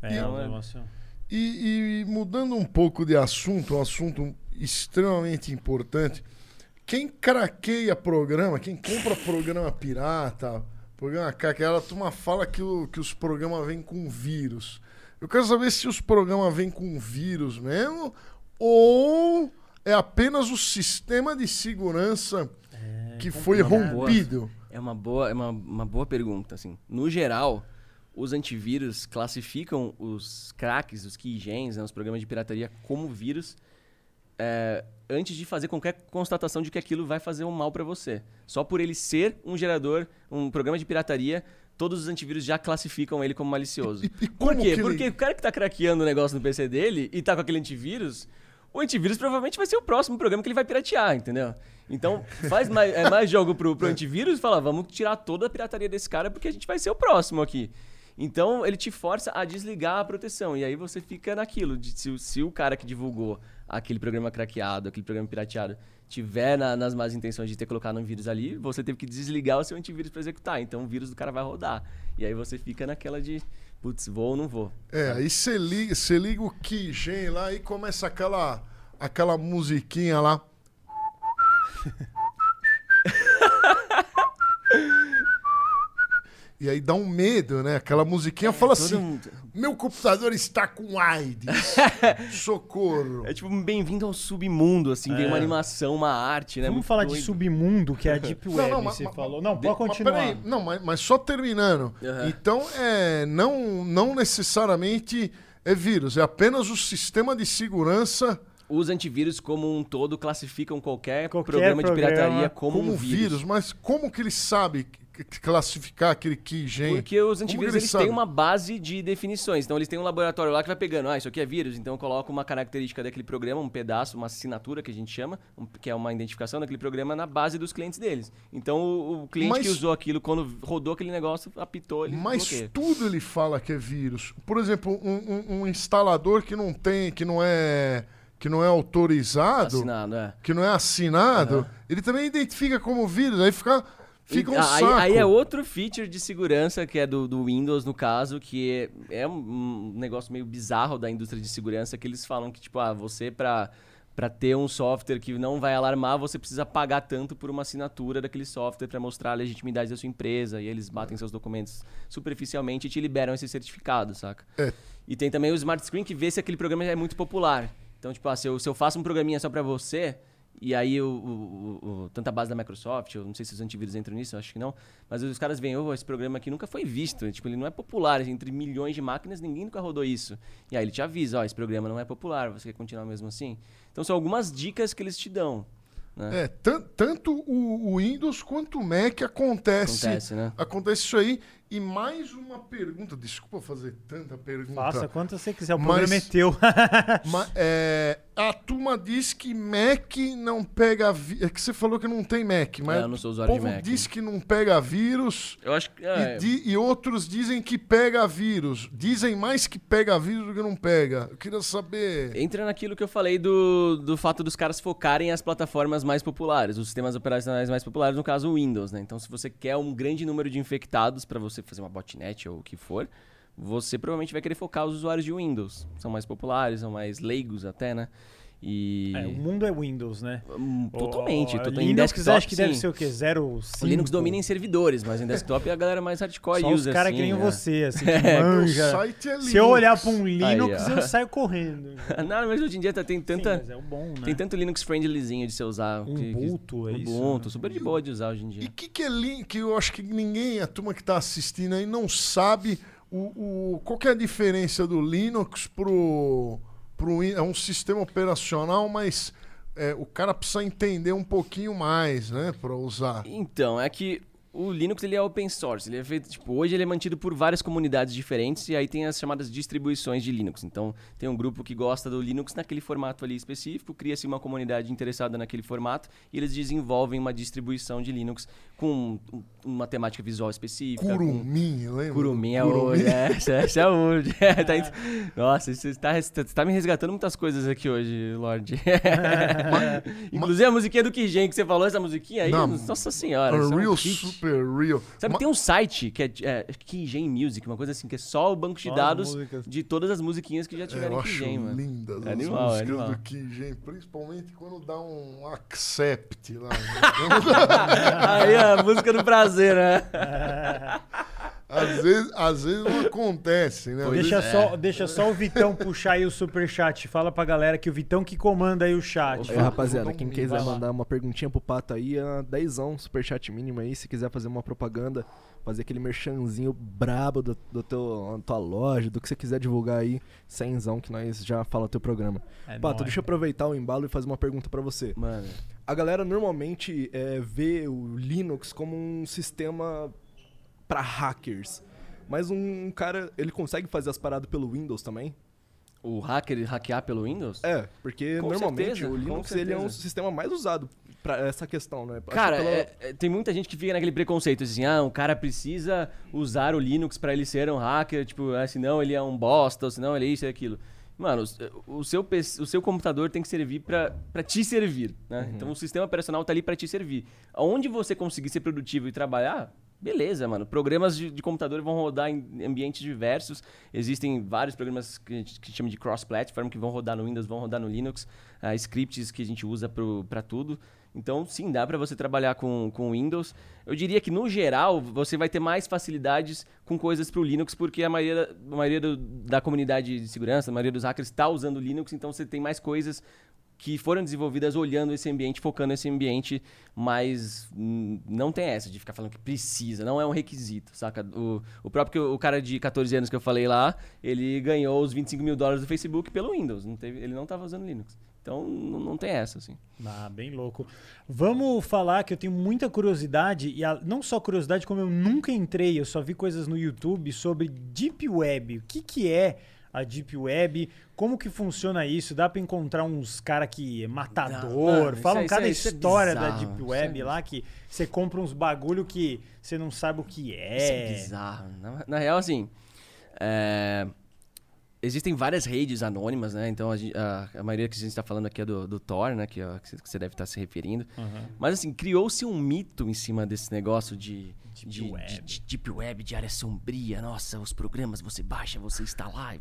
É, é um negócio... E, e mudando um pouco de assunto, um assunto extremamente importante, quem craqueia programa, quem compra programa pirata, programa craqueado, a turma fala que, o, que os programas vêm com vírus. Eu quero saber se os programas vêm com vírus mesmo ou é apenas o sistema de segurança é, que foi rompido. É uma boa, é uma, uma boa pergunta. Assim. No geral... Os antivírus classificam os craques, os keygens, né, os programas de pirataria como vírus é, antes de fazer qualquer constatação de que aquilo vai fazer um mal para você. Só por ele ser um gerador, um programa de pirataria, todos os antivírus já classificam ele como malicioso. E, e como por quê? Ele... Porque o cara que está craqueando o negócio no P C dele e está com aquele antivírus, o antivírus provavelmente vai ser o próximo programa que ele vai piratear, entendeu? Então, faz mais, é, mais jogo pro, pro antivírus e fala, vamos tirar toda a pirataria desse cara porque a gente vai ser o próximo aqui. Então, ele te força a desligar a proteção. E aí você fica naquilo. De, se, se o cara que divulgou aquele programa craqueado, aquele programa pirateado, tiver na, nas más intenções de ter colocado um vírus ali, você teve que desligar o seu antivírus para executar. Então, o vírus do cara vai rodar. E aí você fica naquela de, putz, vou ou não vou. É, aí você liga, liga o keygen lá e começa aquela, aquela musiquinha lá. E aí dá um medo, né? Aquela musiquinha é, fala assim, mundo... meu computador está com AIDS, socorro. É tipo um bem-vindo ao submundo, assim, é. Tem uma animação, uma arte, né? Vamos muito falar doido. De submundo, que é a Deep Web, não, não, você mas, falou. Não, pode continuar. Mas peraí, não, mas, mas só terminando. Uhum. Então, é, não, não necessariamente é vírus, é apenas o sistema de segurança... Os antivírus como um todo classificam qualquer, qualquer programa, programa de pirataria como, como um vírus. vírus. Mas como que ele sabe... classificar aquele keygen. Porque os antivírus eles têm uma base de definições. Então eles têm um laboratório lá que vai pegando, ah, isso aqui é vírus, então eu coloco uma característica daquele programa, um pedaço, uma assinatura que a gente chama, um, que é uma identificação daquele programa na base dos clientes deles. Então o, o cliente Mas, que usou aquilo, quando rodou aquele negócio, apitou ele. Mas bloqueia. Tudo ele fala que é vírus. Por exemplo, um, um, um instalador que não tem, que não é... que não é autorizado, assinado, é. que não é assinado, uhum. ele também identifica como vírus. Aí fica... Fica um aí, saco. Aí é outro feature de segurança, que é do, do Windows, no caso, que é, é um negócio meio bizarro da indústria de segurança, que eles falam que, tipo, ah, você pra, pra ter um software que não vai alarmar, você precisa pagar tanto por uma assinatura daquele software pra mostrar a legitimidade da sua empresa, e eles batem seus documentos superficialmente e te liberam esse certificado, saca? É. E tem também o Smart Screen, que vê se aquele programa é muito popular. Então, tipo, ah, se eu, se eu faço um programinha só pra você... E aí, o, o, o, tanto a base da Microsoft, eu não sei se os antivírus entram nisso, eu acho que não, mas os caras veem, oh, esse programa aqui nunca foi visto, tipo, ele não é popular, entre milhões de máquinas ninguém nunca rodou isso. E aí ele te avisa, ó, oh, esse programa não é popular, você quer continuar mesmo assim? Então são algumas dicas que eles te dão. Né? É, t- tanto o, o Windows quanto o Mac acontece, acontece, né? Acontece isso aí. E mais uma pergunta, desculpa fazer tanta pergunta. Faça quanto você quiser, o problema é teu. Mas, é, a turma diz que Mac não pega vírus. É que você falou que não tem Mac, mas é, eu não sou usuário de Mac. O povo diz que não pega vírus. Eu acho que, é, e, di- e outros dizem que pega vírus. Dizem mais que pega vírus do que não pega. Eu queria saber... Entra naquilo que eu falei do, do fato dos caras focarem as plataformas mais populares, os sistemas operacionais mais populares, no caso o Windows, né? Então se você quer um grande número de infectados para você fazer uma botnet ou o que for, você provavelmente vai querer focar os usuários de Windows. São mais populares, são mais leigos até, né? E... É, o mundo é Windows, né? Totalmente. O, o, o em Linux desktop, acho que sim. Deve ser o quê? zero vírgula cinco? O Linux domina em servidores, mas em desktop é a galera mais hardcore usa. Só os caras assim, que nem é. Você, assim, que é, manja. Site é Linux. Se eu olhar pra um Linux, aí, eu saio correndo. Não, mas hoje em dia tá, tem tanta... Sim, mas é o bom, né? Tem tanto Linux friendlyzinho de você usar. Ubuntu, é isso? Ubuntu, né? Super de boa de usar hoje em dia. E o que, que é Linux? Eu acho que ninguém, a turma que tá assistindo aí, não sabe o, o, qual que é a diferença do Linux pro... pro, é um sistema operacional, mas é, o cara precisa entender um pouquinho mais, né, para usar. Então, é que o Linux ele é open source, ele é feito, tipo, hoje ele é mantido por várias comunidades diferentes, e aí tem as chamadas distribuições de Linux. Então, tem um grupo que gosta do Linux naquele formato ali específico, cria-se uma comunidade interessada naquele formato, e eles desenvolvem uma distribuição de Linux com uma temática visual específica. Curumim, com... lembra? Curumim é hoje, é, essa é hoje. É, tá... Nossa, você está tá me resgatando muitas coisas aqui hoje, Lorde. Mas, inclusive mas... a musiquinha do Kirgen que você falou, essa musiquinha aí, não, nossa senhora. A real super... Real. Sabe, Ma- tem um site que é, é Kirgen Music, uma coisa assim, que é só o banco de Olha dados de todas as musiquinhas que já tiveram é, em Kirgen, mano. Lindas é as animal, músicas animal. do Kirgen, principalmente quando dá um accept lá. Aí a música do prazer, né? Às vezes, às vezes não acontece, né? Deixa, vezes... só, deixa só o Vitão puxar aí o superchat. Fala pra galera que o Vitão que comanda aí o chat. É, rapaziada, quem quiser mandar uma perguntinha pro Pato aí, a dezão, superchat mínimo aí. Se quiser fazer uma propaganda, fazer aquele merchanzinho brabo do, do teu, da tua loja, do que você quiser divulgar aí, cenzão, que nós já fala o teu programa. É Pato, nóis, deixa eu aproveitar o embalo e fazer uma pergunta pra você. Mano. A galera normalmente é, vê o Linux como um sistema... pra hackers. Mas um cara, ele consegue fazer as paradas pelo Windows também? O hacker hackear pelo Windows? É, porque com normalmente certeza, o Linux ele é um sistema mais usado pra essa questão, né? Cara, pela... é, é, tem muita gente que fica naquele preconceito, assim, ah, um cara precisa usar o Linux pra ele ser um hacker, tipo, ah, senão ele é um bosta, ou senão ele é isso e aquilo. Mano, o seu, P C, o seu computador tem que servir pra, pra te servir, né? Uhum. Então o sistema operacional tá ali pra te servir. Onde você conseguir ser produtivo e trabalhar... Beleza, mano. Programas de, de computador vão rodar em ambientes diversos. Existem vários programas que a gente que chama de cross-platform, que vão rodar no Windows, vão rodar no Linux. Uh, scripts que a gente usa para tudo. Então, sim, dá para você trabalhar com, com Windows. Eu diria que, no geral, você vai ter mais facilidades com coisas para o Linux, porque a maioria, a maioria do, da comunidade de segurança, a maioria dos hackers está usando o Linux, então você tem mais coisas... que foram desenvolvidas olhando esse ambiente, focando esse ambiente, mas não tem essa de ficar falando que precisa, não é um requisito, saca? O, o próprio o cara de catorze anos que eu falei lá, ele ganhou os vinte e cinco mil dólares do Facebook pelo Windows, não teve, ele não estava usando Linux. Então, não tem essa, assim. Ah, bem louco. Vamos falar que eu tenho muita curiosidade, e a, não só curiosidade, como eu nunca entrei, eu só vi coisas no YouTube sobre Deep Web. O que que é a Deep Web? Como que funciona isso? Dá pra encontrar uns cara que é matador? Não, falam é, cada é, história é bizarro, da Deep Web é lá que você compra uns bagulho que você não sabe o que é. Isso é bizarro. Na, na real, assim, é, existem várias redes anônimas, né? Então, a, a, a maioria que a gente tá falando aqui é do, do Tor, né? Que, ó, que você deve estar se referindo. Uhum. Mas, assim, criou-se um mito em cima desse negócio de... Deep, de, web. De, de Deep Web, de área sombria, nossa, os programas você baixa, você está lá.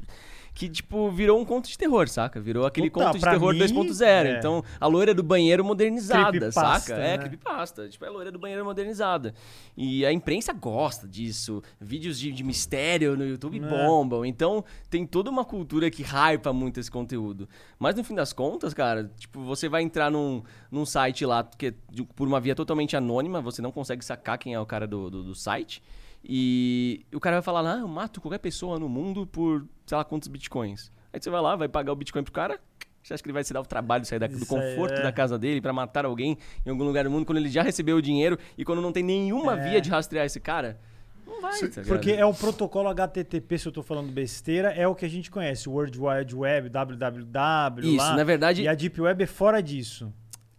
Que, tipo, virou um conto de terror, saca? Virou aquele Puta, conto de terror mim, dois ponto zero. É. Então, a loira do banheiro modernizada, creepypasta, saca? Né? É, creepypasta. Tipo, é a loira do banheiro modernizada. E a imprensa gosta disso. Vídeos de, de mistério no YouTube é. bombam. Então, tem toda uma cultura que hypa muito esse conteúdo. Mas, no fim das contas, cara, tipo, você vai entrar num, num site lá que é de, por uma via totalmente anônima, você não consegue sacar quem é o cara do Do, do site, e o cara vai falar, ah, eu mato qualquer pessoa no mundo por, sei lá, quantos bitcoins. Aí você vai lá, vai pagar o bitcoin pro cara, você acha que ele vai se dar o trabalho de sair da, do conforto é. da casa dele pra matar alguém em algum lugar do mundo, quando ele já recebeu o dinheiro, e quando não tem nenhuma é. via de rastrear esse cara, não vai. Sim, tá, porque é o protocolo H T T P, se eu tô falando besteira, é o que a gente conhece, World Wide Web, W W W, isso, lá, na verdade, e a Deep Web é fora disso.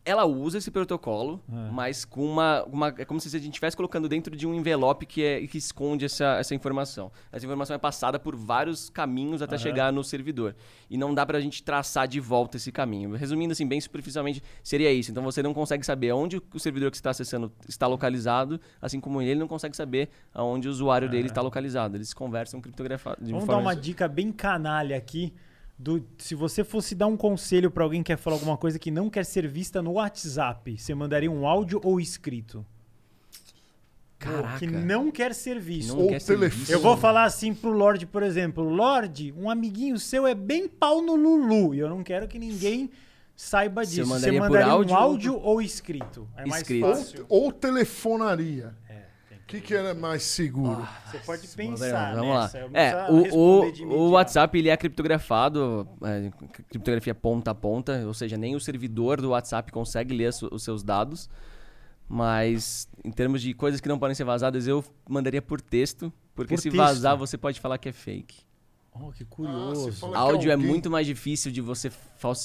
Ela usa esse protocolo, é. mas com uma, uma... É como se a gente estivesse colocando dentro de um envelope que, é, que esconde essa, essa informação. Essa informação é passada por vários caminhos até uhum. chegar no servidor. E não dá pra gente traçar de volta esse caminho. Resumindo assim, bem superficialmente, seria isso. Então você não consegue saber onde o servidor que você está acessando está localizado, assim como ele não consegue saber aonde o usuário uhum. dele está localizado. Eles conversam criptografados. Vamos forma... dar uma dica bem canalha aqui. Do, se você fosse dar um conselho para alguém que quer falar alguma coisa que não quer ser vista no WhatsApp, você mandaria um áudio ou escrito? Caraca. Que não quer ser visto. Não ou quer telefone. Ser visto. Eu vou falar assim pro Lorde, por exemplo. Lorde, um amiguinho seu é bem pau no Lulu. E eu não quero que ninguém saiba disso. Você mandaria, você mandaria por áudio um áudio ou, ou escrito? É mais escrito. Fácil. Ou, ou telefonaria. É, tem O que, que era mais seguro? Ah, você pode pensar nessa. Vamos lá. É, o, o, o WhatsApp ele é criptografado, é, criptografia ponta a ponta, ou seja, nem o servidor do WhatsApp consegue ler su, os seus dados. Mas em termos de coisas que não podem ser vazadas, eu mandaria por texto, porque por se texto? vazar você pode falar que é fake. Oh, que curioso. Ah, áudio é, é muito mais difícil de você,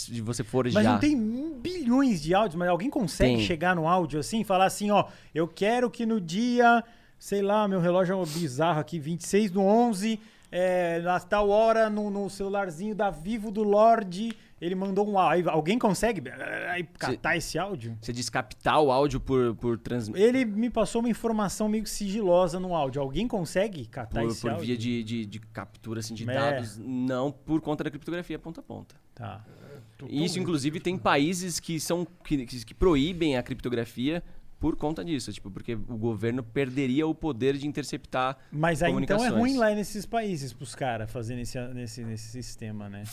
de você forjar. Mas não tem bilhões de áudios, mas alguém consegue tem. chegar no áudio assim e falar assim, ó, eu quero que no dia, sei lá, meu relógio é bizarro aqui, vinte e seis do onze, é, a tal hora no, no celularzinho da Vivo do Lorde, ele mandou um áudio. Alguém consegue aí, catar cê, esse áudio? Você diz captar o áudio por, por transmitir? Ele me passou uma informação meio sigilosa no áudio. Alguém consegue catar por, esse por áudio? Por via de, de, de captura assim, de é. dados, não por conta da criptografia ponta a ponta. Tá. É, isso, inclusive, tem países que, são, que, que proíbem a criptografia por conta disso, tipo, porque o governo perderia o poder de interceptar Mas aí então é ruim lá nesses países pros caras fazerem esse, nesse, nesse sistema, né?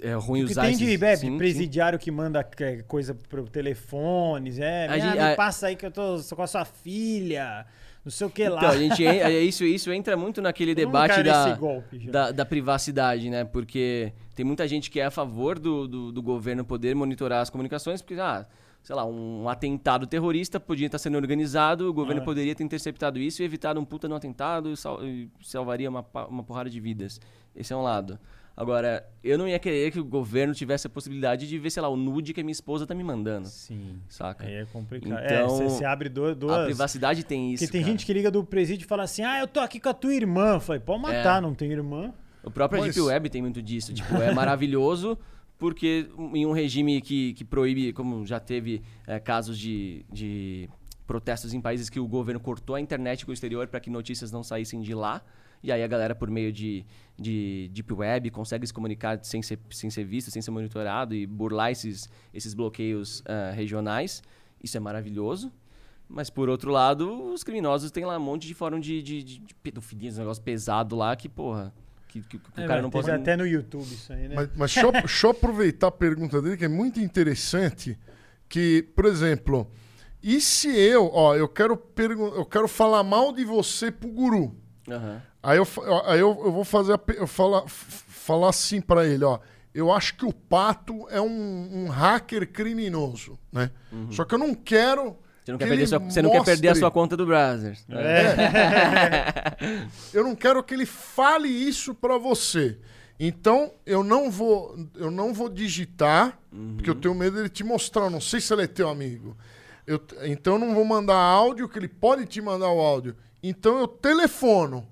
É ruim porque usar... Porque tem de esses, sim, presidiário sim. que manda coisa pro telefone, é, a gente, a... passa aí que eu tô com a sua filha, não sei o que lá. Então, a gente, isso, isso entra muito naquele debate da, golpe, da, da privacidade, né? Porque tem muita gente que é a favor do, do, do governo poder monitorar as comunicações, porque, ah... sei lá, um atentado terrorista podia estar sendo organizado, o governo ah, poderia ter interceptado isso e evitado um puta no atentado e, sal- e salvaria uma, uma porrada de vidas. Esse é um lado. Agora, eu não ia querer que o governo tivesse a possibilidade de ver, sei lá, o nude que a minha esposa tá me mandando. Sim. Saca? Aí é complicado. Então, é, você se abre duas... A privacidade tem isso, Porque tem cara. gente que liga do presídio e fala assim, ah, eu tô aqui com a tua irmã. Eu falei, pode matar, é. não tem irmã. O próprio Deep Web tem muito disso. Tipo, é maravilhoso... Porque em um regime que, que proíbe, como já teve é, casos de, de protestos em países que o governo cortou a internet com o exterior para que notícias não saíssem de lá, e aí a galera por meio de, de deep web consegue se comunicar sem ser, sem ser visto, sem ser monitorado e burlar esses, esses bloqueios uh, regionais, isso é maravilhoso. Mas, por outro lado, os criminosos têm lá um monte de fórum de, de, de, de pedofilia, um negócio pesado lá que, porra... Que, que, que é, o cara não pode... até no YouTube isso aí, né? Mas, mas só, só aproveitar a pergunta dele, que é muito interessante, que, por exemplo, e se eu, ó, eu quero, pergun- eu quero falar mal de você pro guru. Uhum. Aí, eu, aí eu, eu vou fazer, a, eu fala, falar assim pra ele, ó, eu acho que o Pato é um, um hacker criminoso, né? Uhum. Só que eu não quero... Você não, que quer sua, você não quer perder a sua conta do Brazzers. É. É. Eu não quero que ele fale isso pra você. Então, eu não vou, eu não vou digitar, uhum. porque eu tenho medo dele te mostrar. Eu não sei se ele é teu amigo. Eu, então, eu não vou mandar áudio, que ele pode te mandar o áudio. Então, eu telefono.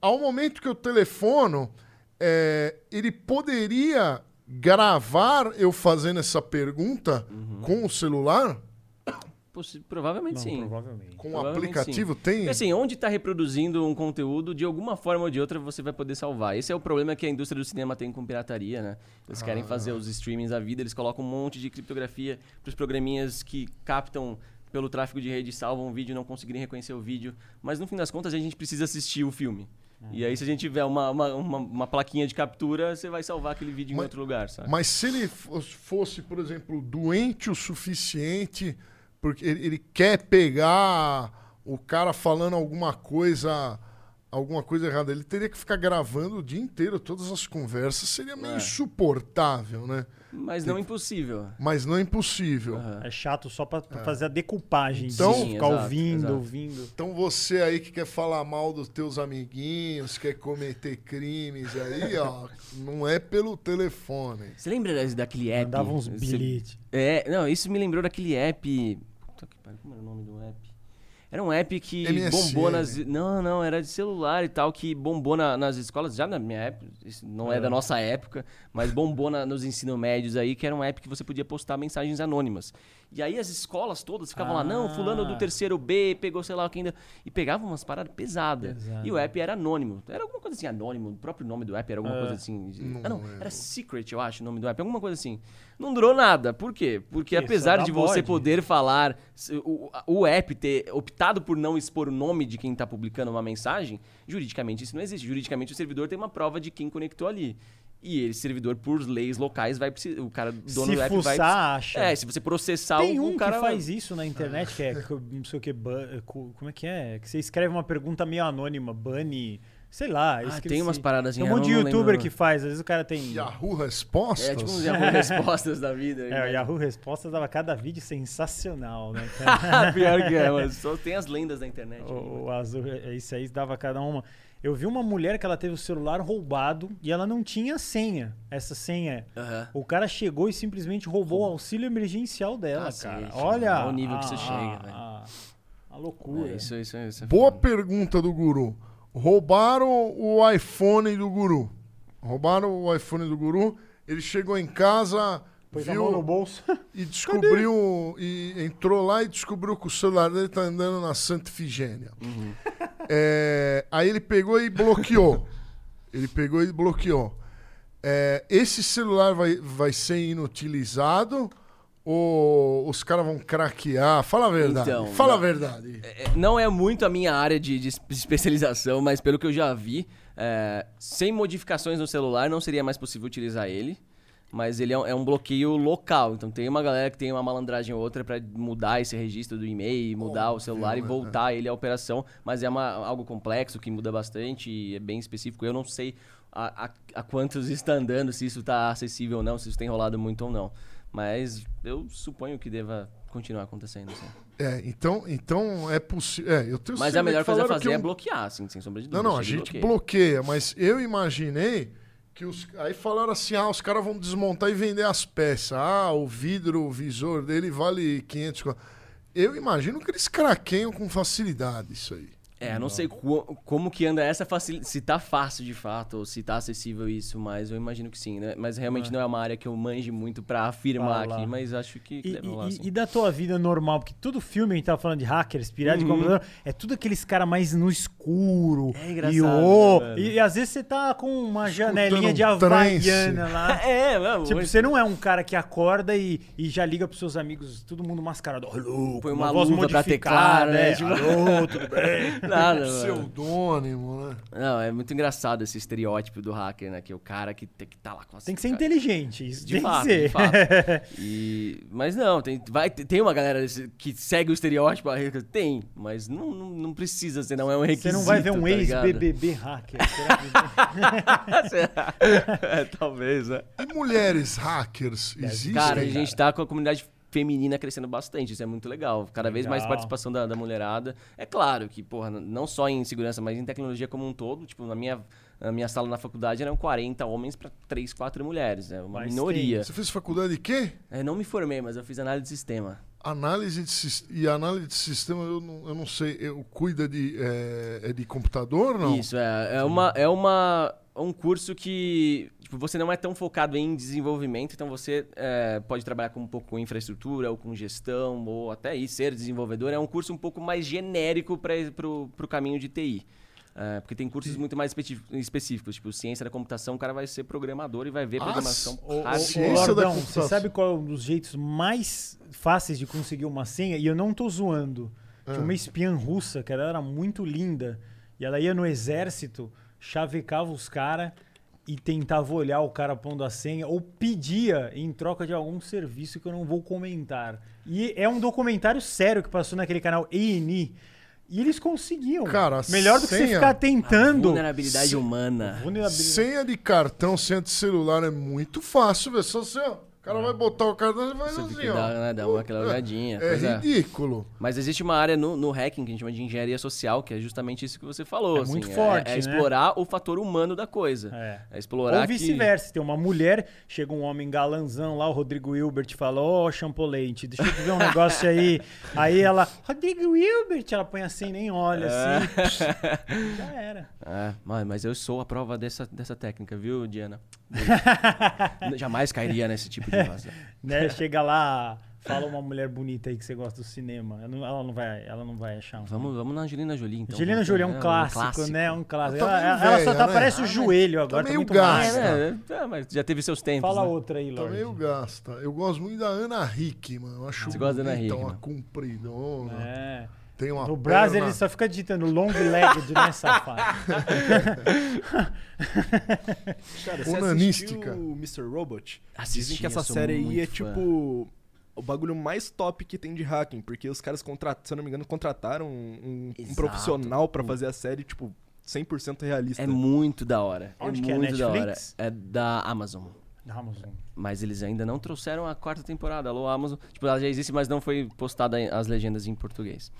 Ao momento que eu telefono, é, ele poderia gravar eu fazendo essa pergunta uhum. com o celular... Provavelmente não, sim. Provavelmente. Com o aplicativo sim. tem... Assim, onde está reproduzindo um conteúdo, de alguma forma ou de outra você vai poder salvar. Esse é o problema que a indústria do cinema tem com pirataria, né? Eles ah. querem fazer os streamings da vida, eles colocam um monte de criptografia para os programinhas que captam pelo tráfego de rede, salvam o vídeo, não conseguirem reconhecer o vídeo. Mas no fim das contas a gente precisa assistir o filme. Ah. E aí se a gente tiver uma, uma, uma, uma plaquinha de captura, você vai salvar aquele vídeo mas, em outro lugar, sabe? Mas se ele fosse, por exemplo, doente o suficiente... Porque ele quer pegar o cara falando alguma coisa, alguma coisa errada. Ele teria que ficar gravando o dia inteiro todas as conversas. Seria meio é. insuportável, né? Mas Tem... não é impossível. Mas não é impossível. Uhum. É chato só pra, pra é. fazer a decupagem. Então, sim, ficar exato, ouvindo, exato. ouvindo. Então você aí que quer falar mal dos teus amiguinhos, quer cometer crimes aí, ó, não é pelo telefone. Você lembra daquele app? Mandava uns bilhetes. Você... É, não, isso me lembrou daquele app... Puta que pariu, como era o nome do app? Era um app que M S N. bombou nas... Não, não, era de celular e tal, que bombou na, nas escolas, já na minha época, isso não é da nossa época, mas bombou na, nos ensino médios aí, que era um app que você podia postar mensagens anônimas. E aí as escolas todas ficavam ah. lá, não, fulano do terceiro B, pegou sei lá o que ainda... E pegavam umas paradas pesadas. Pesado. E o app era anônimo. Era alguma coisa assim, anônimo, o próprio nome do app era alguma ah. coisa assim... Não ah, não, lembro. Era Secret, eu acho, o nome do app, alguma coisa assim. Não durou nada. Por quê? Porque isso, apesar de você pode. poder falar, o, o app ter optado por não expor o nome de quem está publicando uma mensagem, juridicamente isso não existe. Juridicamente o servidor tem uma prova de quem conectou ali. E ele, servidor, por leis locais, vai precisar. O cara, dono do app, vai. Se acha. É, se você processar o cara. Tem um que faz isso na internet, que é. Não sei o que. Como é que é? Que você escreve uma pergunta meio anônima, bunny. Sei lá. Ah, tem umas paradas em Tem um monte de youtuber que faz. Às vezes o cara tem... Yahoo Respostas? É, tipo uns Yahoo Respostas da vida. É, né? O Yahoo Respostas dava cada vídeo sensacional, né? Pior que é, só tem as lendas da internet. O, o azul, isso aí dava cada uma. Eu vi uma mulher que ela teve o celular roubado e ela não tinha senha. Essa senha. Uhum. O cara chegou e simplesmente roubou uhum. o auxílio emergencial dela, ah, cara. Sim, olha... Olha o nível a, que você chega, velho. A, a loucura. É, isso, isso, isso é boa foda. Pergunta do guru. Roubaram o iPhone do guru. Roubaram o iPhone do guru. Ele chegou em casa, pôs viu a mão no bolso e descobriu e entrou lá e descobriu que o celular dele tá andando na Santa Ifigênia. Uhum. É, aí ele pegou e bloqueou. Ele pegou e bloqueou. É, esse celular vai, vai ser inutilizado. Ou os caras vão craquear? Fala a verdade. Então, Fala não, a verdade. Não é muito a minha área de, de especialização, mas pelo que eu já vi, é, sem modificações no celular não seria mais possível utilizar ele, mas ele é um, é um bloqueio local. Então tem uma galera que tem uma malandragem ou outra para mudar esse registro do e-mail, mudar oh, o celular viu, e voltar é. ele à operação, mas é uma, algo complexo que muda bastante e é bem específico. Eu não sei a, a, a quantos está andando, se isso está acessível ou não, se isso tem rolado muito ou não. Mas eu suponho que deva continuar acontecendo. Assim. É, então, então é possível. É, eu tenho mas a melhor coisa a fazer eu... é bloquear, assim, sem sombra de dúvida. Não, não, a gente bloqueia. bloqueia, mas eu imaginei que os. Aí falaram assim: ah, os caras vão desmontar e vender as peças. Ah, o vidro, o visor dele vale quinhentos. Eu imagino que eles craqueiam com facilidade isso aí. É, não, não sei co- como que anda essa facilidade, se tá fácil de fato, ou se tá acessível isso, mas eu imagino que sim, né? Mas realmente é. não é uma área que eu manje muito pra afirmar aqui, mas acho que... E, deve rolar, e, assim. E da tua vida normal? Porque todo filme a gente tava falando de hackers, pirata uhum. de computador, é tudo aqueles caras mais no escuro. É engraçado. E, oh, né, e, e às vezes você tá com uma janelinha um de Havaiana trance. Lá. É, mano. Tipo, você não é um cara que acorda e, e já liga pros seus amigos, todo mundo mascarado. Alô, põe uma, uma luva pra teclar, né? Tipo... Alô, tudo bem? Nada, pseudônimo, né? Não, é muito engraçado esse estereótipo do hacker, né? Que é o cara que tem que estar tá lá com a... Tem que ser cara. Inteligente, isso de tem fato, que ser. De fato. E... Mas não, tem, vai, tem uma galera que segue o estereótipo, tem, mas não, não, não precisa, você não é um requisito. Você não vai ver um tá ex-B B B hacker. Será que... é, talvez, né? E mulheres hackers existem? Cara, a gente tá com a comunidade... feminina crescendo bastante, isso é muito legal. Cada legal. vez mais participação da, da mulherada. É claro que, porra, não só em segurança, mas em tecnologia como um todo. Tipo, na minha, na minha sala na faculdade eram quarenta homens para três, quatro mulheres. É, né? Uma mas minoria. Tem. Você fez faculdade de quê? Eu não me formei, mas eu fiz análise de sistema. Análise de, e análise de sistema, eu não, eu não sei, eu cuida de, é, é de computador, não? Isso, é, é, uma, é uma, um curso que... Você não é tão focado em desenvolvimento, então você é, pode trabalhar com um pouco com infraestrutura ou com gestão, ou até aí ser desenvolvedor. É um curso um pouco mais genérico para o caminho de T I. É, porque tem cursos muito mais específicos, tipo ciência da computação, o cara vai ser programador e vai ver programação. Ah, ciência da computação. Você sabe qual é um dos jeitos mais fáceis de conseguir uma senha? E eu não tô zoando. Ah. Tinha uma espiã russa, que ela era muito linda, e ela ia no exército, chavecava os caras... E tentava olhar o cara pondo a senha ou pedia em troca de algum serviço que eu não vou comentar. E é um documentário sério que passou naquele canal E N I. E eles conseguiam. Cara, melhor do senha, que você ficar tentando. Vulnerabilidade humana. Vulnerabilidade. Senha de cartão, senha de celular é muito fácil, velho. Só assim, ó. O cara ah. vai botar o cartão e vai assim, ó. Dá, né, dá uma, aquela olhadinha. É, é ridículo. É. Mas existe uma área no, no hacking que a gente chama de engenharia social, que é justamente isso que você falou. É assim, muito é, forte, é, é né? explorar o fator humano da coisa. É, é explorar. Ou vice-versa. Que... Tem uma mulher, chega um homem galanzão lá, o Rodrigo Hilbert fala, ô, oh, Champolente, deixa eu te ver um negócio aí. Aí ela, Rodrigo Hilbert, ela põe assim, nem olha, é. assim. Já era. É, mas eu sou a prova dessa, dessa técnica, viu, Diana? Jamais cairia nesse tipo de coisa. Né? Chega lá, fala uma mulher bonita aí que você gosta do cinema. Ela não, ela não, vai, ela não vai achar. Um vamos, vamos na Angelina Jolie, então. Angelina Jolie é um, é, clássico, um clássico, né? Um clássico. Ela, ela, velha, ela só tá, né? parece ah, o joelho agora. Tá meio tá gasta. É, né? é, mas já teve seus tempos. Fala né? outra aí, Lorde. Tá meio gasta. Eu gosto muito da Ana Hickman. Acho você gosta da Ana Hickman? Então, a comprida. É... Tem uma no Brasil perna... ele só fica digitando long legged, né, safado? Cara, você Onanística. assistiu o mister Robot? Assistia, dizem que essa série aí é fã. tipo... o bagulho mais top que tem de hacking, porque os caras, contrat... se eu não me engano, contrataram um, um profissional pra fazer a série, tipo, cem por cento realista. É muito da hora. Onde é que muito é da hora. É da Amazon. Da Amazon. Mas eles ainda não trouxeram a quarta temporada. Alô, Amazon. Tipo, ela já existe, mas não foi postada as legendas em português.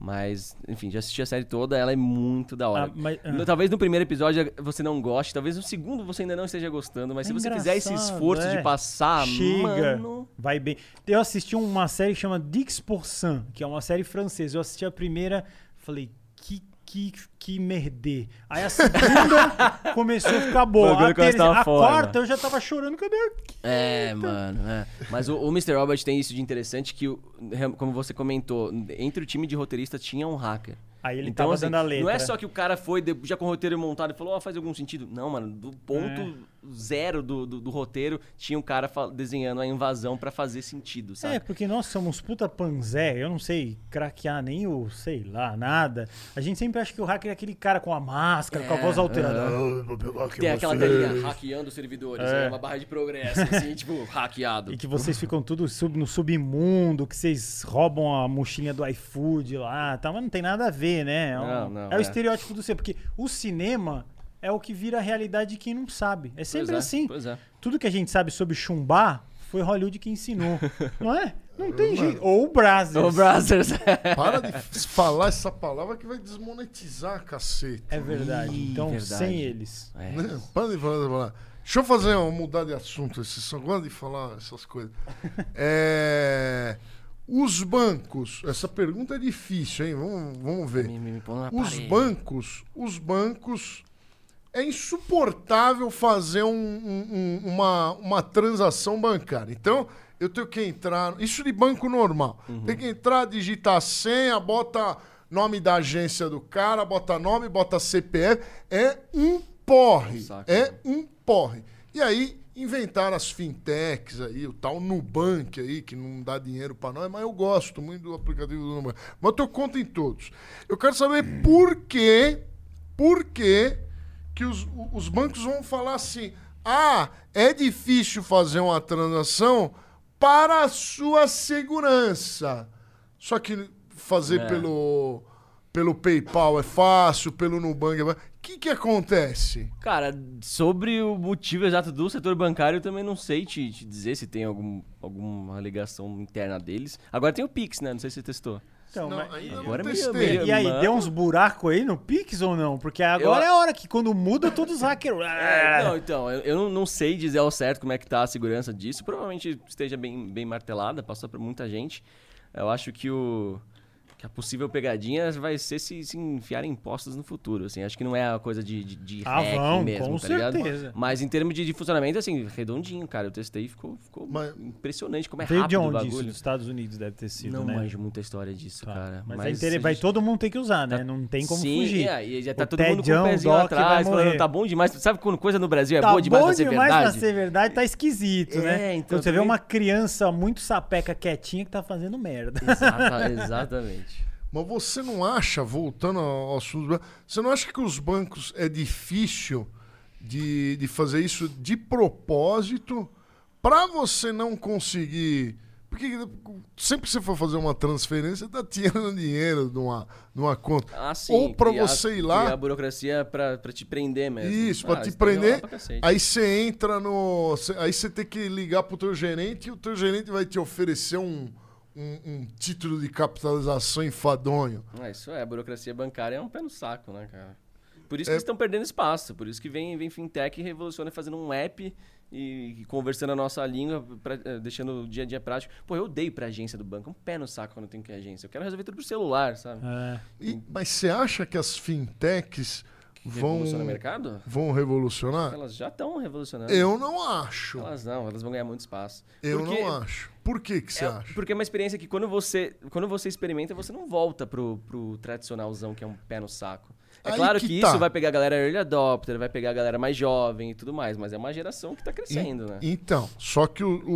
Mas, enfim, já assisti a série toda, ela é muito da hora. Ah, mas, ah. Talvez no primeiro episódio você não goste, talvez no segundo você ainda não esteja gostando, mas é se você fizer esse esforço é. de passar, Chega. mano... vai bem. Eu assisti uma série que chama Dix pour Cent, que é uma série francesa. Eu assisti a primeira, falei, que que, que merder. Aí a segunda começou a ficar boa. Pô, a terceira, a fora, quarta, mano. eu já tava chorando. Cadê a quinta? É, mano. É. Mas o, o mister Robert tem isso de interessante que, como você comentou, entre o time de roteirista tinha um hacker. Aí ele então, tava assim, dando a letra. Não é só que o cara foi já com o roteiro montado e falou, ó, oh, faz algum sentido. Não, mano, do ponto é. zero do, do, do roteiro, tinha um cara desenhando a invasão pra fazer sentido, sabe? É, porque nós somos puta panzé, eu não sei craquear nem o, sei lá, nada. A gente sempre acha que o hacker é aquele cara com a máscara, é, com a voz alterada. É. Tem aquela telinha, hackeando os servidores, é. né? Uma barra de progresso, assim, tipo, hackeado. E que vocês ficam tudo sub, no submundo, que vocês roubam a mochilinha do iFood lá, tá? Mas não tem nada a ver. Né? É, um, não, não, é, é o estereótipo do ser, porque o cinema é o que vira a realidade de quem não sabe. É sempre pois assim. É, é. Tudo que a gente sabe sobre chumbar foi Hollywood que ensinou. Não é? Não tem jeito. Ou o Brazzers. Ou o Brazzers. Para de falar essa palavra que vai desmonetizar, cacete. É verdade. Ih, então, verdade. sem eles. É. Para de falar, de falar. Deixa eu fazer uma mudar de assunto. Vocês só gostam de falar essas coisas. É... Os bancos, essa pergunta é difícil, hein? Vamos, vamos ver. Me, me põe na os parede. bancos, os bancos, é insuportável fazer um, um, uma, uma transação bancária. Então, eu tenho que entrar, isso de banco normal, uhum. tem que entrar, digitar a senha, bota nome da agência do cara, bota nome, bota C P F, é um porre, Saca. é um porre. E aí... inventaram as fintechs aí, o tal Nubank aí, que não dá dinheiro para nós, mas eu gosto muito do aplicativo do Nubank. Mas eu tô conta em todos. Eu quero saber por quê, por quê que os, os bancos vão falar assim, ah, é difícil fazer uma transação para a sua segurança. Só que fazer é. pelo, pelo PayPal é fácil, pelo Nubank é fácil. O que, que acontece? Cara, sobre o motivo exato do setor bancário, eu também não sei te, te dizer se tem algum, alguma ligação interna deles. Agora tem o Pix, né? Não sei se você testou. Então, não, mas... ainda agora não testei. Meio, meio, e aí, mano... deu uns buracos aí no Pix ou não? Porque agora eu... é a hora que quando muda, todos os hackers... É, não, então, eu, eu não sei dizer ao certo como é que tá a segurança disso. Provavelmente esteja bem, bem martelada, passou pra muita gente. Eu acho que o... que a possível pegadinha vai ser se, se enfiar em impostos no futuro, assim. Acho que não é a coisa de, de, de ah, hack vão, mesmo, com tá certeza. ligado? Mas em termos de, de funcionamento, assim, redondinho, cara. Eu testei e ficou, ficou mas, impressionante como é rápido de onde o bagulho. Dos Estados Unidos deve ter sido, não né? Não manjo muita história disso, tá. cara. Mas, mas gente... vai todo mundo ter que usar, né? Tá... Não tem como sim, fugir. É, e já tá o todo mundo com o pezinho lá atrás, falando, tá bom demais. Sabe quando coisa no Brasil é tá boa demais pra ser verdade? Tá bom demais pra ser verdade, tá esquisito, é, né? Então quando você também... vê uma criança muito sapeca quietinha que tá fazendo merda. Exata, exatamente. Mas você não acha, voltando ao assunto, você não acha que os bancos é difícil de, de fazer isso de propósito para você não conseguir... Porque sempre que você for fazer uma transferência, tá tirando dinheiro de uma, de uma conta. Ah, sim, ou para você ir lá... a burocracia para te prender mesmo. Isso, ah, para te prender. Aí você entra no... Aí você tem que ligar pro teu gerente e o teu gerente vai te oferecer um... Um, um título de capitalização enfadonho. Ah, isso é, a burocracia bancária é um pé no saco, né, cara? Por isso é... que eles estão perdendo espaço, por isso que vem, vem fintech e revoluciona fazendo um app e, e conversando a nossa língua, pra, deixando o dia a dia prático. Pô, eu odeio pra agência do banco, é um pé no saco quando eu tenho que ir à agência. Eu quero resolver tudo pro celular, sabe? É. E, mas você acha que as fintechs... Vão, vão revolucionar? Elas já estão revolucionando. Eu não acho. Elas não, elas vão ganhar muito espaço. Eu porque, não acho. Por que que você é, acha? Porque é uma experiência que quando você, quando você experimenta, você não volta pro, pro tradicionalzão, que é um pé no saco. É aí claro que, que isso tá. vai pegar a galera early adopter, vai pegar a galera mais jovem e tudo mais, mas é uma geração que está crescendo, e, né? Então, só que o, o,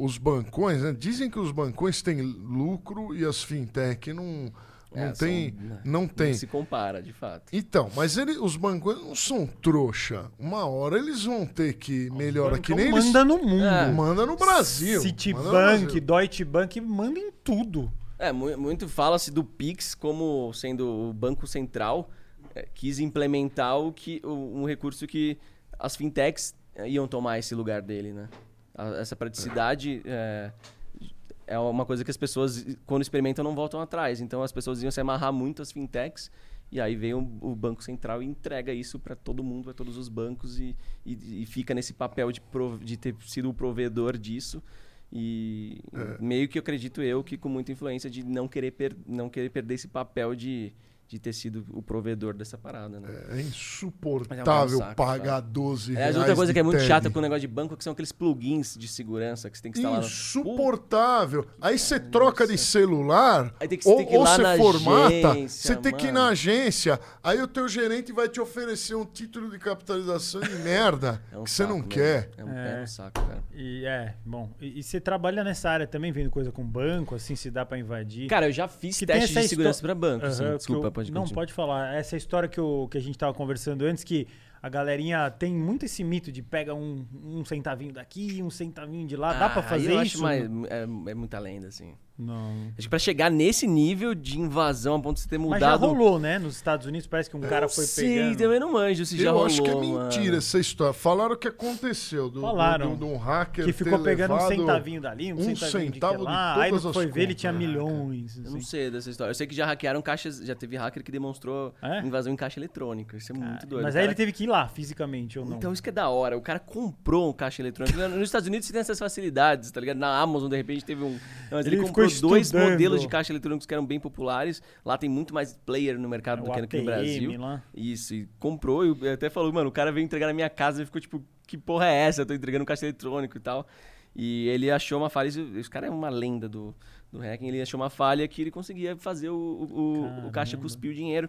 o, os bancões, né? Dizem que os bancões têm lucro e as fintech não... Não, é, tem, são, não tem. Não se compara, de fato. Então, mas ele, os bancos não são trouxa. Uma hora eles vão ter que melhorar. Que nem manda eles... no mundo. É. Manda no Brasil. Citibank, Deutsche Bank, manda em tudo. É, muito fala-se do Pix como sendo o Banco Central é, quis implementar o que, o, um recurso que as fintechs iam tomar esse lugar dele, né? A, essa praticidade... É. É, É uma coisa que as pessoas, quando experimentam, não voltam atrás. Então, as pessoas iam se amarrar muito às fintechs. E aí vem o, o Banco Central e entrega isso para todo mundo, para todos os bancos. E, e, e fica nesse papel de, prov- de ter sido o provedor disso. E é. meio que eu acredito eu que com muita influência de não querer, per- não querer perder esse papel de... de ter sido o provedor dessa parada, né? É insuportável é um saco, pagar sabe? doze reais. É, outra coisa que é muito tag. chata com o negócio de banco é que são aqueles plugins de segurança que você tem que instalar. Insuportável. No... Aí você Nossa. troca de celular, aí tem que, ou, tem que ir ou lá você na formata, agência, você tem mano. que ir na agência, aí o teu gerente vai te oferecer um título de capitalização de merda é um que saco, você não mano. quer. É um, é. é um saco, cara. E é, bom, e, e você trabalha nessa área também, vendo coisa com banco, assim, se dá pra invadir? Cara, eu já fiz que teste de esto... segurança pra banco, uhum, assim, desculpa. Pode não, pode falar. Essa história que, eu, que a gente estava conversando antes, que a galerinha tem muito esse mito de pega um, um centavinho daqui, um centavinho de lá. Ah, dá para fazer eu isso? Acho mais, é, é muita lenda, assim. Não. Acho que para chegar nesse nível de invasão a ponto de você ter mudado... Mas já rolou, né? Nos Estados Unidos parece que um eu cara foi sei, pegando... Sim, também não manjo se eu já rolou. Eu acho que é mentira mano. essa história. Falaram que aconteceu. Do, Falaram. De um hacker que ficou pegando um centavinho dali, um, um centavinho de, de lá. De Aí não foi ver, contas. ele tinha milhões. Assim. Eu não sei dessa história. Eu sei que já hackearam caixas... Já teve hacker que demonstrou é? invasão em caixa eletrônica. Isso é cara, muito doido. Mas aí cara... ele teve que ir lá fisicamente ou não. Então isso que é da hora. O cara comprou um caixa eletrônico. Nos Estados Unidos você tem essas facilidades, tá ligado? Na Amazon, de repente, teve um... Mas ele, ele comprou estudando. dois modelos de caixa eletrônicos que eram bem populares. Lá tem muito mais player no mercado é, do que aqui no Brasil. Lá. Isso, e comprou. E até falou, mano, o cara veio entregar na minha casa e ficou tipo, que porra é essa? Eu tô entregando um caixa eletrônico e tal. E ele achou uma falha. Esse cara é uma lenda do, do hacking. Ele achou uma falha que ele conseguia fazer o, o, o caixa cuspir o dinheiro.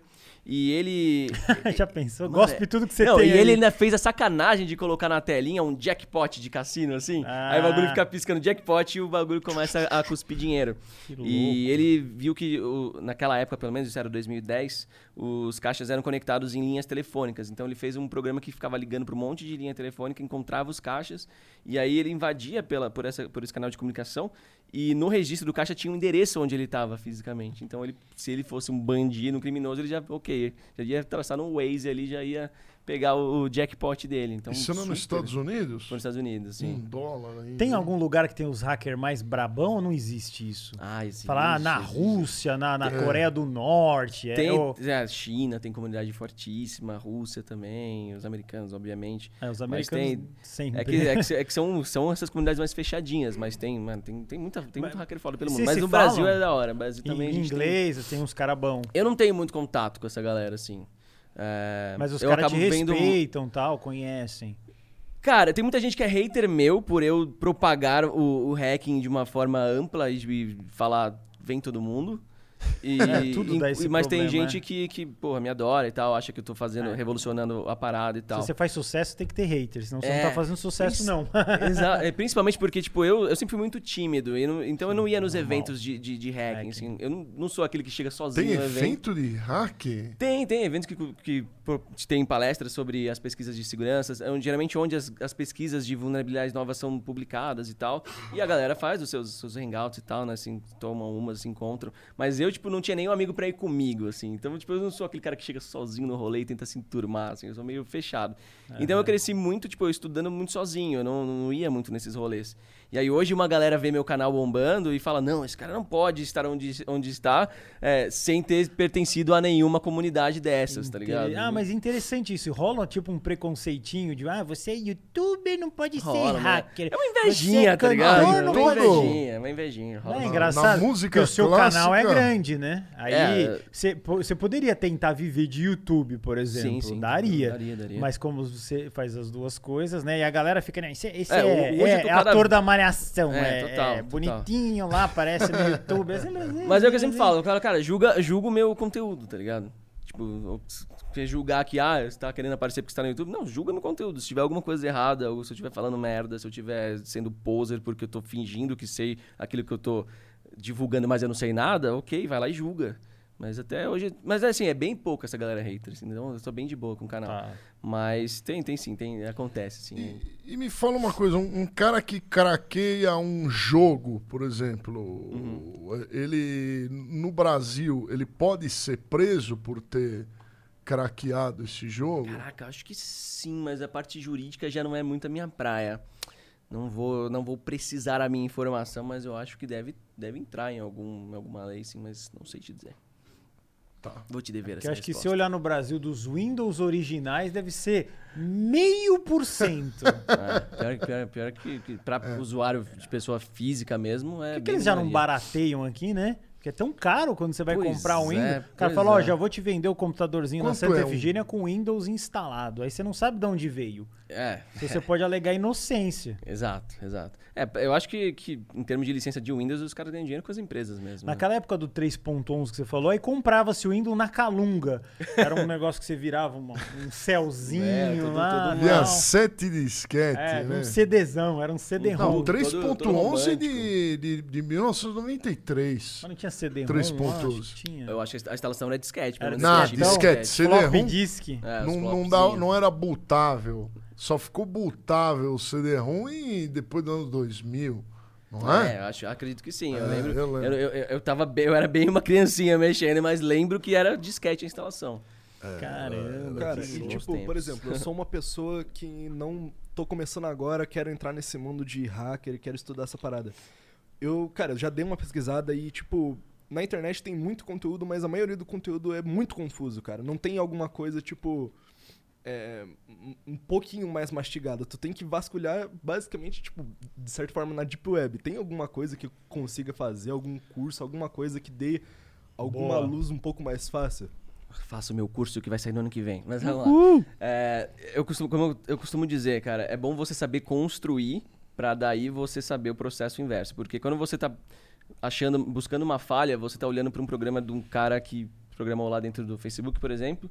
E ele... Já pensou? Mano, Gospe é... tudo que você Não, tem. E aí. ele ainda fez a sacanagem de colocar na telinha um jackpot de cassino, assim. Ah. Aí o bagulho fica piscando jackpot e o bagulho começa a cuspir dinheiro. Que louco. E ele viu que, o, naquela época, pelo menos, isso era dois mil e dez, os caixas eram conectados em linhas telefônicas. Então ele fez um programa que ficava ligando para um monte de linha telefônica, encontrava os caixas. E aí ele invadia pela, por, essa, por esse canal de comunicação. E no registro do caixa tinha um endereço onde ele estava fisicamente. Então, ele, se ele fosse um bandido, um criminoso, ele já, ok, já ia traçar no Waze ali, já ia pegar o, o jackpot dele. Então, isso não é nos Estados Unidos? Nos Estados Unidos, sim. Um dólar ainda. Tem algum lugar que tem os hackers mais brabão ou não existe isso? Ah, existe. Falar na Rússia, na, na é. Coreia do Norte. Tem, é, ou... é, China tem comunidade fortíssima, a Rússia também, os americanos, obviamente. É, os americanos tem, sempre. É que, é que, é que são, são essas comunidades mais fechadinhas, mas tem, mano, tem, tem muita... Tem muito hacker foda pelo mundo. Mas no Brasil é da hora. Mas também em inglês, tem... tem uns caras bons. Eu não tenho muito contato com essa galera, assim. É... Mas os caras te respeitam e vendo... tal, conhecem. Cara, tem muita gente que é hater meu por eu propagar o, o hacking de uma forma ampla e de falar, vem todo mundo. E, é, tudo dá esse mas problema, tem gente é. que, que, porra, me adora e tal, acha que eu tô fazendo, é. revolucionando a parada e tal. Se você faz sucesso, tem que ter haters, senão é, você não tá fazendo sucesso, princ- não. Exa- é, principalmente porque, tipo, eu, eu sempre fui muito tímido, e não, então Sim, eu não ia nos normal. eventos de, de, de hacking, hacking. Assim, eu não, não sou aquele que chega sozinho. Tem evento, evento de hacking? Tem, tem eventos que, que, que tem palestras sobre as pesquisas de segurança, geralmente onde as, as pesquisas de vulnerabilidades novas são publicadas e tal, e a galera faz os seus, seus hangouts e tal, né, assim, tomam umas, se encontram, mas eu Eu, tipo, não tinha nenhum amigo pra ir comigo, assim. Então, tipo, eu não sou aquele cara que chega sozinho no rolê e tenta se enturmar, assim. Eu sou meio fechado. É, então, eu cresci muito, tipo, eu estudando muito sozinho. Eu não, não ia muito nesses rolês. E aí, hoje, uma galera vê meu canal bombando e fala, não, esse cara não pode estar onde, onde está é, sem ter pertencido a nenhuma comunidade dessas, tá ligado? Ah, mas interessante isso. Rola, tipo, um preconceitinho de, ah, você é youtuber, não pode rola, ser hacker. É uma invejinha, tá ligado? É uma pode... invejinha, uma invejinha. Rola. Não, é engraçado que o seu clássica... canal é grande. Né? Aí você é. poderia tentar viver de YouTube, por exemplo. Sim, sim, daria, daria, daria. Mas como você faz as duas coisas, né? E a galera fica, né? Esse, esse é, é, é, é ator cada... da Malhação, é, é, total, é bonitinho total. Lá, aparece no YouTube. É, é, é, é, mas é o que eu sempre falo, cara, cara julga, julga o meu conteúdo, tá ligado? Tipo, você julgar que, ah, você tá querendo aparecer porque você tá no YouTube. Não, julga no conteúdo. Se tiver alguma coisa errada, ou se eu estiver falando merda, se eu estiver sendo poser porque eu tô fingindo que sei aquilo que eu tô divulgando, mas eu não sei nada, ok, vai lá e julga. Mas até hoje... Mas, assim, é bem pouco essa galera hater, assim, então eu tô bem de boa com o canal. Tá. Mas tem, tem sim, tem, acontece, assim. E, e me fala uma coisa, um, um cara que craqueia um jogo, por exemplo, uhum. ele, no Brasil, ele pode ser preso por ter craqueado esse jogo? Caraca, acho que sim, mas a parte jurídica já não é muito a minha praia. Não vou, não vou precisar a minha informação, mas eu acho que deve, deve entrar em, algum, em alguma lei, sim, mas não sei te dizer. Tá. Vou te dever é essa acho resposta. Que se olhar no Brasil dos Windows originais, deve ser meio por cento. Pior que, que para é. usuário de pessoa física mesmo... é. Por que, que eles já não barateiam aqui, né? Porque é tão caro quando você vai pois comprar um Windows. É, o cara fala, ó, é. oh, já vou te vender o computadorzinho Quanto na Santa é um... Efigênia com Windows instalado. Aí você não sabe de onde veio. É. Então você pode alegar inocência. Exato, exato. É, eu acho que, que em termos de licença de Windows, os caras ganham dinheiro com as empresas mesmo. Naquela né? época do três ponto onze que você falou, aí comprava-se o Windows na Calunga. Era um negócio que você virava uma, um céuzinho é, todo, lá. Todo via sete disquete, é, né? um CDzão, era um CD-ROM. Não, três ponto onze de, de, de mil novecentos e noventa e três. Mas não tinha três ponto onze. Eu acho que a instalação era disquete. Era não, disquete, então, disquete. C D-ROM é, não, não, dá, não era bootável. Só ficou bootável o C D-ROM e depois do ano dois mil. Não é? É, eu acho, acredito que sim. Eu é, lembro. Eu, lembro. Eu, eu, eu, tava bem, eu era bem uma criancinha mexendo, mas lembro que era disquete a instalação. É, Caramba, cara, que e, tipo, tempos. Por exemplo, eu sou uma pessoa que não tô começando agora, quero entrar nesse mundo de hacker, quero estudar essa parada. Eu, cara, já dei uma pesquisada e, tipo, na internet tem muito conteúdo, mas a maioria do conteúdo é muito confuso, cara. Não tem alguma coisa, tipo, é, um pouquinho mais mastigada. Tu tem que vasculhar, basicamente, tipo, de certa forma, na Deep Web. Tem alguma coisa que eu consiga fazer, algum curso, alguma coisa que dê alguma Boa. luz um pouco mais fácil? Faço o meu curso que vai sair no ano que vem. Mas vamos lá. É, eu costumo, como eu, eu costumo dizer, cara, é bom você saber construir... para daí você saber o processo inverso. Porque quando você tá achando, buscando uma falha, você tá olhando para um programa de um cara que programou lá dentro do Facebook, por exemplo.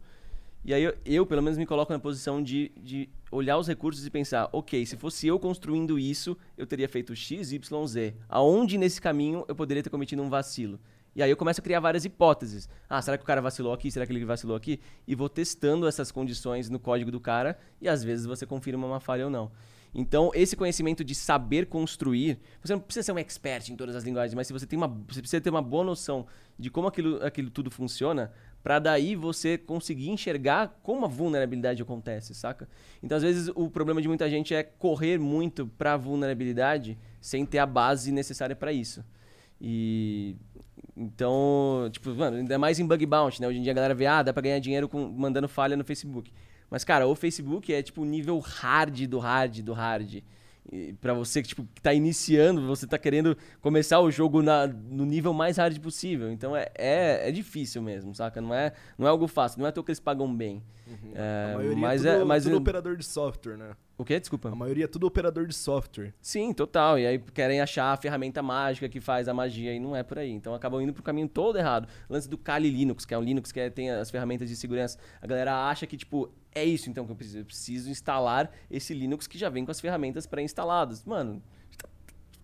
E aí eu, eu pelo menos, me coloco na posição de, de olhar os recursos e pensar, ok, se fosse eu construindo isso, eu teria feito X, Y, Z. Aonde nesse caminho eu poderia ter cometido um vacilo? E aí eu começo a criar várias hipóteses. Ah, será que o cara vacilou aqui? Será que ele vacilou aqui? E vou testando essas condições no código do cara e às vezes você confirma uma falha ou não. Então, esse conhecimento de saber construir, você não precisa ser um expert em todas as linguagens, mas se você tem uma, você precisa ter uma boa noção de como aquilo, aquilo tudo funciona, para daí você conseguir enxergar como a vulnerabilidade acontece, saca? Então, às vezes, o problema de muita gente é correr muito para a vulnerabilidade sem ter a base necessária para isso. E... Então, tipo, mano, ainda mais em bug bounty, né? Hoje em dia a galera vê, ah, dá para ganhar dinheiro com, mandando falha no Facebook. Mas, cara, o Facebook é, tipo, o nível hard do hard do hard. E pra você que, tipo, que tá iniciando, você tá querendo começar o jogo na, no nível mais hard possível. Então, é, é, é difícil mesmo, saca? Não é, não é algo fácil. Não é à toa que eles pagam bem. Uhum. É, a maioria mas é tudo, é, mas... tudo operador de software, né? O quê? Desculpa. A maioria é tudo operador de software. Sim, total. E aí querem achar a ferramenta mágica que faz a magia e não é por aí. Então acabam indo pro caminho todo errado. O lance do Kali Linux, que é um Linux que é, tem as ferramentas de segurança. A galera acha que, tipo, é isso então que eu preciso. Eu preciso instalar esse Linux que já vem com as ferramentas pré-instaladas. Mano, tá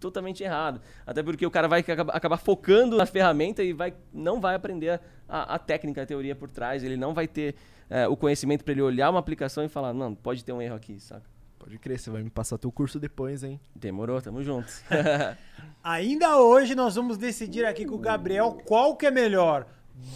totalmente errado. Até porque o cara vai acabar focando na ferramenta e vai, não vai aprender a, a técnica, a teoria por trás. Ele não vai ter é, o conhecimento para ele olhar uma aplicação e falar, não, pode ter um erro aqui, saca? Pode crer, você vai me passar teu curso depois, hein? Demorou, tamo junto. Ainda hoje nós vamos decidir aqui com o Gabriel qual que é melhor,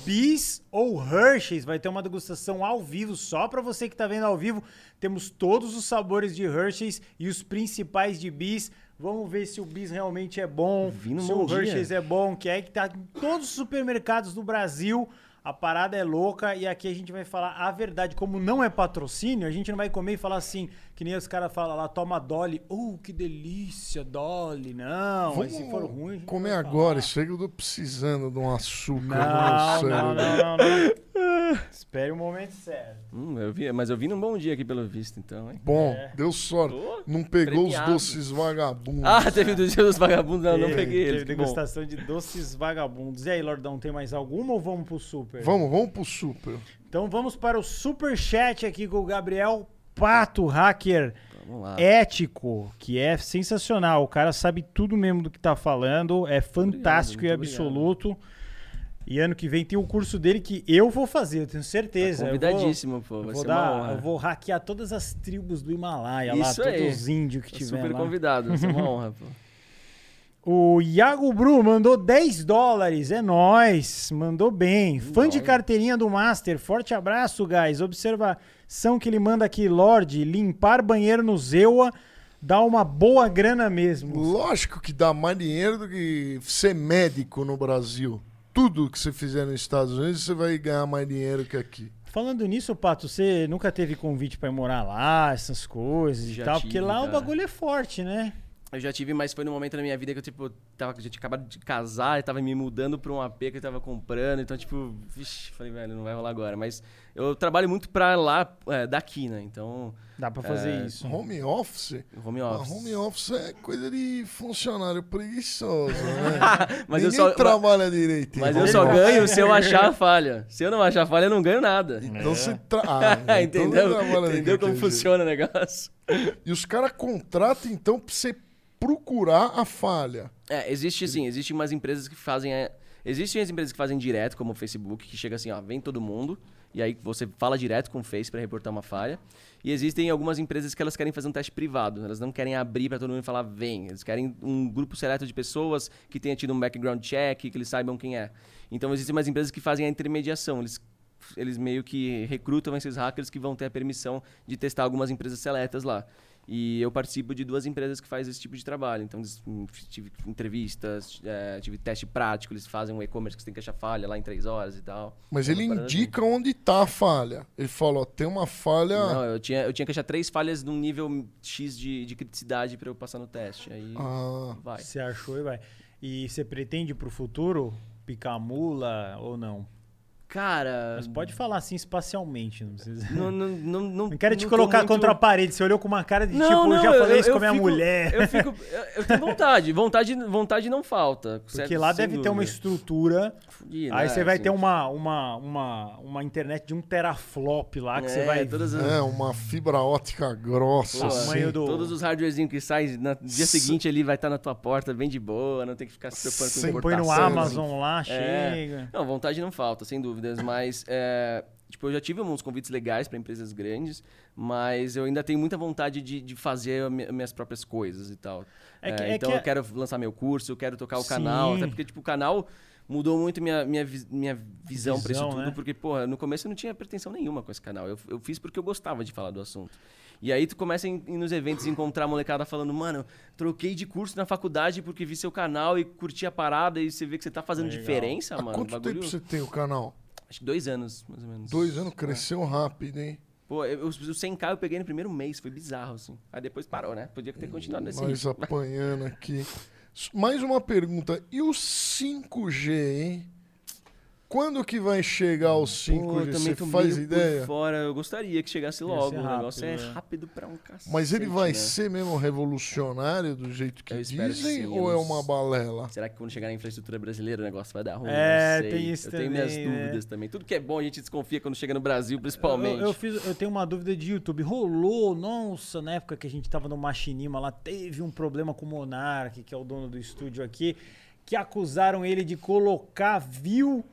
Bis ou Hershey's. Vai ter uma degustação ao vivo, só pra você que tá vendo ao vivo. Temos todos os sabores de Hershey's e os principais de Bis. Vamos ver se o Bis realmente é bom, Vindo se o Hershey's dia. é bom, que é que tá em todos os supermercados do Brasil. A parada é louca e aqui a gente vai falar a verdade. Como não é patrocínio, a gente não vai comer e falar assim, que nem os caras falam lá, toma Dolly. Oh, que delícia, Dolly. Não, vamos mas se for ruim... Vamos comer agora, isso aí eu tô precisando de um açúcar. Não, no não, não, não, não. Espere o um momento certo. Hum, eu vi, mas eu vi num bom dia aqui, pelo visto, então. Hein? Bom, é. deu sorte. Oh, não pegou premiado. Os doces vagabundos. Ah, teve o dia dos vagabundos, não, teve, não peguei eles. Teve degustação bom. de doces vagabundos. E aí, Lordão, tem mais alguma ou vamos pro super? Vamos, vamos pro super. Então vamos para o superchat aqui com o Gabriel Pato, hacker ético, que é sensacional. O cara sabe tudo mesmo do que tá falando, é fantástico obrigado, e absoluto. Obrigado. E ano que vem tem um curso dele que eu vou fazer, eu tenho certeza. Tá convidadíssimo, pô. Vai eu vou ser dar, uma honra. Eu vou hackear todas as tribos do Himalaia isso lá, aí. Todos os índios que tiver super lá. Convidado, vai ser uma honra, pô. O Iago Bru mandou dez dólares, é nóis, mandou bem. Fã Nossa. De carteirinha do Master, forte abraço, guys. Observação que ele manda aqui, Lorde, limpar banheiro no Zewa dá uma boa grana mesmo. Lógico que dá mais dinheiro do que ser médico no Brasil. Tudo que você fizer nos Estados Unidos, você vai ganhar mais dinheiro que aqui. Falando nisso, Pato, você nunca teve convite pra ir morar lá, essas coisas Já e tal? Tive, porque lá cara. O bagulho é forte, né? Eu já tive, mas foi num momento da minha vida que eu, tipo, tava, já tinha acabado de casar e tava me mudando pra um A P que eu tava comprando. Então, tipo, vixi, falei, velho, não vai rolar agora. Mas eu trabalho muito pra lá, é, daqui, né? Então... Dá pra fazer é... isso. Home office? Home office. Mas home office é coisa de funcionário preguiçoso, né? mas Ninguém eu só, trabalha mas... direito. Mas eu só ganho se eu achar a falha. Se eu não achar a falha, eu não ganho nada. Então é. Você... Tra... Ah, entendeu? Então você trabalha entendeu como funciona o negócio? E os caras contratam, então, pra você procurar a falha. É, existe sim, existem umas empresas que fazem... É, existem as empresas que fazem direto, como o Facebook, que chega assim, ó, vem todo mundo, e aí você fala direto com o Face para reportar uma falha. E existem algumas empresas que elas querem fazer um teste privado, elas não querem abrir para todo mundo e falar, vem. Eles querem um grupo seleto de pessoas que tenha tido um background check, que eles saibam quem é. Então, existem umas empresas que fazem a intermediação, eles... Eles meio que recrutam esses hackers que vão ter a permissão de testar algumas empresas seletas lá. E eu participo de duas empresas que fazem esse tipo de trabalho. Então, tive entrevistas, é, tive teste prático, eles fazem um e-commerce que você tem que achar falha lá em três horas e tal. Mas ele indica assim. Onde está a falha. Ele falou, tem uma falha... Não, eu tinha, eu tinha que achar três falhas num nível X de, de criticidade para eu passar no teste. Aí ah, vai. Você achou e vai. E você pretende para o futuro picar mula ou não? Cara... Mas pode falar assim, espacialmente, não precisa... Não, não, não, não, não quero te não colocar muito... contra a parede, você olhou com uma cara de não, tipo, não, já falei eu, isso eu com a minha fico, mulher. Eu, fico, eu, eu tenho vontade, vontade, vontade não falta. Porque certo? Lá deve ter uma estrutura, e, aí né, você vai assim, ter uma, uma, uma, uma internet de um teraflop lá, que é, você vai... Todas as... É, uma fibra ótica grossa. Pô, assim. Do... Todos os hardwarezinhos que saem, no dia Se... seguinte ele vai estar na tua porta, bem de boa, não tem que ficar se preocupando com importação. Você põe no Amazon assim. Lá, chega... É. Não, vontade não falta, sem dúvida. Mas, é, tipo, eu já tive uns convites legais para empresas grandes, mas eu ainda tenho muita vontade de, de fazer minhas próprias coisas e tal. É que, é, então, é que... eu quero lançar meu curso, eu quero tocar o Sim. canal, até porque, tipo, o canal mudou muito minha, minha, minha visão, visão para isso tudo, né? Porque, porra, no começo eu não tinha pretensão nenhuma com esse canal. Eu, eu fiz porque eu gostava de falar do assunto. E aí tu começa a ir nos eventos e encontrar a molecada falando, mano, troquei de curso na faculdade porque vi seu canal e curti a parada e você vê que você tá fazendo Legal. Diferença, Há mano. Quanto bagulho... tempo você tem o canal? Acho que dois anos, mais ou menos. Dois anos? Cresceu é. Rápido, hein? Pô, eu, o cem K eu peguei no primeiro mês, foi bizarro, assim. Aí depois parou, né? Podia ter continuado nesse Nós ritmo. Apanhando aqui. Mais uma pergunta. E o cinco G, hein? Quando que vai chegar o cinco G? Você faz ideia? Por fora. Eu gostaria que chegasse logo. O negócio é rápido pra um cacete. Mas ele vai né? ser mesmo revolucionário do jeito que dizem? Que ou é uma balela? Será que quando chegar na infraestrutura brasileira o negócio vai dar ruim? É, não sei. Tem isso eu também. Eu tenho minhas né? dúvidas também. Tudo que é bom a gente desconfia quando chega no Brasil, principalmente. Eu, eu, fiz, eu tenho uma dúvida de YouTube. Rolou, nossa, na época que a gente tava no Machinima lá, teve um problema com o Monark, que é o dono do estúdio aqui, que acusaram ele de colocar view...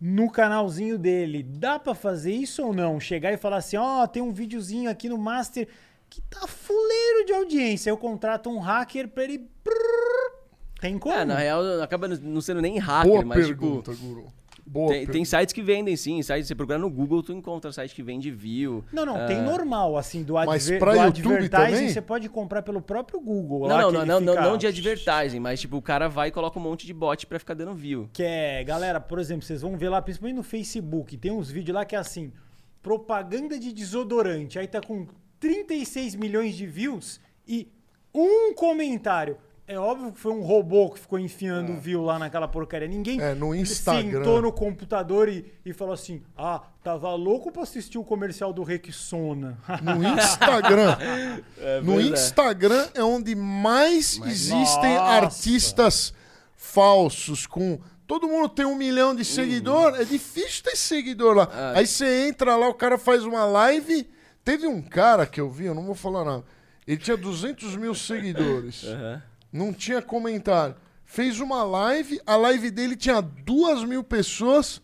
no canalzinho dele. Dá pra fazer isso ou não? Chegar e falar assim, ó, oh, tem um videozinho aqui no Master que tá fuleiro de audiência. Eu contrato um hacker pra ele... Tem como? É, na real, acaba não sendo nem hacker, Boa mas pergunta, tipo... Guru. Boa tem, tem sites que vendem, sim. Sites, você procurar no Google, tu encontra site que vende view. Não, não, uh... tem normal, assim, do, adver, do advertising também? Você pode comprar pelo próprio Google. Não, lá não, não, não, fica... não de advertising, mas tipo, o cara vai e coloca um monte de bot pra ficar dando view. Que é, galera, por exemplo, vocês vão ver lá, principalmente no Facebook, tem uns vídeos lá que é assim, propaganda de desodorante, aí tá com trinta e seis milhões de views e um comentário. É óbvio que foi um robô que ficou enfiando o é. View lá naquela porcaria. Ninguém é, no Instagram. Sentou no computador e, e falou assim, ah, tava louco pra assistir o comercial do Rexona. No Instagram. É, no Instagram é onde mais Mas existem nossa. Artistas falsos com Todo mundo tem um milhão de seguidor, uhum. é difícil ter seguidor lá. Ah, aí você entra lá, o cara faz uma live. Teve um cara que eu vi, eu não vou falar nada. Ele tinha duzentos mil seguidores. Uhum. Não tinha comentário. Fez uma live, a live dele tinha duas mil pessoas,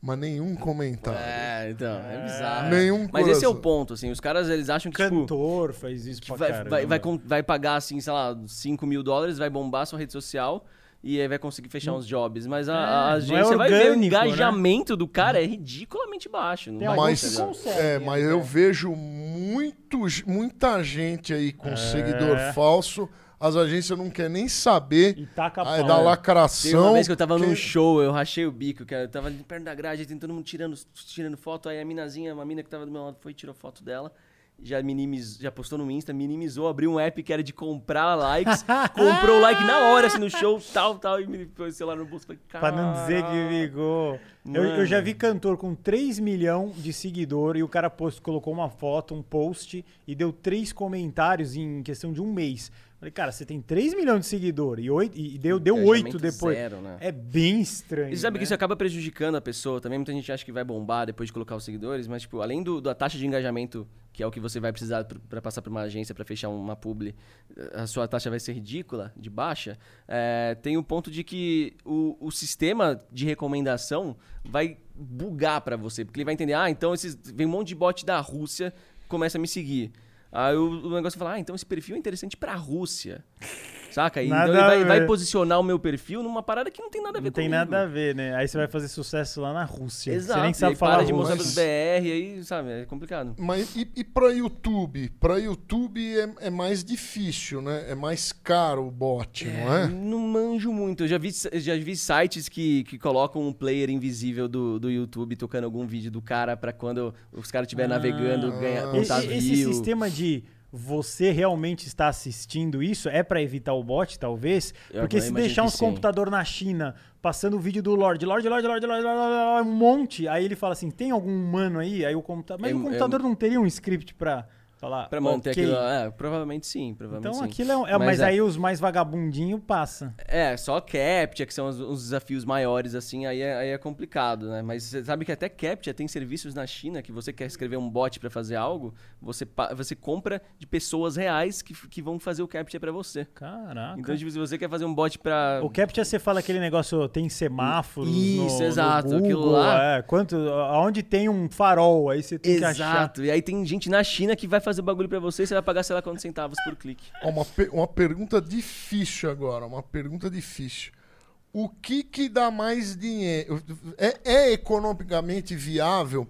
mas nenhum comentário. É, então, é bizarro. Nenhum mas coração. Esse é o ponto, assim, os caras, eles acham que, tipo... Cantor faz isso pra caramba. Vai, vai, vai, vai pagar, assim, sei lá, cinco mil dólares, vai bombar sua rede social... E aí vai conseguir fechar uns jobs. Mas a, a agência é orgânico, vai ver, o engajamento né? do cara é ridiculamente baixo. Não vai mas consegue, é, mas eu vejo muito, muita gente aí com é. seguidor falso. As agências não querem nem saber. E taca aí, da lacração. Tem uma vez que eu tava que... num show, eu rachei o bico, cara. Eu tava de perto da grade, tem todo mundo tirando, tirando foto. Aí a minazinha, uma mina que tava do meu lado, foi e tirou foto dela. Já, minimiz... já postou no Insta, minimizou, abriu um app que era de comprar likes, comprou o like na hora, assim, no show, tal, tal, e me pôs o celular no bolso. Falei, pra não dizer que ligou. Eu, eu já vi cantor com três milhões de seguidor e o cara post, colocou uma foto, um post, e deu três comentários em questão de um mês. Falei, cara, você tem três milhões de seguidor e, oito, e deu, deu oito depois. Zero, né? É bem estranho. E sabe né? que isso acaba prejudicando a pessoa também. Muita gente acha que vai bombar depois de colocar os seguidores, mas, tipo, além do, da taxa de engajamento, que é o que você vai precisar para passar para uma agência, para fechar uma publi, a sua taxa vai ser ridícula, de baixa. É, tem o ponto de que o, o sistema de recomendação vai bugar para você, porque ele vai entender, ah, então esses, vem um monte de bot da Rússia, começa a me seguir. Aí o negócio fala, ah, então esse perfil é interessante pra Rússia, saca? Então ele vai, vai posicionar o meu perfil numa parada que não tem nada a ver com comigo. Não tem nada a ver, né? Aí você vai fazer sucesso lá na Rússia. Exato. Você nem sabe falar para de mostrar os B R, aí, sabe, é complicado. Mas e, e pra YouTube? Pra YouTube é, é mais difícil, né? É mais caro o bot, é, não é? Não manjo muito. Eu já vi, já vi sites que, que colocam um player invisível do, do YouTube tocando algum vídeo do cara pra quando os caras estiver ah, navegando, ganhar contar view. Esse sistema de você realmente está assistindo isso? É para evitar o bot, talvez? Eu Porque se deixar uns computador na China passando o vídeo do Lorde, Lorde, Lorde, Lorde, Lorde, Lorde, um monte, aí ele fala assim, tem algum humano aí? Aí o computador... Mas eu, o computador eu... não teria um script para... Falar, pra manter okay. aquilo. É, provavelmente sim. Provavelmente então sim. Aquilo é, um, é mas, mas é, aí os mais vagabundinhos passam. É, só CAPTCHA, que são os, os desafios maiores, assim, aí é, aí é complicado, né? Mas você sabe que até CAPTCHA tem serviços na China que você quer escrever um bot pra fazer algo, você, você compra de pessoas reais que, que vão fazer o CAPTCHA pra você. Caraca. Então, tipo, se você quer fazer um bot pra... O CAPTCHA, você fala aquele negócio, tem semáforos isso, no, exato, no Google, aquilo lá. É, quanto, aonde tem um farol, aí você tem exato. que achar. Exato, e aí tem gente na China que vai fazer fazer o bagulho pra você e você vai pagar, sei lá, quantos centavos por clique. Uma, per- uma pergunta difícil agora, uma pergunta difícil. O que que dá mais dinheiro? É, é economicamente viável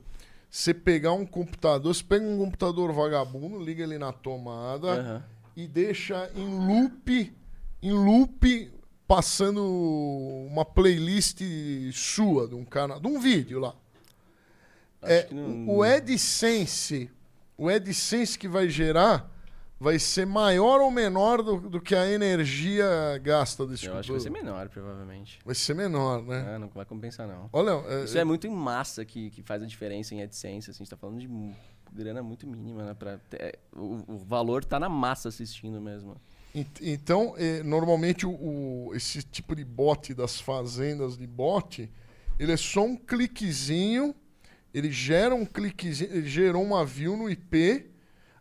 você pegar um computador, você pega um computador vagabundo, liga ele na tomada uhum. e deixa em loop, em loop passando uma playlist sua de um canal, de um vídeo lá. É, não... O AdSense... O AdSense que vai gerar vai ser maior ou menor do, do que a energia gasta desse computador? Eu acho que vai ser menor, provavelmente. Vai ser menor, né? Ah, não vai compensar, não. Olha, é, isso é muito em massa que, que faz a diferença em AdSense. Assim, a gente tá falando de grana muito mínima, né? Pra ter, o, o valor tá na massa assistindo mesmo. Então, é, normalmente, o, o, esse tipo de bot das fazendas de bot, ele é só um cliquezinho... Ele gera um cliquezinho, ele gerou uma view no I P,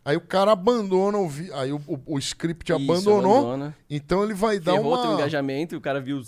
aí o cara abandona o vi, aí o, o, o script Isso, abandonou, abandona. Então ele vai dar Ferrou uma... Ferrou o engajamento, o cara viu,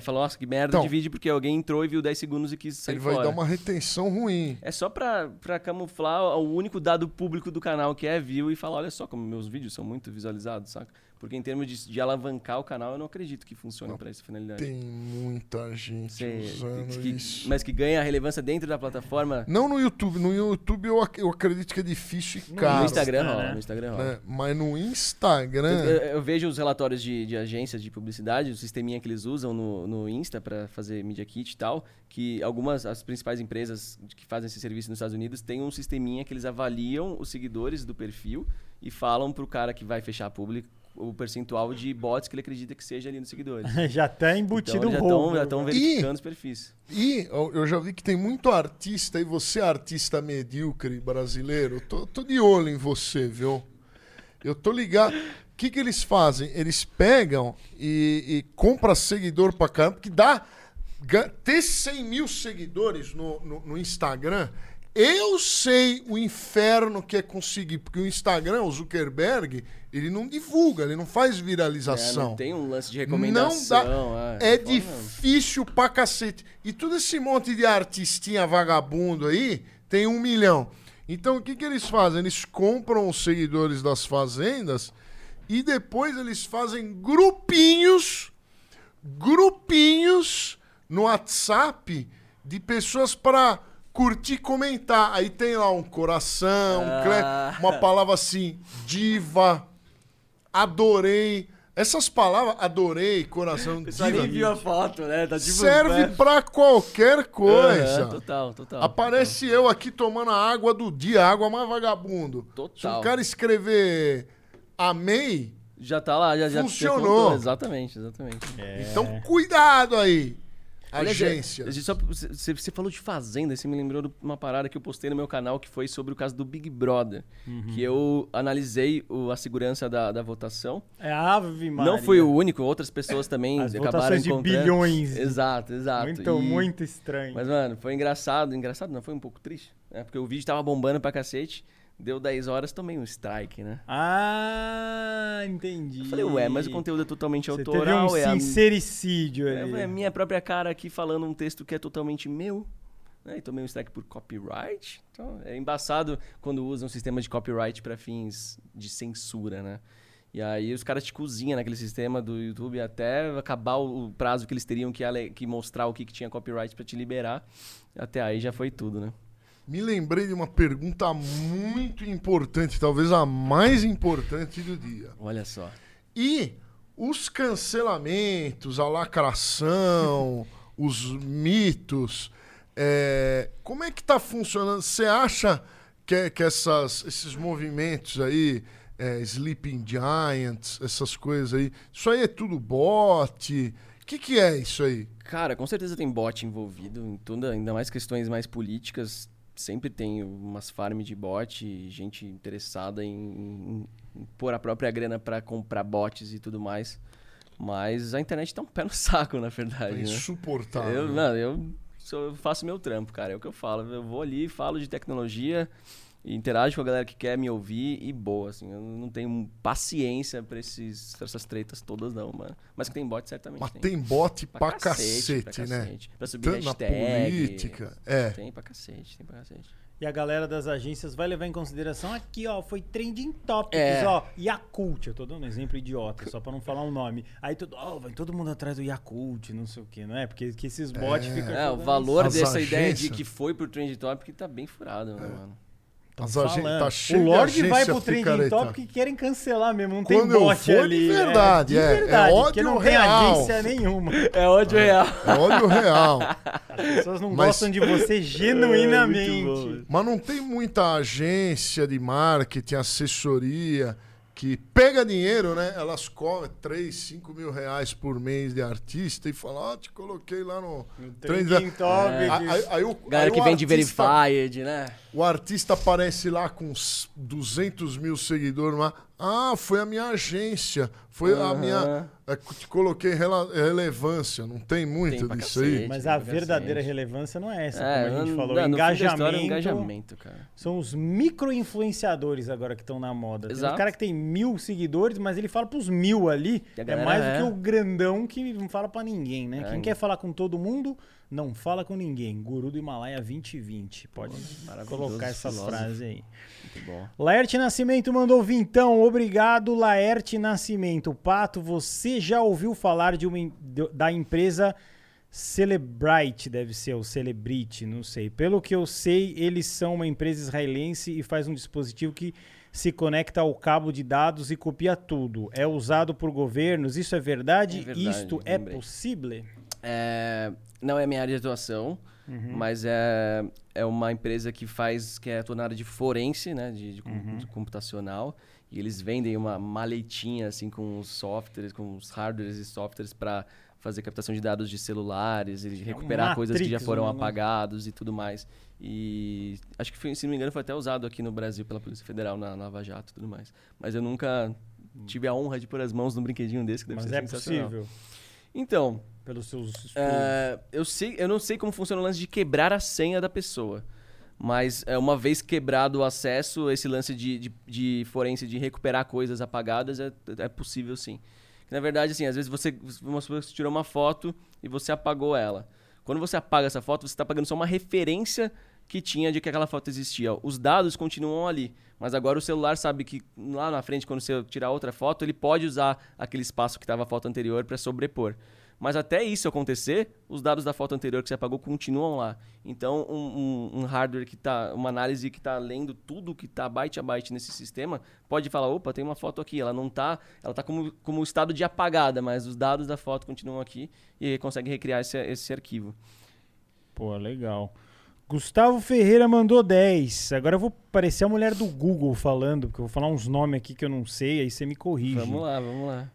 falou, nossa, que merda então, de vídeo, porque alguém entrou e viu dez segundos e quis sair Ele fora. Vai dar uma retenção ruim. É só pra, pra camuflar o único dado público do canal, que é view, e falar, olha só como meus vídeos são muito visualizados, saca? Porque em termos de, de alavancar o canal, eu não acredito que funcione para essa finalidade. Tem muita gente Cê, usando que, isso. Mas que ganha relevância dentro da plataforma... Não no YouTube. No YouTube eu, ac- eu acredito que é difícil e caro. No Instagram, ó, né? no Instagram ó. Né? Mas no Instagram... Eu, eu, eu vejo os relatórios de, de agências de publicidade, o sisteminha que eles usam no, no Insta para fazer Media Kit e tal, que algumas, as principais empresas que fazem esse serviço nos Estados Unidos têm um sisteminha que eles avaliam os seguidores do perfil e falam pro cara que vai fechar a publi o percentual de bots que ele acredita que seja ali nos seguidores. Já tá embutido então, o rolo. Já estão verificando e, os perfis. E eu já vi que tem muito artista, e você artista medíocre brasileiro, tô, tô de olho em você, viu? Eu tô ligado. O que que eles fazem? Eles pegam e, e compram seguidor pra caramba, porque dá... ter cem mil seguidores no, no, no Instagram, eu sei o inferno que é conseguir. Porque o Instagram, o Zuckerberg, ele não divulga, ele não faz viralização. É, não tem um lance de recomendação. Não dá, é, é difícil pra cacete. E todo esse monte de artistinha vagabundo aí tem um milhão. Então, o que, que eles fazem? Eles compram os seguidores das fazendas e depois eles fazem grupinhos, grupinhos no WhatsApp de pessoas para curtir e comentar. Aí tem lá um coração, um ah. uma palavra assim, diva, adorei. Essas palavras, adorei, coração, diva. Você nem viu a foto, né? Tá serve pra qualquer coisa. Uhum, total, total. Aparece total. Eu aqui tomando a água do dia, água mais vagabundo. Total. Se o cara escrever amei, já tá lá, já, já funcionou. Exatamente, exatamente. É. Então, cuidado aí. Agência. Você falou de fazenda, você me lembrou de uma parada que eu postei no meu canal que foi sobre o caso do Big Brother. Uhum. Que eu analisei o, a segurança da, da votação. É Ave Maria. Não fui o único, outras pessoas também as acabaram encontrando. Votações de bilhões. Exato, exato. Muito, e... muito estranho. Mas, mano, foi engraçado. Engraçado não, foi um pouco triste. Né? Porque o vídeo tava bombando pra cacete. Deu dez horas, tomei um strike, né? Ah, entendi. Eu falei, ué, mas o conteúdo é totalmente você autoral. Teve um é sincericídio a... aí. É a minha própria cara aqui falando um texto que é totalmente meu. Né? E tomei um strike por copyright. Então, é embaçado quando usam um sistema de copyright para fins de censura, né? E aí os caras te cozinham naquele sistema do YouTube até acabar o prazo que eles teriam que, ale... que mostrar o que, que tinha copyright para te liberar. Até aí já foi tudo, né? Me lembrei de uma pergunta muito importante, talvez a mais importante do dia. Olha só. E os cancelamentos, a lacração, os mitos, é, como é que tá funcionando? Você acha que, que essas, esses movimentos aí, é, Sleeping Giants, essas coisas aí, isso aí é tudo bot? O que, que é isso aí? Cara, com certeza tem bot envolvido, em toda, ainda mais questões mais políticas. Sempre tem umas farm de bot e gente interessada em, em, em pôr a própria grana para comprar bots e tudo mais. Mas a internet tá um pé no saco, na verdade. É insuportável. Né? Eu, não, eu, sou, eu faço meu trampo, cara. É o que eu falo. Eu vou ali, falo de tecnologia, interajo com a galera que quer me ouvir e boa. Assim, eu não tenho paciência para essas tretas todas, não, mano. Mas que tem bot, certamente. Mas tem, tem bot pra, pra cacete, cacete, né? Pra cacete. Pra subir tanto hashtag. Na política, é. Tem pra cacete, tem pra cacete. E a galera das agências vai levar em consideração aqui, ó, foi trending topics, é. ó, Yakult. Eu tô dando um exemplo idiota, só pra não falar um nome. Aí todo, ó, oh, vai todo mundo atrás do Yakult, não sei o quê, não é? Porque que esses bots é. ficam... É, o valor dessa agências... ideia de que foi pro trending topic tá bem furado, é. né, mano? Tá cheio o Lord de vai pro trending topic e querem cancelar mesmo, não tem quando bot eu vou, ali. De verdade, é. De verdade, é, é ódio não real. Não tem agência nenhuma. É ódio é. real. É ódio real. As pessoas não mas... gostam de você genuinamente. É, mas não tem muita agência de marketing, assessoria, que pega dinheiro, né? Elas cobram três, cinco mil reais por mês de artista e falam, ó, oh, te coloquei lá no... no trending topic. É. Aí, aí, aí o, galera aí que vem de Verified, né? O artista aparece lá com duzentos mil seguidores. Lá. Ah, foi a minha agência. Foi uhum. a minha... É, te coloquei rela, relevância. Não tem muito tem disso cacete, aí. Mas a verdadeira cacete. relevância não é essa, é, como a gente falou. Não, engajamento, no fim da história, é engajamento, cara. São os micro-influenciadores agora que estão na moda. Exato. Tem um cara que tem mil seguidores, mas ele fala pros mil ali. É mais do é. que o grandão que não fala pra ninguém, né? É. Quem quer falar com todo mundo... Não fala com ninguém. Guru do Himalaia vinte e vinte. Pode colocar essa frase aí. Muito bom. Laerte Nascimento mandou vintão. Obrigado, Laerte Nascimento. Pato, você já ouviu falar de uma, de, da empresa Celebrite, deve ser, ou Celebrite, não sei. Pelo que eu sei, eles são uma empresa israelense e faz um dispositivo que se conecta ao cabo de dados e copia tudo. É usado por governos. Isso é verdade? É verdade. Isto é possível? É... Não é minha área de atuação, uhum. mas é, é uma empresa que faz, que é atua na área de forense, né, de, de, uhum. de computacional. E eles vendem uma maletinha assim, com os softwares, com os hardwares e softwares para fazer captação de dados de celulares, e é recuperar Matrix, coisas que já foram né? apagadas e tudo mais. E acho que, foi, se não me engano, foi até usado aqui no Brasil pela Polícia Federal, na Lava Jato e tudo mais. Mas eu nunca tive a honra de pôr as mãos num brinquedinho desse, que deve mas ser é sensacional. Mas é possível. Então... Pelos seus... Uh, eu, sei, eu não sei como funciona o lance de quebrar a senha da pessoa. Mas uma vez quebrado o acesso, esse lance de, de, de forense, de recuperar coisas apagadas, é, é possível sim. Na verdade, assim, às vezes você, você tirou uma foto e você apagou ela. Quando você apaga essa foto, você está apagando só uma referência que tinha de que aquela foto existia. Os dados continuam ali, mas agora o celular sabe que lá na frente, quando você tirar outra foto, ele pode usar aquele espaço que estava a foto anterior para sobrepor. Mas até isso acontecer, os dados da foto anterior que você apagou continuam lá. Então, um, um, um hardware que está... Uma análise que está lendo tudo que está byte a byte nesse sistema, pode falar, opa, tem uma foto aqui. Ela não está... Ela está como, como estado de apagada, mas os dados da foto continuam aqui e consegue recriar esse, esse arquivo. Pô, legal. Gustavo Ferreira mandou dez. Agora eu vou parecer a mulher do Google falando, porque eu vou falar uns nomes aqui que eu não sei, aí você me corrige. Vamos lá, vamos lá.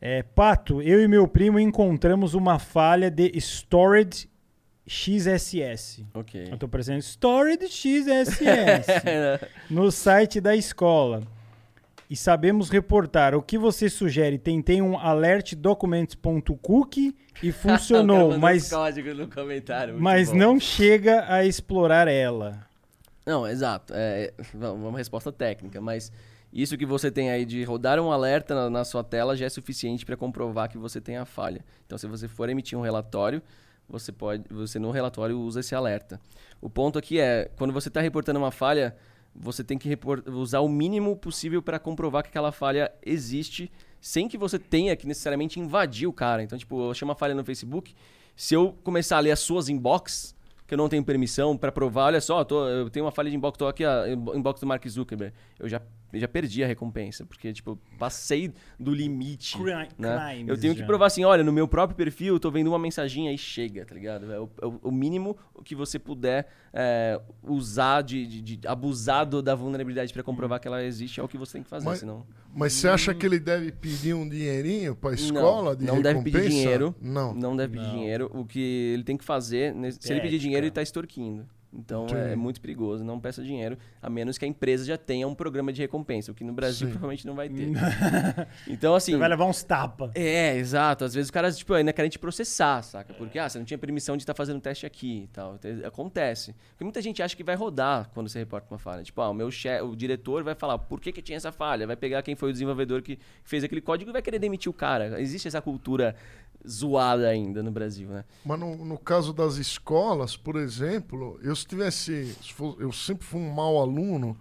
É, Pato, eu e meu primo encontramos uma falha de storage X S S. Ok. Eu tô aparecendo storage X S S no site da escola. E sabemos reportar. O que você sugere? Tentei um alert documents.cookie e funcionou, mas, código no comentário, mas não chega a explorar ela. Não, exato. É uma resposta técnica, mas... Isso que você tem aí de rodar um alerta na, na sua tela já é suficiente para comprovar que você tem a falha. Então, se você for emitir um relatório, você pode, você no relatório usa esse alerta. O ponto aqui é, quando você está reportando uma falha, você tem que report, usar o mínimo possível para comprovar que aquela falha existe, sem que você tenha que necessariamente invadir o cara. Então, tipo, eu chamo a falha no Facebook, se eu começar a ler as suas inbox... que eu não tenho permissão para provar, olha só, tô, eu tenho uma falha de inbox, tô aqui, a inbox do Mark Zuckerberg. Eu já, eu já perdi a recompensa, porque, tipo, passei do limite. Crime, né? Eu tenho já. que provar assim, olha, no meu próprio perfil, eu tô vendo uma mensagem aí, chega, tá ligado? É o, o mínimo que você puder é, usar, de, de, de abusar da vulnerabilidade para comprovar que ela existe, é o que você tem que fazer, mas, senão... Mas você acha que ele deve pedir um dinheirinho para a escola de recompensa? Não deve pedir dinheiro. Não. Não deve pedir dinheiro. O que ele tem que fazer, se ele pedir dinheiro, ele está extorquindo. Então é, é muito perigoso. Não peça dinheiro, a menos que a empresa já tenha um programa de recompensa, o que no Brasil Sim. provavelmente não vai ter. Então, assim... Você vai levar uns tapas. É, exato. Às vezes os caras tipo, ainda querem te processar, saca? Porque ah, você não tinha permissão de estar tá fazendo teste aqui e tal. Acontece. Porque muita gente acha que vai rodar quando você reporta uma falha. Tipo, ah, o meu chefe, o diretor vai falar por que, que tinha essa falha? Vai pegar quem foi o desenvolvedor que fez aquele código e vai querer demitir o cara. Existe essa cultura... zoada ainda no Brasil, né? Mas no, no caso das escolas, por exemplo, eu se tivesse, se for, eu sempre fui um mau aluno,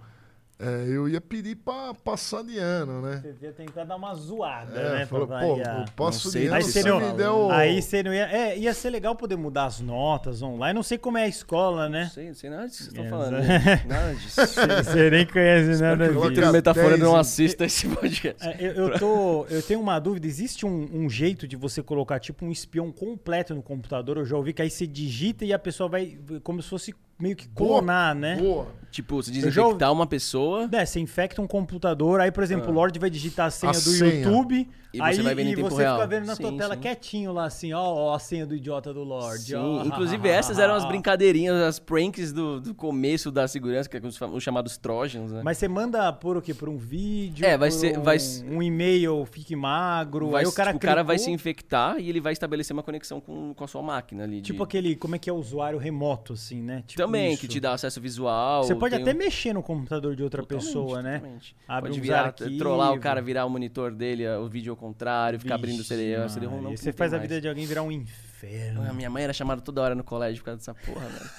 é, eu ia pedir para passar de ano, né? Você ia tentar dar uma zoada, é, né? Falou, pô, eu passo de ano, você não me deu... Aí você não ia... É, ia ser legal poder mudar as notas online, não sei como é a escola, né? Não sei, não sei nada disso que vocês estão falando. Né? Nada disso. Você nem conhece nada disso. Outra metáfora, não assista esse podcast. Eu, eu, tô, eu tenho uma dúvida, existe um, um jeito de você colocar tipo um espião completo no computador? Eu já ouvi que aí você digita e a pessoa vai como se fosse... meio que clonar, boa, né? Boa. Tipo, se desinfectar já... uma pessoa... É, você infecta um computador, aí, por exemplo, ah. o Lorde vai digitar a senha a do senha. YouTube, e aí você, vai vendo e você fica vendo na sim, tua tela sim. quietinho lá, assim, ó, ó a senha do idiota do Lorde. Sim, ó. Inclusive essas eram as brincadeirinhas, as pranks do, do começo da segurança, que é os, os chamados trojans, né? Mas você manda por o quê? Por um vídeo? É, vai ser... Um, vai... um e-mail, fique magro, vai, aí o cara tipo, O cara vai se infectar e ele vai estabelecer uma conexão com, com a sua máquina ali. Tipo de... aquele, como é que é o usuário remoto, assim, né? Tipo, também, isso. que te dá acesso visual. Você pode até um... mexer no computador de outra totalmente, pessoa, né? Totalmente. Abre pode virar, trollar o cara, virar o monitor dele, o vídeo ao contrário, ficar abrindo o C D-ROM. C D não você faz mais. A vida de alguém virar um inferno. Ah, minha mãe era chamada toda hora no colégio por causa dessa porra, velho.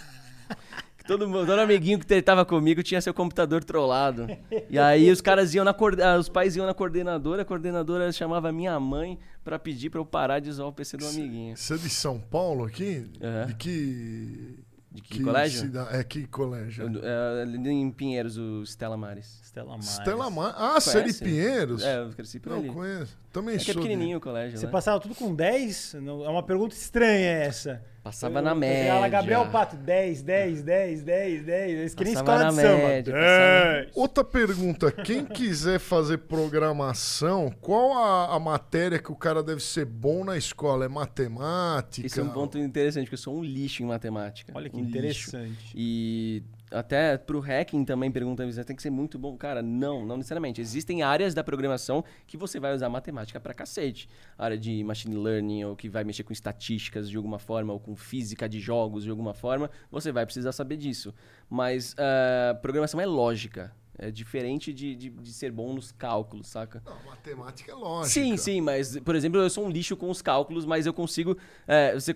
Todo mundo, todo amiguinho que tretava comigo tinha seu computador trollado. E aí os caras iam na coordenadora, os pais iam na coordenadora, a coordenadora chamava minha mãe pra pedir pra eu parar de usar o P C do amiguinho. Você é de São Paulo aqui? Uhum. De que... De que, que colégio? Cida... É, que colégio? É, em Pinheiros, o Stella Maris. Stella Maris. Stella Maris. Ah, você é de Pinheiros? É, eu cresci por não, ali. Não, conheço. Também é sou. É que é pequenininho de... o colégio, Você né? passava tudo com dez? É uma pergunta estranha essa. Passava eu, na eu, média. Ela, Gabriel Pato, dez, dez, dez, dez, dez. Que nem escola na de média, samba. É. Outra pergunta. Quem quiser fazer programação, qual a, a matéria que o cara deve ser bom na escola? É matemática? Isso é um ponto interessante, porque eu sou um lixo em matemática. Olha que um interessante. Lixo. E até pro hacking também perguntando, tem que ser muito bom. Cara, não, não necessariamente. Existem áreas da programação que você vai usar matemática pra cacete. A área de machine learning, ou que vai mexer com estatísticas de alguma forma, ou com física de jogos de alguma forma, você vai precisar saber disso. Mas uh, programação é lógica. É diferente de, de, de ser bom nos cálculos, saca? Não, matemática é lógica. Sim, sim, mas, por exemplo, eu sou um lixo com os cálculos, mas eu consigo... É, você,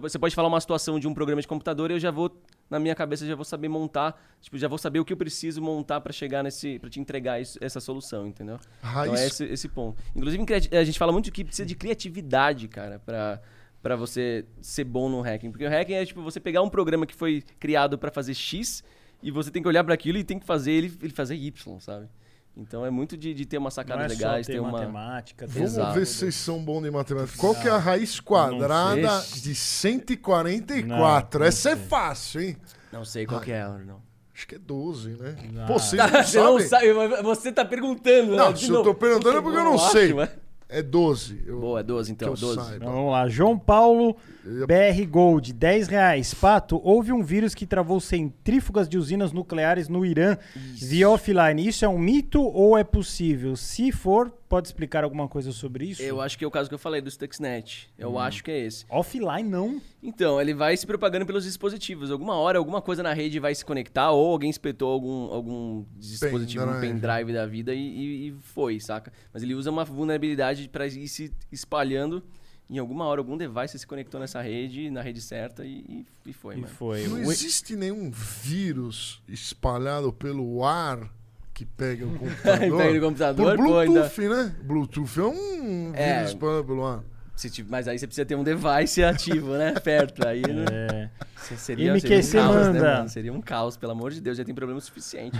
você pode falar uma situação de um programa de computador e eu já vou... Na minha cabeça, já vou saber montar... Tipo, já vou saber o que eu preciso montar para chegar nesse... Para te entregar isso, essa solução, entendeu? Ah, então isso... é esse, esse ponto. Inclusive, a gente fala muito que precisa de criatividade, cara, para... Pra você ser bom no hacking. Porque o hacking é, tipo, você pegar um programa que foi criado para fazer X... E você tem que olhar para aquilo e tem que fazer ele, ele fazer Y, sabe? Então é muito de, de ter uma sacada legal, ter, ter uma... matemática... Ter... Vamos Exato. ver se vocês são bons de matemática. Qual que é a raiz quadrada de cento e quarenta e quatro? Não, Essa não é fácil, hein? Não sei qual Ai. que é, não. Acho que é doze, né? Não. Pô, vocês não sabem. Sabe, você tá perguntando. Não, né? se não. eu tô perguntando é porque eu não acho, sei. Mas... É doze. Eu... Boa, é doze então. doze. Então, vamos lá. João Paulo B R Gold, dez reais. Pato, houve um vírus que travou centrífugas de usinas nucleares no Irã via offline. Isso é um mito ou é possível? Se for, pode explicar alguma coisa sobre isso? Eu acho que é o caso que eu falei do Stuxnet. Eu hum. acho que é esse. Offline não? Então, ele vai se propagando pelos dispositivos. Alguma hora, alguma coisa na rede vai se conectar ou alguém espetou algum, algum dispositivo, pendrive. um pendrive da vida e, e, e foi, saca? Mas ele usa uma vulnerabilidade para ir se espalhando. Em alguma hora, algum device se conectou nessa rede, na rede certa, e, e foi. E mano. foi. Não existe nenhum vírus espalhado pelo ar que pega o computador. pega o computador, Por Bluetooth, pô, né? Bluetooth é um é, vírus espalhado pelo ar. Tipo, mas aí você precisa ter um device ativo, né? Perto. Aí, né? É. Seria, seria um caos, manda. né? Mano? Seria um caos, pelo amor de Deus. Já tem problema suficiente.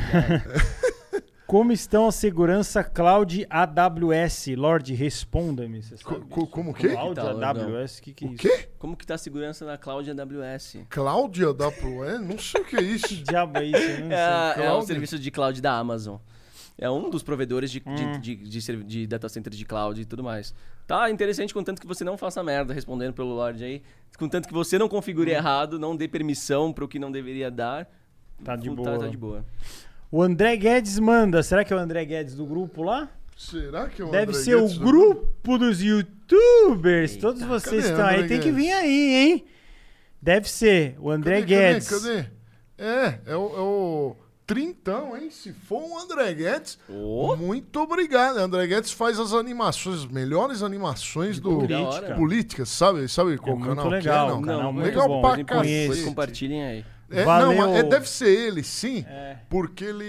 Como estão a segurança cloud A W S? Lorde, responda-me. Co- como que? Cloud tá, A W S, o que, que é o isso? Quê? Como que tá a segurança na cloud A W S? Cloud A W S? Não sei o que é isso. Que diabo é isso? Não é, sei. É um serviço de cloud da Amazon. É um dos provedores de, hum. de, de, de, de data center de cloud e tudo mais. Tá interessante, contanto que você não faça merda, respondendo pelo Lorde aí. Contanto que você não configure hum. errado, não dê permissão para o que não deveria dar. Tá de boa. Tá, tá de boa. O André Guedes manda. Será que é o André Guedes do grupo lá? Será que é o André Guedes? Deve ser Guedes o grupo do... dos youtubers. Eita, Todos vocês estão aí. Guedes? Tem que vir aí, hein? Deve ser o André cadê, Guedes. Cadê, cadê? É, é o, é o trintão, hein? Se for o André Guedes, oh. muito obrigado. O André Guedes faz as animações, as melhores animações do política. política, sabe? Sabe qual é canal que é? Não, canal muito legal bom. pra cacete. Depois compartilhem aí. É, não, é, deve ser ele, sim, é. porque ele,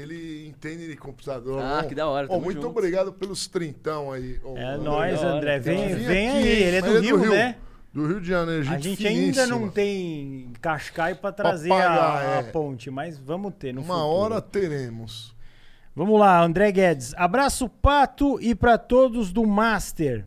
ele entende de computador. Ah, bom. que da hora. Oh, muito juntos. obrigado pelos trintão aí. Oh, é nóis, André. Vem, vem aqui, aí. Ele é do, ele Rio, é do Rio, né? Do Rio de Janeiro. Gente a gente finíssima. ainda não tem Cascaio para trazer Papaga, a, a é. ponte, mas vamos ter no Uma futuro. hora teremos. Vamos lá, André Guedes. Abraço, Pato, e para todos do Master.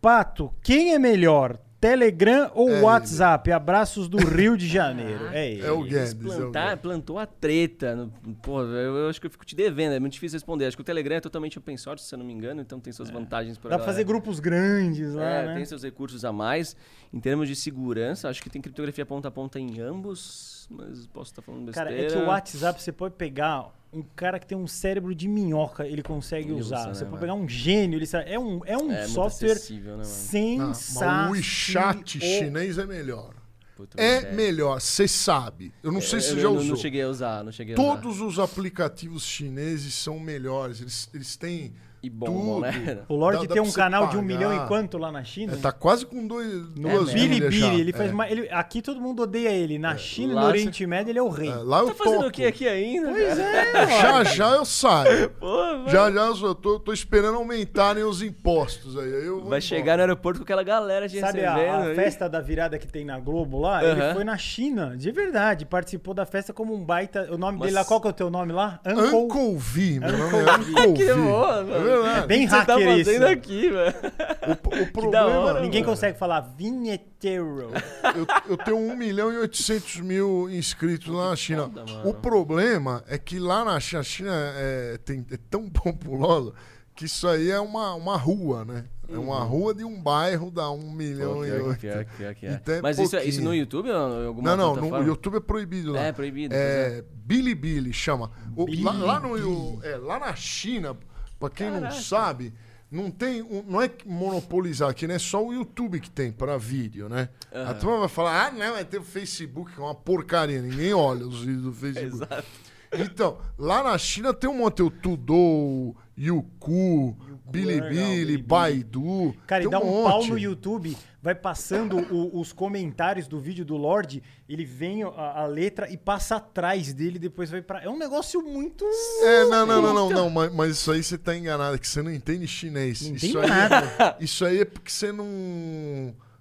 Pato, quem é melhor? Telegram ou é WhatsApp? Ele. Abraços do Rio de Janeiro. É ele. É o Guedes. Plantar, é o plantou a treta. Pô, eu, eu acho que eu fico te devendo. É muito difícil responder. Acho que o Telegram é totalmente open source, se eu não me engano. Então tem suas é. vantagens. Pra Dá pra fazer grupos grandes lá, é, né? Tem seus recursos a mais. Em termos de segurança, acho que tem criptografia ponta a ponta em ambos. Mas posso estar falando besteira. Cara, é que o WhatsApp você pode pegar... Um cara que tem um cérebro de minhoca, ele consegue ele usar. Usa, Você né, pode mano? pegar um gênio, ele sabe. É um, é um é, software né, sensacional. O WeChat chinês é melhor. Puta, é sério. melhor, você sabe. Eu não é, sei se você já não, usou. Não cheguei a usar, não cheguei a Todos usar. os aplicativos chineses são melhores. Eles, eles têm e bom, tudo. Né? O Lorde tem um canal pagar. de um milhão e quanto lá na China? É, tá quase com dois, duas é, Bilibili, ele faz é. mais, ele, aqui todo mundo odeia ele. Na é. China, lá no Oriente cê... Médio, ele é o rei. É, lá eu tá fazendo toco. o que aqui ainda? Pois é. já já eu saio. Pô, já já eu tô, tô esperando aumentarem os impostos. aí. Eu Vai chegar no aeroporto com aquela galera de Sabe a, a festa da virada que tem na Globo lá? Lá, uhum. Ele foi na China, de verdade. Participou da festa como um baita... O nome Mas... dele lá, qual que é o teu nome lá? Uncle, Uncle V, meu nome é Uncle V. Que boa, mano. É, é bem hacker isso. O que você tá fazendo aqui, velho? O, o problema... Hora, ninguém mano. consegue falar vinheteiro. Eu, eu tenho um milhão e oitocentos mil inscritos lá na China. Foda, o problema é que lá na China, a China é, tem, é tão populosa... Que isso aí é uma, uma rua, né? É uma rua de um bairro, dá um milhão e oito. Mas isso, isso no YouTube ou em alguma Não, não, no YouTube é proibido lá. É proibido. É, é. Bilibili chama. Bilibili. Lá, lá, no, é, lá na China, para quem Caraca. não sabe, não tem, não é monopolizar aqui, né? Só o YouTube que tem para vídeo, né? Uhum. A turma vai falar, ah, não, vai ter o Facebook, que é uma porcaria, ninguém olha os vídeos do Facebook. Exato. Então, lá na China tem um monte, o Tudou, Youku, Bilibili, Baidu. Cara, e dá um, um pau no YouTube, vai passando o, os comentários do vídeo do Lorde, ele vem a, a letra e passa atrás dele, depois vai pra... É um negócio muito... É, não, não, não, não, não, mas, mas isso aí você tá enganado, que você não entende chinês. Não entende isso aí, nada. Isso aí é porque você não...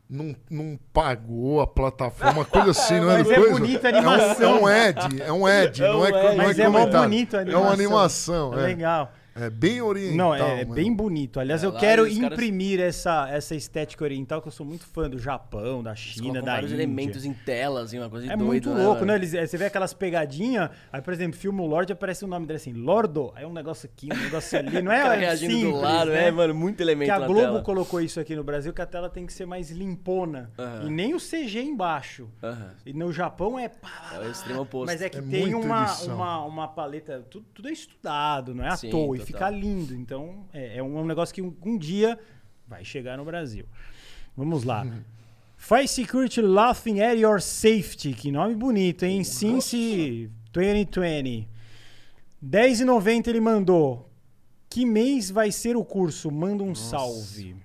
Não, não pagou a plataforma, coisa assim, não é? Mas é bonita a animação. É um ad, é um ad, é um não é, ad. Não mas é, é comentário. Bonito a animação. É uma animação, é. É legal. É bem oriental. Não, é, é bem bonito. Aliás, é, eu quero imprimir caras... essa, essa estética oriental, que eu sou muito fã do Japão, da China, da Índia. Elementos em telas, assim, uma coisa de é doido. É muito louco, né? né? Eles, você vê aquelas pegadinhas, aí, por exemplo, filma o Lorde, aparece o um nome dele assim, Lordo. Aí é um negócio aqui, um negócio ali. Não é tá reagindo simples, do lado, né? É, mano, muito elemento na tela. Que a Globo colocou isso aqui no Brasil, que a tela tem que ser mais limpona. Uh-huh. E nem o C G embaixo. Uh-huh. E no Japão é... É o extremo oposto. Mas é que é tem uma, uma, uma paleta... Tudo, tudo é estudado, não é à toa. Ficar lindo, então é, é, um, é um negócio que um, um dia vai chegar no Brasil. Vamos lá. Five Security Laughing at Your Safety, que nome bonito, hein? Since twenty twenty. dez e noventa ele mandou. Que mês vai ser o curso? Manda um Nossa. salve.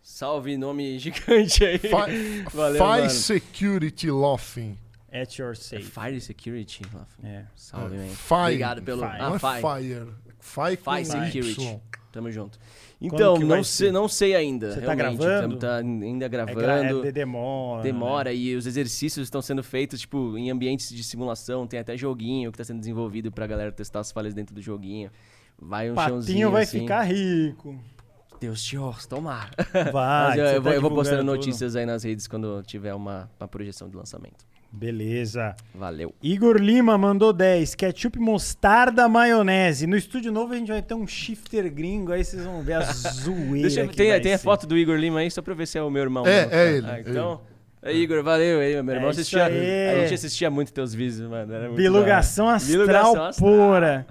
Salve, nome gigante aí. Fi, Valeu, Five mano. Security Laughing. At Your Safety. Fire Security Laughing. É. Salve, é. Fire. Obrigado pelo... Fire. Ah, Fire. Fire. Fai Security. Tamo junto. Então, não sei, não sei ainda. Você tá gravando? Tá ainda gravando. É gra- é, demora. Demora, né? E os exercícios estão sendo feitos, tipo, em ambientes de simulação. Tem até joguinho que tá sendo desenvolvido pra galera testar as falhas dentro do joguinho. Vai um Patinho chãozinho vai assim. Ficar rico. Deus te ouça, tomara. Vai. eu, eu, tá eu vou postando tudo. Notícias aí nas redes quando tiver uma, uma projeção de lançamento. Beleza. Valeu. Igor Lima mandou dez. Ketchup, mostarda, maionese. No estúdio novo a gente vai ter um shifter gringo. Aí vocês vão ver a zoeira. Deixa eu, que tem vai tem ser. A foto do Igor Lima aí, só pra ver se é o meu irmão. É, é ele. Ah, então, é. É, Igor, valeu. Aí, meu irmão. É assistia, a gente assistia muito teus vídeos, mano. Era muito Bilugação, astral Bilugação astral pura.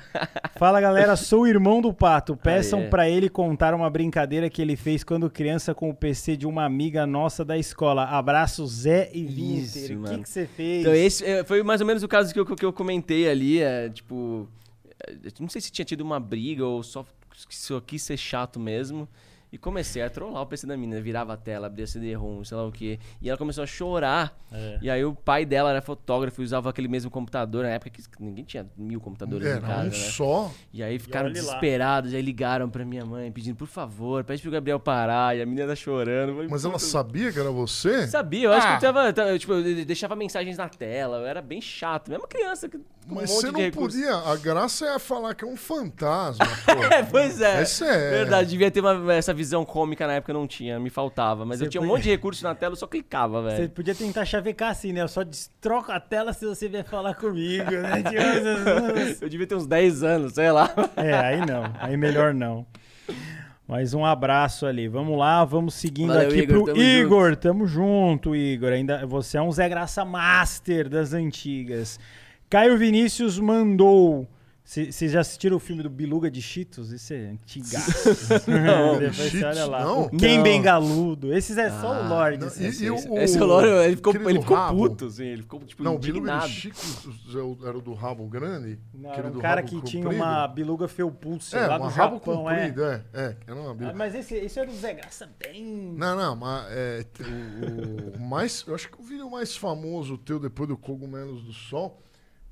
Fala, galera. Sou o irmão do Pato. Peçam ah, é. pra ele contar uma brincadeira que ele fez quando criança com o P C de uma amiga nossa da escola. Abraço, Zé e Vítor. O que que você fez? Então, esse foi mais ou menos o caso que eu, que eu comentei ali. É, tipo, não sei se tinha tido uma briga ou só, só quis ser chato mesmo. E comecei a trollar o P C da menina, virava a tela, abria C D ROM, sei lá o quê. E ela começou a chorar. É. E aí o pai dela era fotógrafo e usava aquele mesmo computador. Na época que ninguém tinha mil computadores é, em casa, um né? só. E aí ficaram e desesperados. Lá. Aí ligaram pra minha mãe pedindo, por favor, pede pro Gabriel parar. E a menina tá chorando. Falei, mas ela sabia que era você? Sabia. Eu ah. acho que eu, tava, eu, tipo, eu deixava mensagens na tela. Eu era bem chato. Eu era uma criança que... Um Mas você não recurso. Podia. A graça é falar que é um fantasma. Pô. Pois é. Essa é. Verdade. Devia ter uma, essa visão cômica na época, não tinha. Me faltava. Mas você eu tinha podia... um monte de recurso na tela, eu só clicava, velho. Você podia tentar chavecar assim, né? Eu só destroco a tela se você vier falar comigo, né? Eu devia ter uns dez anos, sei lá. É, aí não. Aí melhor não. Mas um abraço ali. Vamos lá, vamos seguindo Valeu, aqui Igor, pro tamo Igor. Junto. Tamo junto, Igor. Ainda, você é um Zé Graça Master das antigas. Caio Vinícius mandou... Vocês já assistiram o filme do Biluga de Cheetos? Esse é antigaço. Não, depois Cheetos, olha lá. Não? Quem não. Bengaludo. Esses é ah, só o Lorde. Assim, esse, o, esse é o Lorde, ele ficou, ele ficou puto. Assim, ele ficou, tipo, não, indignado. O Biluga de Cheetos era o do rabo grande? Não, era um cara que comprido. Tinha uma biluga felpulsa é, lá do Japão. Comprido, é, uma rabo é, é, comprida. Ah, mas esse, esse era o Zé Graça bem... Não, não, mas... É, o, o mais, eu acho que o vídeo mais famoso teu, depois do Cogumelos do Sol...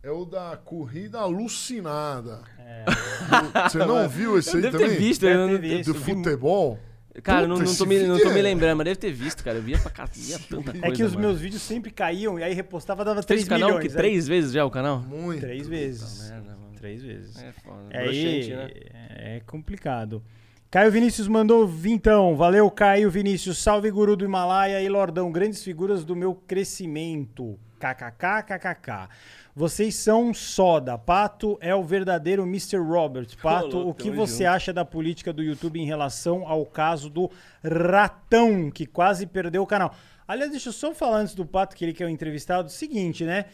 É o da corrida alucinada. É. Do, você não viu esse aí também? Deve ter visto. Eu não, visto. Do futebol? Cara, Puta, não, não, tô me, não tô me lembrando, mas deve ter visto, cara. Eu via pra casinha tanta coisa. É que os mano. meus vídeos sempre caíam e aí repostava, dava três milhões. Canal, que é? Três vezes já o canal? Muito. Três vezes. Puta merda, mano. Três vezes. É foda. É, aí, né? É complicado. Caio Vinícius mandou vintão. Valeu, Caio Vinícius. Salve, guru do Himalaia e Lordão. Grandes figuras do meu crescimento. KKKKKK. Vocês são soda. Pato é o verdadeiro mister Robert. Pato, olá, o que você junto. acha da política do YouTube em relação ao caso do Ratão, que quase perdeu o canal? Aliás, deixa eu só falar antes do Pato, que ele que é o entrevistado, o seguinte, né?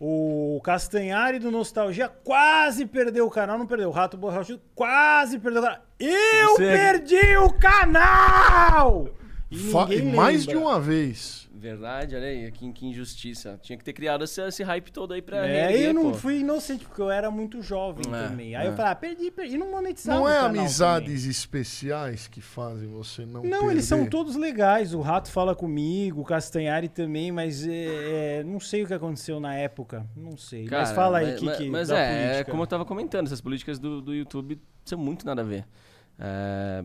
O Castanhari do Nostalgia quase perdeu o canal, não perdeu. O Rato Borrachudo quase perdeu o canal. Eu você... perdi o canal! E Fa... mais de uma vez. Verdade, olha aí, que, que injustiça. Tinha que ter criado esse, esse hype todo aí pra... É, reerguer, eu não pô. fui inocente, porque eu era muito jovem é, também. Aí é. eu falei, ah, perdi, perdi. E não monetizava Não é amizades também. especiais que fazem você não Não, perder. Eles são todos legais. O Rato fala comigo, o Castanhari também, mas é, é, não sei o que aconteceu na época. Não sei. Cara, mas fala aí, Kiki, mas, que, que mas é, política. é, como eu tava comentando, essas políticas do, do YouTube são muito nada a ver. É...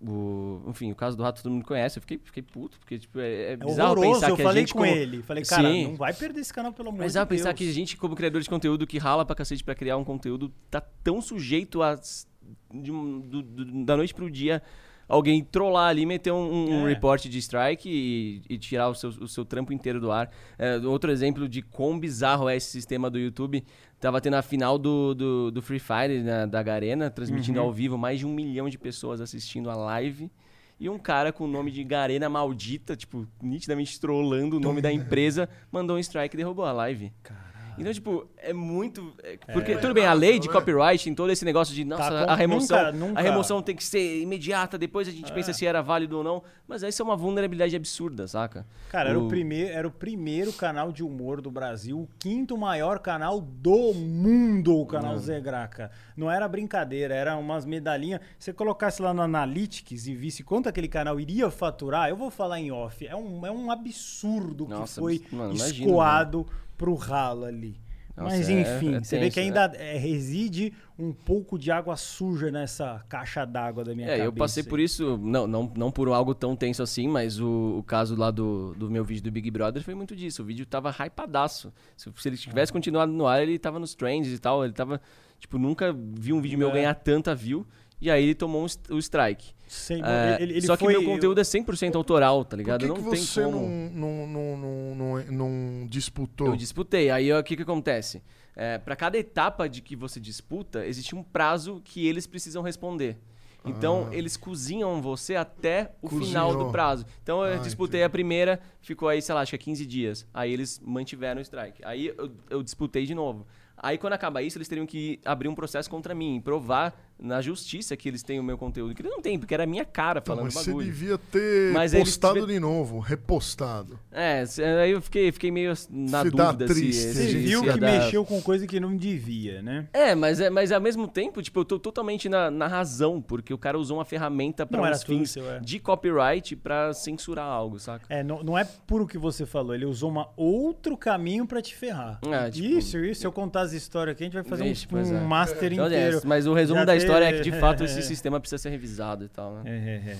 O, enfim, o caso do Rato todo mundo conhece. Eu fiquei, fiquei puto, porque tipo, é, é bizarro horroroso. pensar eu que a gente... Eu falei com como... ele. Falei, cara, Sim. não vai perder esse canal, pelo amor de Deus. Mas é pensar que a gente, como criador de conteúdo, que rala pra cacete pra criar um conteúdo, tá tão sujeito a... De, do, do, da noite pro dia, alguém trollar ali, meter um, um é. report de strike e, e tirar o seu, o seu trampo inteiro do ar. É, outro exemplo de quão bizarro é esse sistema do YouTube... Tava tendo a final do, do, do Free Fire na, da Garena, transmitindo uhum. ao vivo, mais de um milhão de pessoas assistindo a live. E um cara com o nome de Garena Maldita, tipo, nitidamente trollando o nome da empresa, mandou um strike e derrubou a live. Caralho. Então, tipo, é muito... É, porque, é, tudo bem, a lei de copyright em todo esse negócio de, nossa, tá com... a remoção nunca, nunca. a remoção tem que ser imediata, depois a gente é. pensa se era válido ou não, mas essa é uma vulnerabilidade absurda, saca? Cara, o... Era, o primeiro, era o primeiro canal de humor do Brasil, o quinto maior canal do mundo, o canal não. Zé Graça. Não era brincadeira, era umas medalhinhas. Se você colocasse lá no Analytics e visse quanto aquele canal iria faturar, eu vou falar em off, é um, é um absurdo nossa, que foi mano, escoado... Imagino, pro ralo ali. Nossa, mas enfim, é, é tenso, você vê que ainda né? é, reside um pouco de água suja nessa caixa d'água da minha é, cabeça. É, eu passei por isso, não, não, não por algo tão tenso assim, mas o, o caso lá do, do meu vídeo do Big Brother foi muito disso. O vídeo tava hypadaço. Se, se ele tivesse continuado no ar, ele tava nos trends e tal, ele tava, tipo, nunca vi um vídeo é. meu ganhar tanta view. E aí ele tomou um, o strike. Sim, é, ele, ele só que foi, meu conteúdo eu... é cem por cento autoral, tá ligado? Por que não que tem você como... não, não, não, não, não disputou? Eu disputei. Aí o que, que acontece? É, para cada etapa de que você disputa, existe um prazo que eles precisam responder. Então, ah. eles cozinham você até o Cozinhou. final do prazo. Então, eu ah, disputei entendi. a primeira, ficou aí, sei lá, acho que é quinze dias. Aí eles mantiveram o strike. Aí eu, eu disputei de novo. Aí, quando acaba isso, eles teriam que abrir um processo contra mim, provar na justiça que eles têm o meu conteúdo. Que eles não têm, porque era a minha cara falando então, mas bagulho. Mas você devia ter mas postado eles... de novo, repostado. É, aí eu fiquei, fiquei meio na se dúvida. Dá triste, se, se, você viu se que dar... mexeu com coisa que não devia, né? É, mas, é, mas ao mesmo tempo, tipo, eu tô totalmente na, na razão, porque o cara usou uma ferramenta para uns fins seu, é. de copyright para censurar algo, saca? É, não, não é por o que você falou, ele usou um outro caminho para te ferrar. É, tipo, isso, isso, se eu contar as histórias aqui, a gente vai fazer Vixe, um, um é. master então, inteiro. É, mas o resumo Já da história é que, de fato, esse sistema precisa ser revisado e tal, né? É, é, é.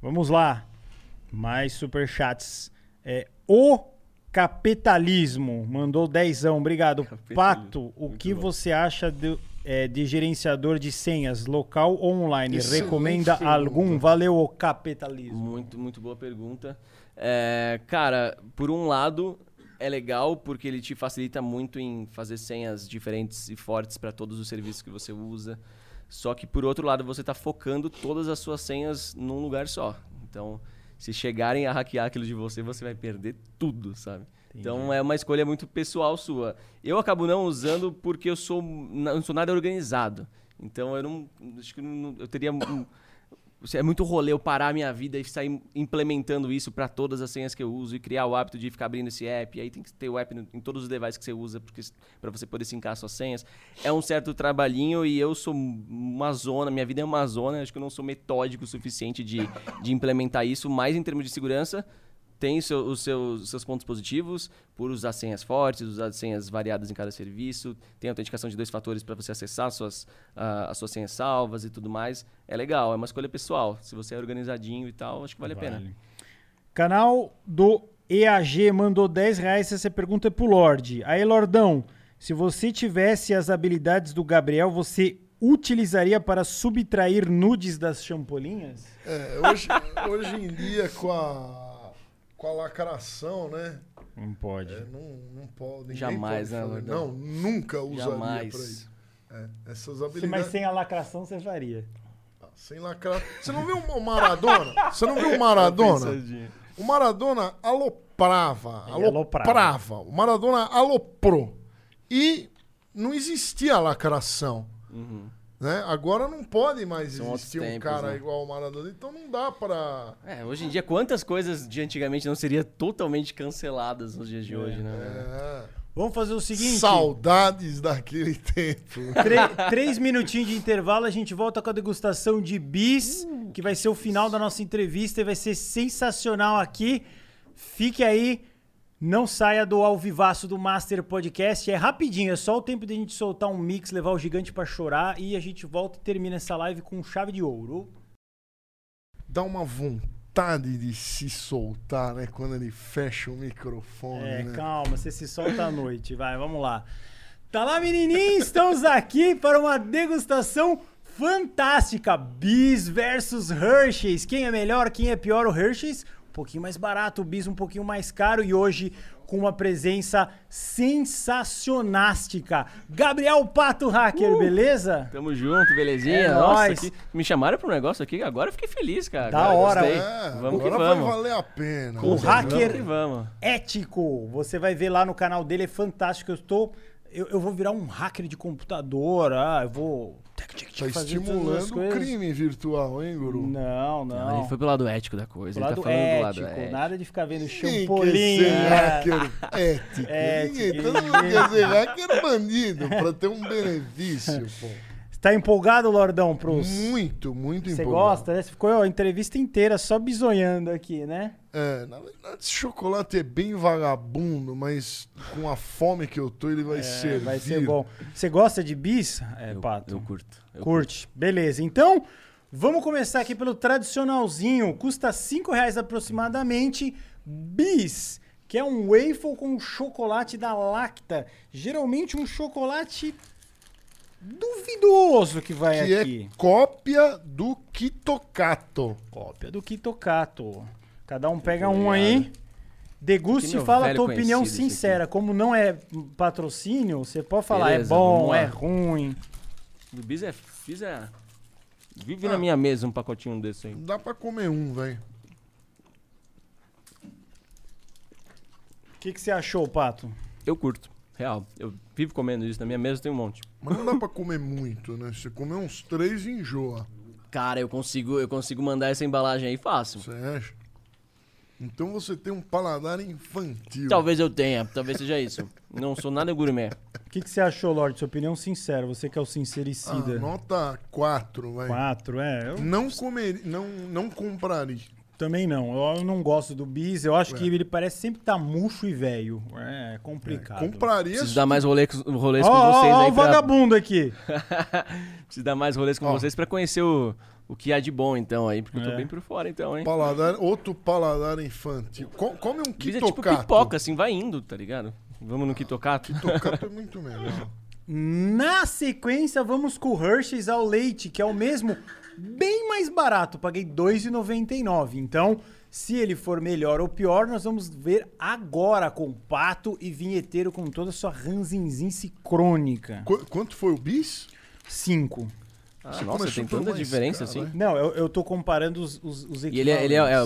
Vamos lá. Mais superchats. É, o Capitalismo mandou dezão. Obrigado. Pato, o Muito que bom. você acha de, é, de gerenciador de senhas, local ou online? Isso Recomenda é algum? Valeu, o Capitalismo. Muito, muito boa pergunta. É, cara, por um lado... É legal porque ele te facilita muito em fazer senhas diferentes e fortes para todos os serviços que você usa. Só que, por outro lado, você está focando todas as suas senhas num lugar só. Então, se chegarem a hackear aquilo de você, você vai perder tudo, sabe? Entendi. Então, é uma escolha muito pessoal sua. Eu acabo não usando porque eu sou, não sou nada organizado. Então, eu não... Acho que não, eu teria... Um, é muito rolê eu parar a minha vida e sair implementando isso para todas as senhas que eu uso e criar o hábito de ficar abrindo esse app. E aí tem que ter o app em todos os devices que você usa para você poder sincar suas senhas. É um certo trabalhinho e eu sou uma zona, minha vida é uma zona. Acho que eu não sou metódico o suficiente de, de implementar isso, mas em termos de segurança... Tem seu, os seus, seus pontos positivos por usar senhas fortes, usar senhas variadas em cada serviço. Tem autenticação de dois fatores para você acessar suas, uh, as suas senhas salvas e tudo mais. É legal, é uma escolha pessoal. Se você é organizadinho e tal, acho que vale, vale. a pena. Canal do E A G mandou dez reais se essa pergunta é pro Lorde. Aí, Lordão, se você tivesse as habilidades do Gabriel, você... utilizaria para subtrair nudes das champolinhas? É, hoje, hoje em dia, com a... com a lacração, né? Não pode. É, não, não pode. Jamais, pode, né? Não, nunca usaria para isso. É, essas habilidades... Mas sem a lacração você faria. Ah, sem lacração. Você não viu o Maradona? Você não viu o Maradona? O Maradona aloprava. Ele aloprava. Aloprava. O Maradona aloprou. E não existia lacração. Uhum. Né? Agora não pode mais São existir tempos, um cara, né, igual o Maradona, então não dá pra... É, hoje em dia, quantas coisas de antigamente não seriam totalmente canceladas nos dias de hoje, é, né? É. Vamos fazer o seguinte... Saudades daquele tempo. Tre- três minutinhos de intervalo, a gente volta com a degustação de bis, uh, que vai ser o final da nossa entrevista e vai ser sensacional aqui. Fique aí, não saia do ao vivaço do Master Podcast. É rapidinho, é só o tempo de a gente soltar um mix, levar o gigante pra chorar e a gente volta e termina essa live com chave de ouro. Dá uma vontade de se soltar, né? Quando ele fecha o microfone. É, né? Calma, você se solta à noite. Vai, vamos lá. Tá lá, menininho? Estamos aqui para uma degustação fantástica. Bis versus Hershey's. Quem é melhor, quem é pior? O Hershey's um pouquinho mais barato, o bis um pouquinho mais caro, e hoje com uma presença sensacionástica. Gabriel Pato Hacker, uh, beleza? Tamo junto, belezinha? É Nossa, que, me chamaram para um negócio aqui, agora eu fiquei feliz, cara. Da cara, hora. É, vamos agora que vamos. Vai valer a pena. O hacker vamos vamos. ético, você vai ver lá no canal dele, é fantástico. Eu, tô, eu, eu vou virar um hacker de computador, ah, eu vou... Tá estimulando o crime virtual, hein, Guru? Não, não, não. Ele foi pro lado ético da coisa. Ele tá falando ético, do lado ético. Nada de ficar vendo champolinho. Ético. Ético. Todo mundo quer ser hacker bandido pra ter um benefício, pô. Você tá empolgado, Lordão, pros... Muito, muito empolgado. Você gosta, né? Você ficou ó, a entrevista inteira só bisonhando aqui, né? É, na verdade, esse chocolate é bem vagabundo, mas com a fome que eu tô, ele vai é, servir. Vai ser bom. Você gosta de bis, é, eu, Pato? Eu curto. Eu Curte. Curto. Beleza. Então, vamos começar aqui pelo tradicionalzinho. Custa cinco reais aproximadamente. Bis, que é um waffle com chocolate da Lacta. Geralmente um chocolate... duvidoso que vai que aqui. É cópia do Kitokato. Cópia do Kitokato. Cada um pega que um olhada. Aí, deguste e fala a tua opinião sincera. Como não é patrocínio, você pode falar, beleza, é bom, é ruim. Do bis é... Vive ah, na minha mesa um pacotinho desse aí. Dá pra comer um, velho. O que, que você achou, Pato? Eu curto. Real, eu vivo comendo isso, na minha mesa tem um monte. Mas não dá pra comer muito, né? Se comer uns três, enjoa. Cara, eu consigo, eu consigo mandar essa embalagem aí fácil. Você acha? Então você tem um paladar infantil. Talvez eu tenha, talvez seja isso. Não sou nada gourmet. O que, que você achou, Lorde? Sua opinião sincera, você que é o sincericida. Ah, nota quatro, vai. quatro, é. Eu... Não, comer, não, não compraria. Também não, eu não gosto do bis, eu acho é. que ele parece sempre estar tá murcho e velho, é complicado. É, compraria... Preciso dar mais rolês com, rolês oh, com vocês oh, aí. Ó, o pra... vagabundo aqui. Preciso dar mais rolês com oh. vocês pra conhecer o, o que há de bom, então, aí, porque é. eu tô bem por fora, então, hein. Paladar, outro paladar infantil. Co- come um Kitokato. É tipo pipoca, assim, vai indo, tá ligado? Vamos no Kitokato. Kitokato é muito melhor. Na sequência, vamos com o Hershey's ao leite, que é o mesmo... bem mais barato, paguei dois reais e noventa e nove centavos. Então, se ele for melhor ou pior, nós vamos ver agora com o Pato e Vinheteiro com toda a sua ranzinzinse crônica. Qu- quanto foi o bis? cinco. Ah, ah, nossa, tem tanta diferença cara, assim. Né? Não, eu, eu tô comparando os, os, os equipamentos. E ele, é, ele é, é, é,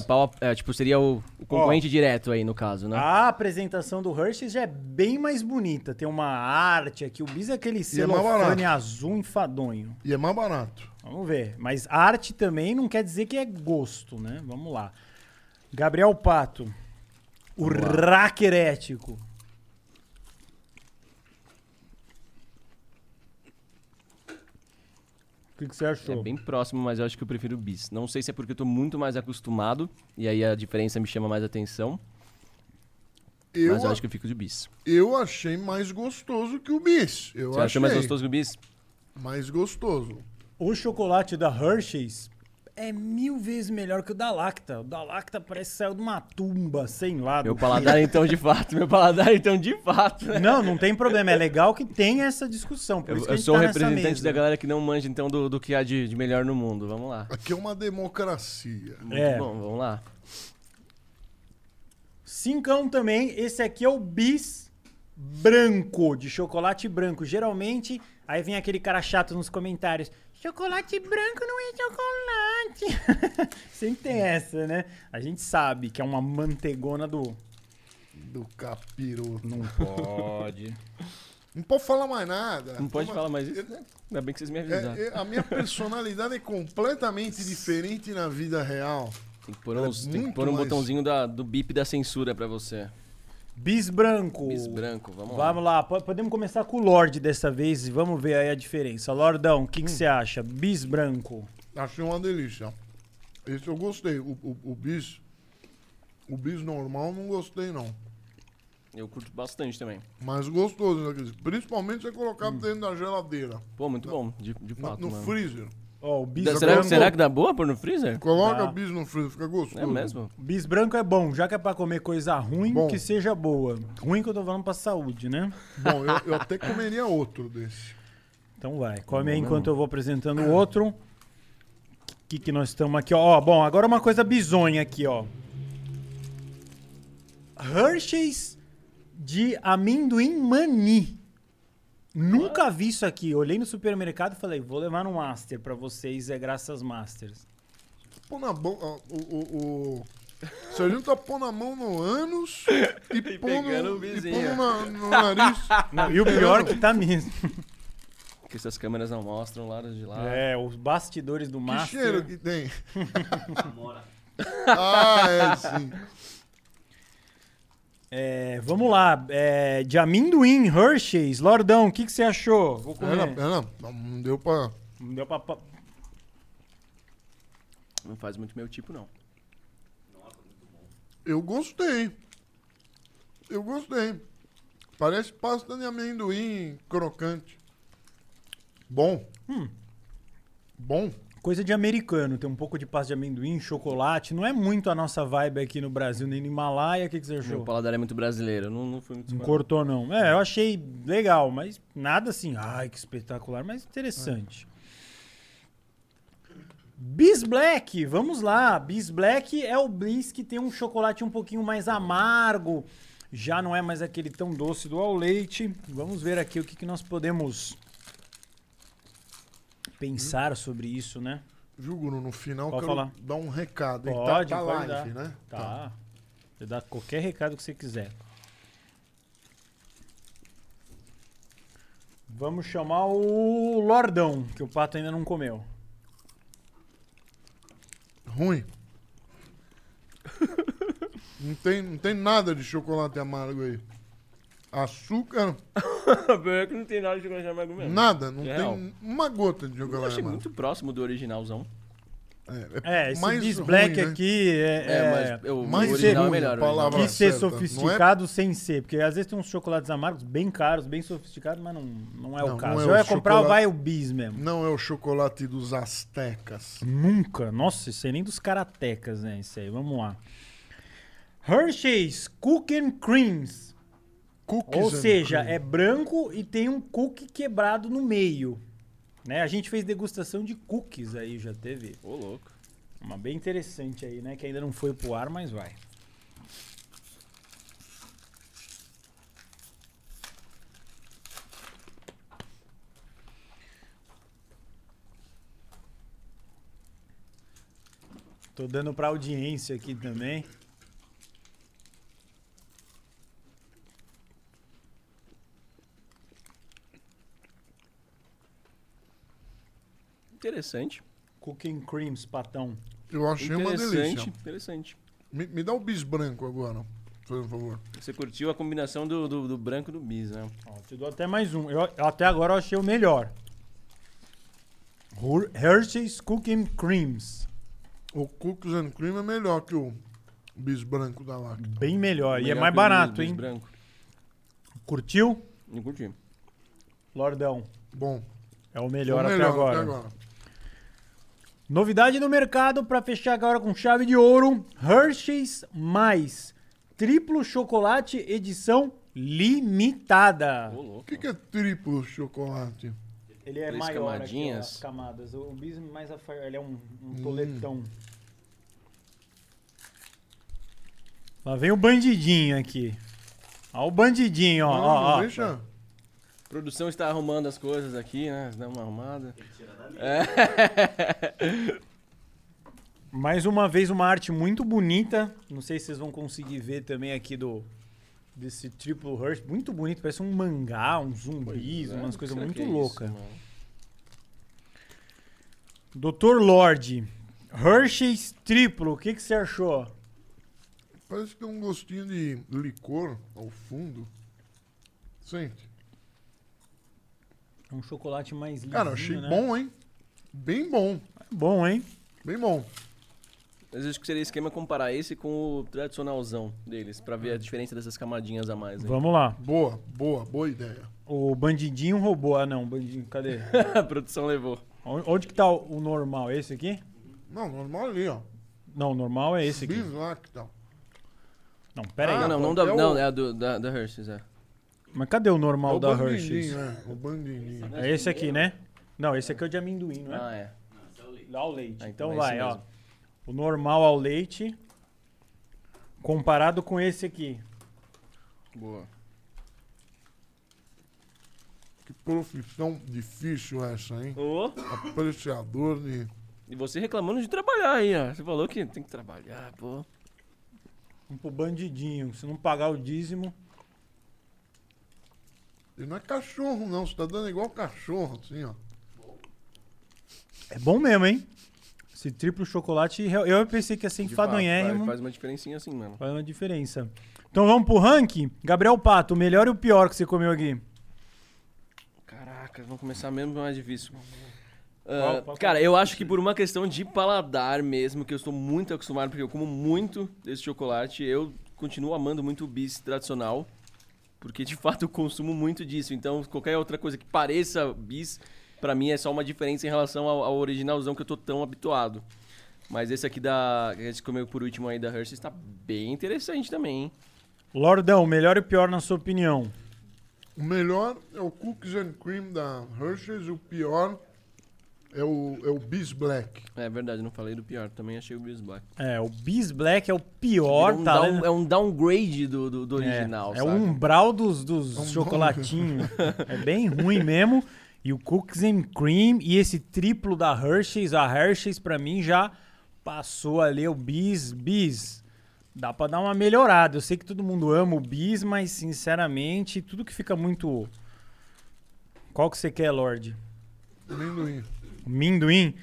é, tipo, seria o, o concorrente oh. direto aí, no caso, né? A apresentação do Hershey's já é bem mais bonita. Tem uma arte aqui. O bis é aquele celofane é azul enfadonho. E é mais barato. Vamos ver. Mas arte também não quer dizer que é gosto, né? Vamos lá. Gabriel Pato. O hacker ético. O que, que você achou? É bem próximo, mas eu acho que eu prefiro o bis. Não sei se é porque eu tô muito mais acostumado e aí a diferença me chama mais atenção. Eu mas eu a... acho que eu fico de bis. Eu achei mais gostoso que o bis. Eu você achei. achou mais gostoso que o bis? Mais gostoso. O chocolate da Hershey's é mil vezes melhor que o da Lacta. O da Lacta parece que saiu de uma tumba, sei lá. Meu paladar então de fato, meu paladar então de fato. Né? Não, não tem problema. É legal que tem essa discussão. Por eu isso eu que sou tá o representante mesa. Da galera que não manja então do, do que há de, de melhor no mundo. Vamos lá. Aqui é uma democracia. Muito é. bom, vamos lá. Cincão também. Esse aqui é o bis branco, de chocolate branco. Geralmente, aí vem aquele cara chato nos comentários. Chocolate branco não é chocolate. Sempre tem essa, né? A gente sabe que é uma mantegona do... do capiroto. Não pode. Não pode falar mais nada. Não pode Toma... falar mais isso, né? Ainda bem que vocês me avisaram. É, é, a minha personalidade é completamente diferente na vida real. Tem que pôr, uns, é tem que pôr um mais... botãozinho da, do bip da censura pra você. Bis branco. Bis branco, vamos, vamos lá. Vamos lá, podemos começar com o Lorde dessa vez e vamos ver aí a diferença. Lordão, o que você hum. acha? Bis branco. Achei uma delícia. Esse eu gostei. O, o, o bis... O bis normal não gostei, não. Eu curto bastante também. Mas gostoso, né? Principalmente se é colocado hum. dentro da geladeira. Pô, muito na, bom, de, de fato. No mano. freezer. Oh, o bis da, será, branco... será que dá boa pôr no freezer? Coloca ah. bis no freezer, fica gostoso. É mesmo? Bis branco é bom, já que é pra comer coisa ruim, bom. que seja boa. Ruim que eu tô falando pra saúde, né? Bom, eu, eu até comeria outro desse. Então vai, come aí enquanto eu vou apresentando o outro. O que, que nós estamos aqui, ó. ó? Bom, agora uma coisa bizonha aqui, ó. Hershey's de amendoim mani. Nunca vi isso aqui. Olhei no supermercado e falei, vou levar um Master pra vocês, é graças Masters. Pô na boca... O, o, o... Se a gente tá pondo a mão no ânus e, e pondo no, no nariz. Não, e o pior é que tá mesmo. Que essas câmeras não mostram lá de lá. É, os bastidores do que Master. Que cheiro que tem. Ah, é sim. É, vamos lá, é, de amendoim, Hershey's, Lordão, o que, que você achou? Vou comer. Era, era, não deu pra... Não deu pra, pra... Não faz muito meu tipo, não. Nossa, muito bom. Eu gostei. Eu gostei. Parece pasta de amendoim crocante. Bom. Hum. Bom. Coisa de americano, tem um pouco de pasta de amendoim, chocolate. Não é muito a nossa vibe aqui no Brasil, nem no Himalaia. O que, que você achou? O paladar é muito brasileiro, não, não foi muito... Não cortou, não. É, eu achei legal, mas nada assim, ai, que espetacular, mas interessante. É. Bis Black, vamos lá. Bis Black é o bis que tem um chocolate um pouquinho mais amargo. Já não é mais aquele tão doce do ao leite. Vamos ver aqui o que, que nós podemos... pensar hum. sobre isso, né? Júguro, no final pode quero falar. dar um recado. Pode, tá, tá pode live, dar. né? Tá. tá. Eu dou qualquer recado que você quiser. Vamos chamar o Lordão, que o Pato ainda não comeu. Ruim. não, tem, não tem nada de chocolate amargo aí. Açúcar... Pior que não tem nada de chocolate amargo mesmo. Nada, não é tem real. uma gota de chocolate amargo. Eu achei muito próximo do originalzão. É, é, é esse Bis Black ruim, aqui né? é, é... mas eu, mais o original ser, é melhor. Palavra que ser certa. sofisticado é... sem ser. Porque às vezes tem uns chocolates amargos bem caros, bem sofisticados, mas não, não é não, o caso. Se eu ia comprar, chocolate... vai o Bis mesmo. Não é o chocolate dos astecas. Nunca. Nossa, isso aí nem dos karatecas, né? Isso aí, vamos lá. Hershey's Cookie and Creams. Cookies Ou seja, cream. é branco e tem um cookie quebrado no meio. Né? A gente fez degustação de cookies aí, já teve. Ô, louco. Uma bem interessante aí, né? Que ainda não foi pro ar, mas vai. Tô dando pra audiência aqui também. Interessante. Cooking Creams, Patão. Eu achei uma delícia. Interessante. Me, me dá o bis branco agora, por favor. Você curtiu a combinação do, do, do branco e do bis, né? Ó, te dou até mais um. Eu, até agora eu achei o melhor. Hershey's Cooking Creams. O Cookies and Cream é melhor que o bis branco da Lacta. Bem melhor. melhor e é mais barato, hein? Branco. Curtiu? Eu curti. Lordão. Bom. É o melhor, é o melhor até, melhor agora. até agora. Novidade no mercado para fechar agora com chave de ouro. Hershey's mais triplo chocolate edição limitada. O que, que é triplo chocolate? Ele é Três maior camadinhas. Aqui, as camadas. O bis mais afar... ele é um, um hum. toletão. Lá vem o bandidinho aqui. Ó o bandidinho, ó. Não, ó, ó. Deixa. A produção está arrumando as coisas aqui, né? Dá uma arrumada. É. Mais uma vez, uma arte muito bonita. Não sei se vocês vão conseguir ver também aqui do... Desse triplo hertz. Muito bonito. Parece um mangá, um zumbi, é, umas coisas muito é loucas. doutor Lorde, Hershey's triplo, o que, que você achou? Parece que tem um gostinho de licor ao fundo. Sente. É um chocolate mais lindo. Cara, achei né? bom, hein? Bem bom. É bom, hein? Bem bom. Mas acho que seria esquema comparar esse com o tradicionalzão deles, pra ver a diferença dessas camadinhas a mais. Aí. Vamos lá. Boa, boa, boa ideia. O bandidinho roubou. Ah, não, bandidinho, cadê? A produção levou. Onde que tá o normal? Esse aqui? Não, normal ali, ó. Não, o normal é esse aqui. Tá. Não, pera ah, aí. Não, não, não, é o... não, é do, da, da Hershey's, é. Mas cadê o normal é o da Hershey's? Né? O bandidinho. É esse aqui, né? Não, esse aqui é o de amendoim, não é? Ah, é. Dá o leite. Ah, então, então é vai, ó. O normal ao leite comparado com esse aqui. Boa. Que profissão difícil essa, hein? Oh. Apreciador de... E você reclamando de trabalhar aí, ó. Você falou que tem que trabalhar, pô. Vamos pro bandidinho. Se não pagar o dízimo... Ele não é cachorro, não. Você tá dando igual cachorro, assim, ó. É bom mesmo, hein? Esse triplo chocolate... Eu pensei que ia ser enfadonhérrimo. Faz uma diferencinha assim, mano. Faz uma diferença. Então vamos pro ranking. Gabriel Pato, o melhor e o pior que você comeu aqui? Caraca, vamos começar mesmo mais difícil. Uh, qual, cara, eu acho que por uma questão de paladar mesmo, que eu estou muito acostumado, porque eu como muito desse chocolate, eu continuo amando muito o bis tradicional, porque de fato eu consumo muito disso. Então qualquer outra coisa que pareça bis... Pra mim é só uma diferença em relação ao, ao originalzão que eu tô tão habituado. Mas esse aqui da... Esse que comeu por último aí da Hershey's tá bem interessante também, hein? Lordão, melhor e pior na sua opinião? O melhor é o Cookies and Cream da Hershey's, o pior é o, é o Bis Black. É verdade, não falei do pior, também achei o Bis Black. É, o Bis Black é o pior, é um tá? Down, é um downgrade do, do, do original, é, sabe? É o umbral dos, dos um chocolatinhos. É bem ruim mesmo. E o Cookies and Cream e esse triplo da Hershey's. A Hershey's, pra mim, já passou ali o Bis, Bis. Dá pra dar uma melhorada. Eu sei que todo mundo ama o Bis, mas, sinceramente, tudo que fica muito... Qual que você quer, Lorde? Minduim. Minduim?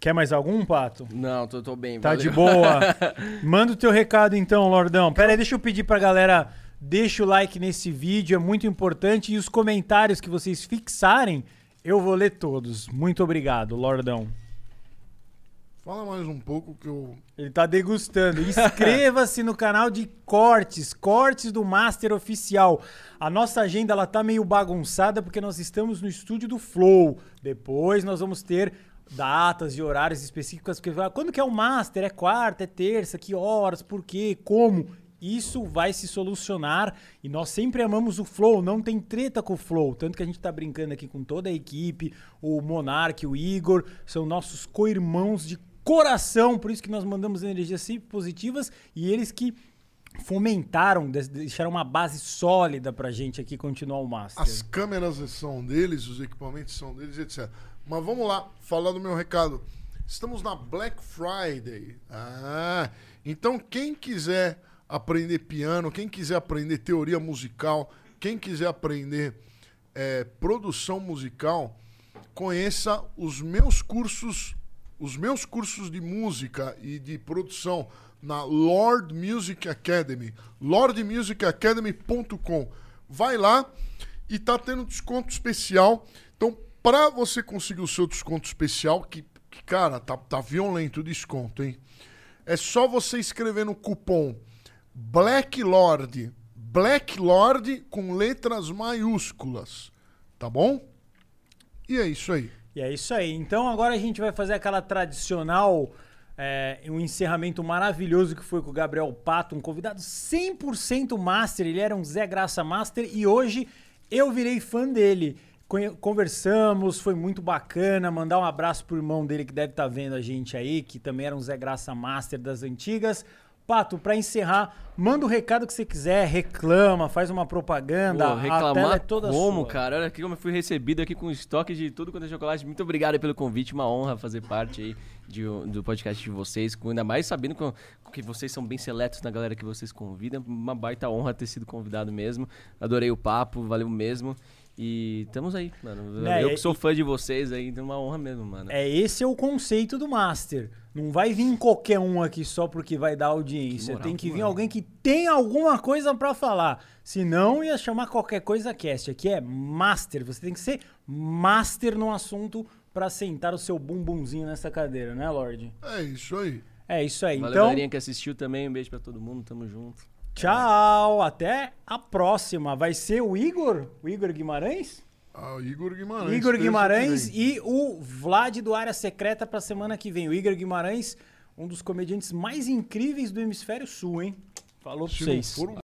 Quer mais algum, Pato? Não, tô, tô bem. Tá valeu. De boa. Manda o teu recado, então, Lordão. Pera aí, deixa eu pedir pra galera... Deixa o like nesse vídeo, é muito importante. E os comentários que vocês fixarem, eu vou ler todos. Muito obrigado, Lordão. Fala mais um pouco que eu... Ele tá degustando. Inscreva-se no canal de cortes, cortes do Master Oficial. A nossa agenda, ela tá meio bagunçada porque nós estamos no estúdio do Flow. Depois nós vamos ter... datas e horários específicos. Porque quando que é o Master? É quarta? É terça? Que horas? Por quê? Como? Isso vai se solucionar e nós sempre amamos o Flow, não tem treta com o Flow. Tanto que a gente tá brincando aqui com toda a equipe, o Monark, o Igor, são nossos co-irmãos de coração, por isso que nós mandamos energias sempre positivas e eles que fomentaram, deixaram uma base sólida pra gente aqui continuar o Master. As câmeras são deles, os equipamentos são deles, etcétera. Mas vamos lá, falar do meu recado. Estamos na Black Friday. Ah, então quem quiser... aprender piano, quem quiser aprender teoria musical, quem quiser aprender é, produção musical, conheça os meus cursos, os meus cursos de música e de produção na Lord Music Academy, lord music academy ponto com. Vai lá e tá tendo desconto especial. Então, para você conseguir o seu desconto especial, que, que cara, tá, tá violento o desconto, hein? É só você escrever no cupom Black Lord, Black Lord com letras maiúsculas, tá bom? E é isso aí. E é isso aí. Então agora a gente vai fazer aquela tradicional, é, um encerramento maravilhoso que foi com o Gabriel Pato, um convidado cem por cento master, ele era um Zé Graça master e hoje eu virei fã dele. Conversamos, foi muito bacana, mandar um abraço pro irmão dele que deve estar vendo a gente aí, que também era um Zé Graça master das antigas. Pato, para encerrar, manda o recado que você quiser, reclama, faz uma propaganda. Pô, reclamar a tela é toda como, sua. Cara? Olha que eu fui recebido aqui com estoque de tudo quanto é chocolate. Muito obrigado pelo convite, uma honra fazer parte aí de, do podcast de vocês, ainda mais sabendo que, que vocês são bem seletos na galera que vocês convidam. Uma baita honra ter sido convidado mesmo. Adorei o papo, valeu mesmo. E estamos aí, mano. É, eu que sou e... fã de vocês aí, então é uma honra mesmo, mano. É, esse é o conceito do Master. Não vai vir qualquer um aqui só porque vai dar audiência. Que moral, tem que vir mano. Alguém que tem alguma coisa pra falar. Senão ia chamar qualquer coisa cast. Aqui é Master. Você tem que ser Master no assunto pra sentar o seu bumbumzinho nessa cadeira, né, Lorde? É isso aí. É isso aí. Valeu, então... galerinha que assistiu também. Um beijo pra todo mundo. Tamo junto. Tchau, até a próxima. Vai ser o Igor, o Igor Guimarães? Ah, o Igor Guimarães. Igor Guimarães e o Vlad do Área Secreta para a semana que vem. O Igor Guimarães, um dos comediantes mais incríveis do Hemisfério Sul, hein? Falou para vocês.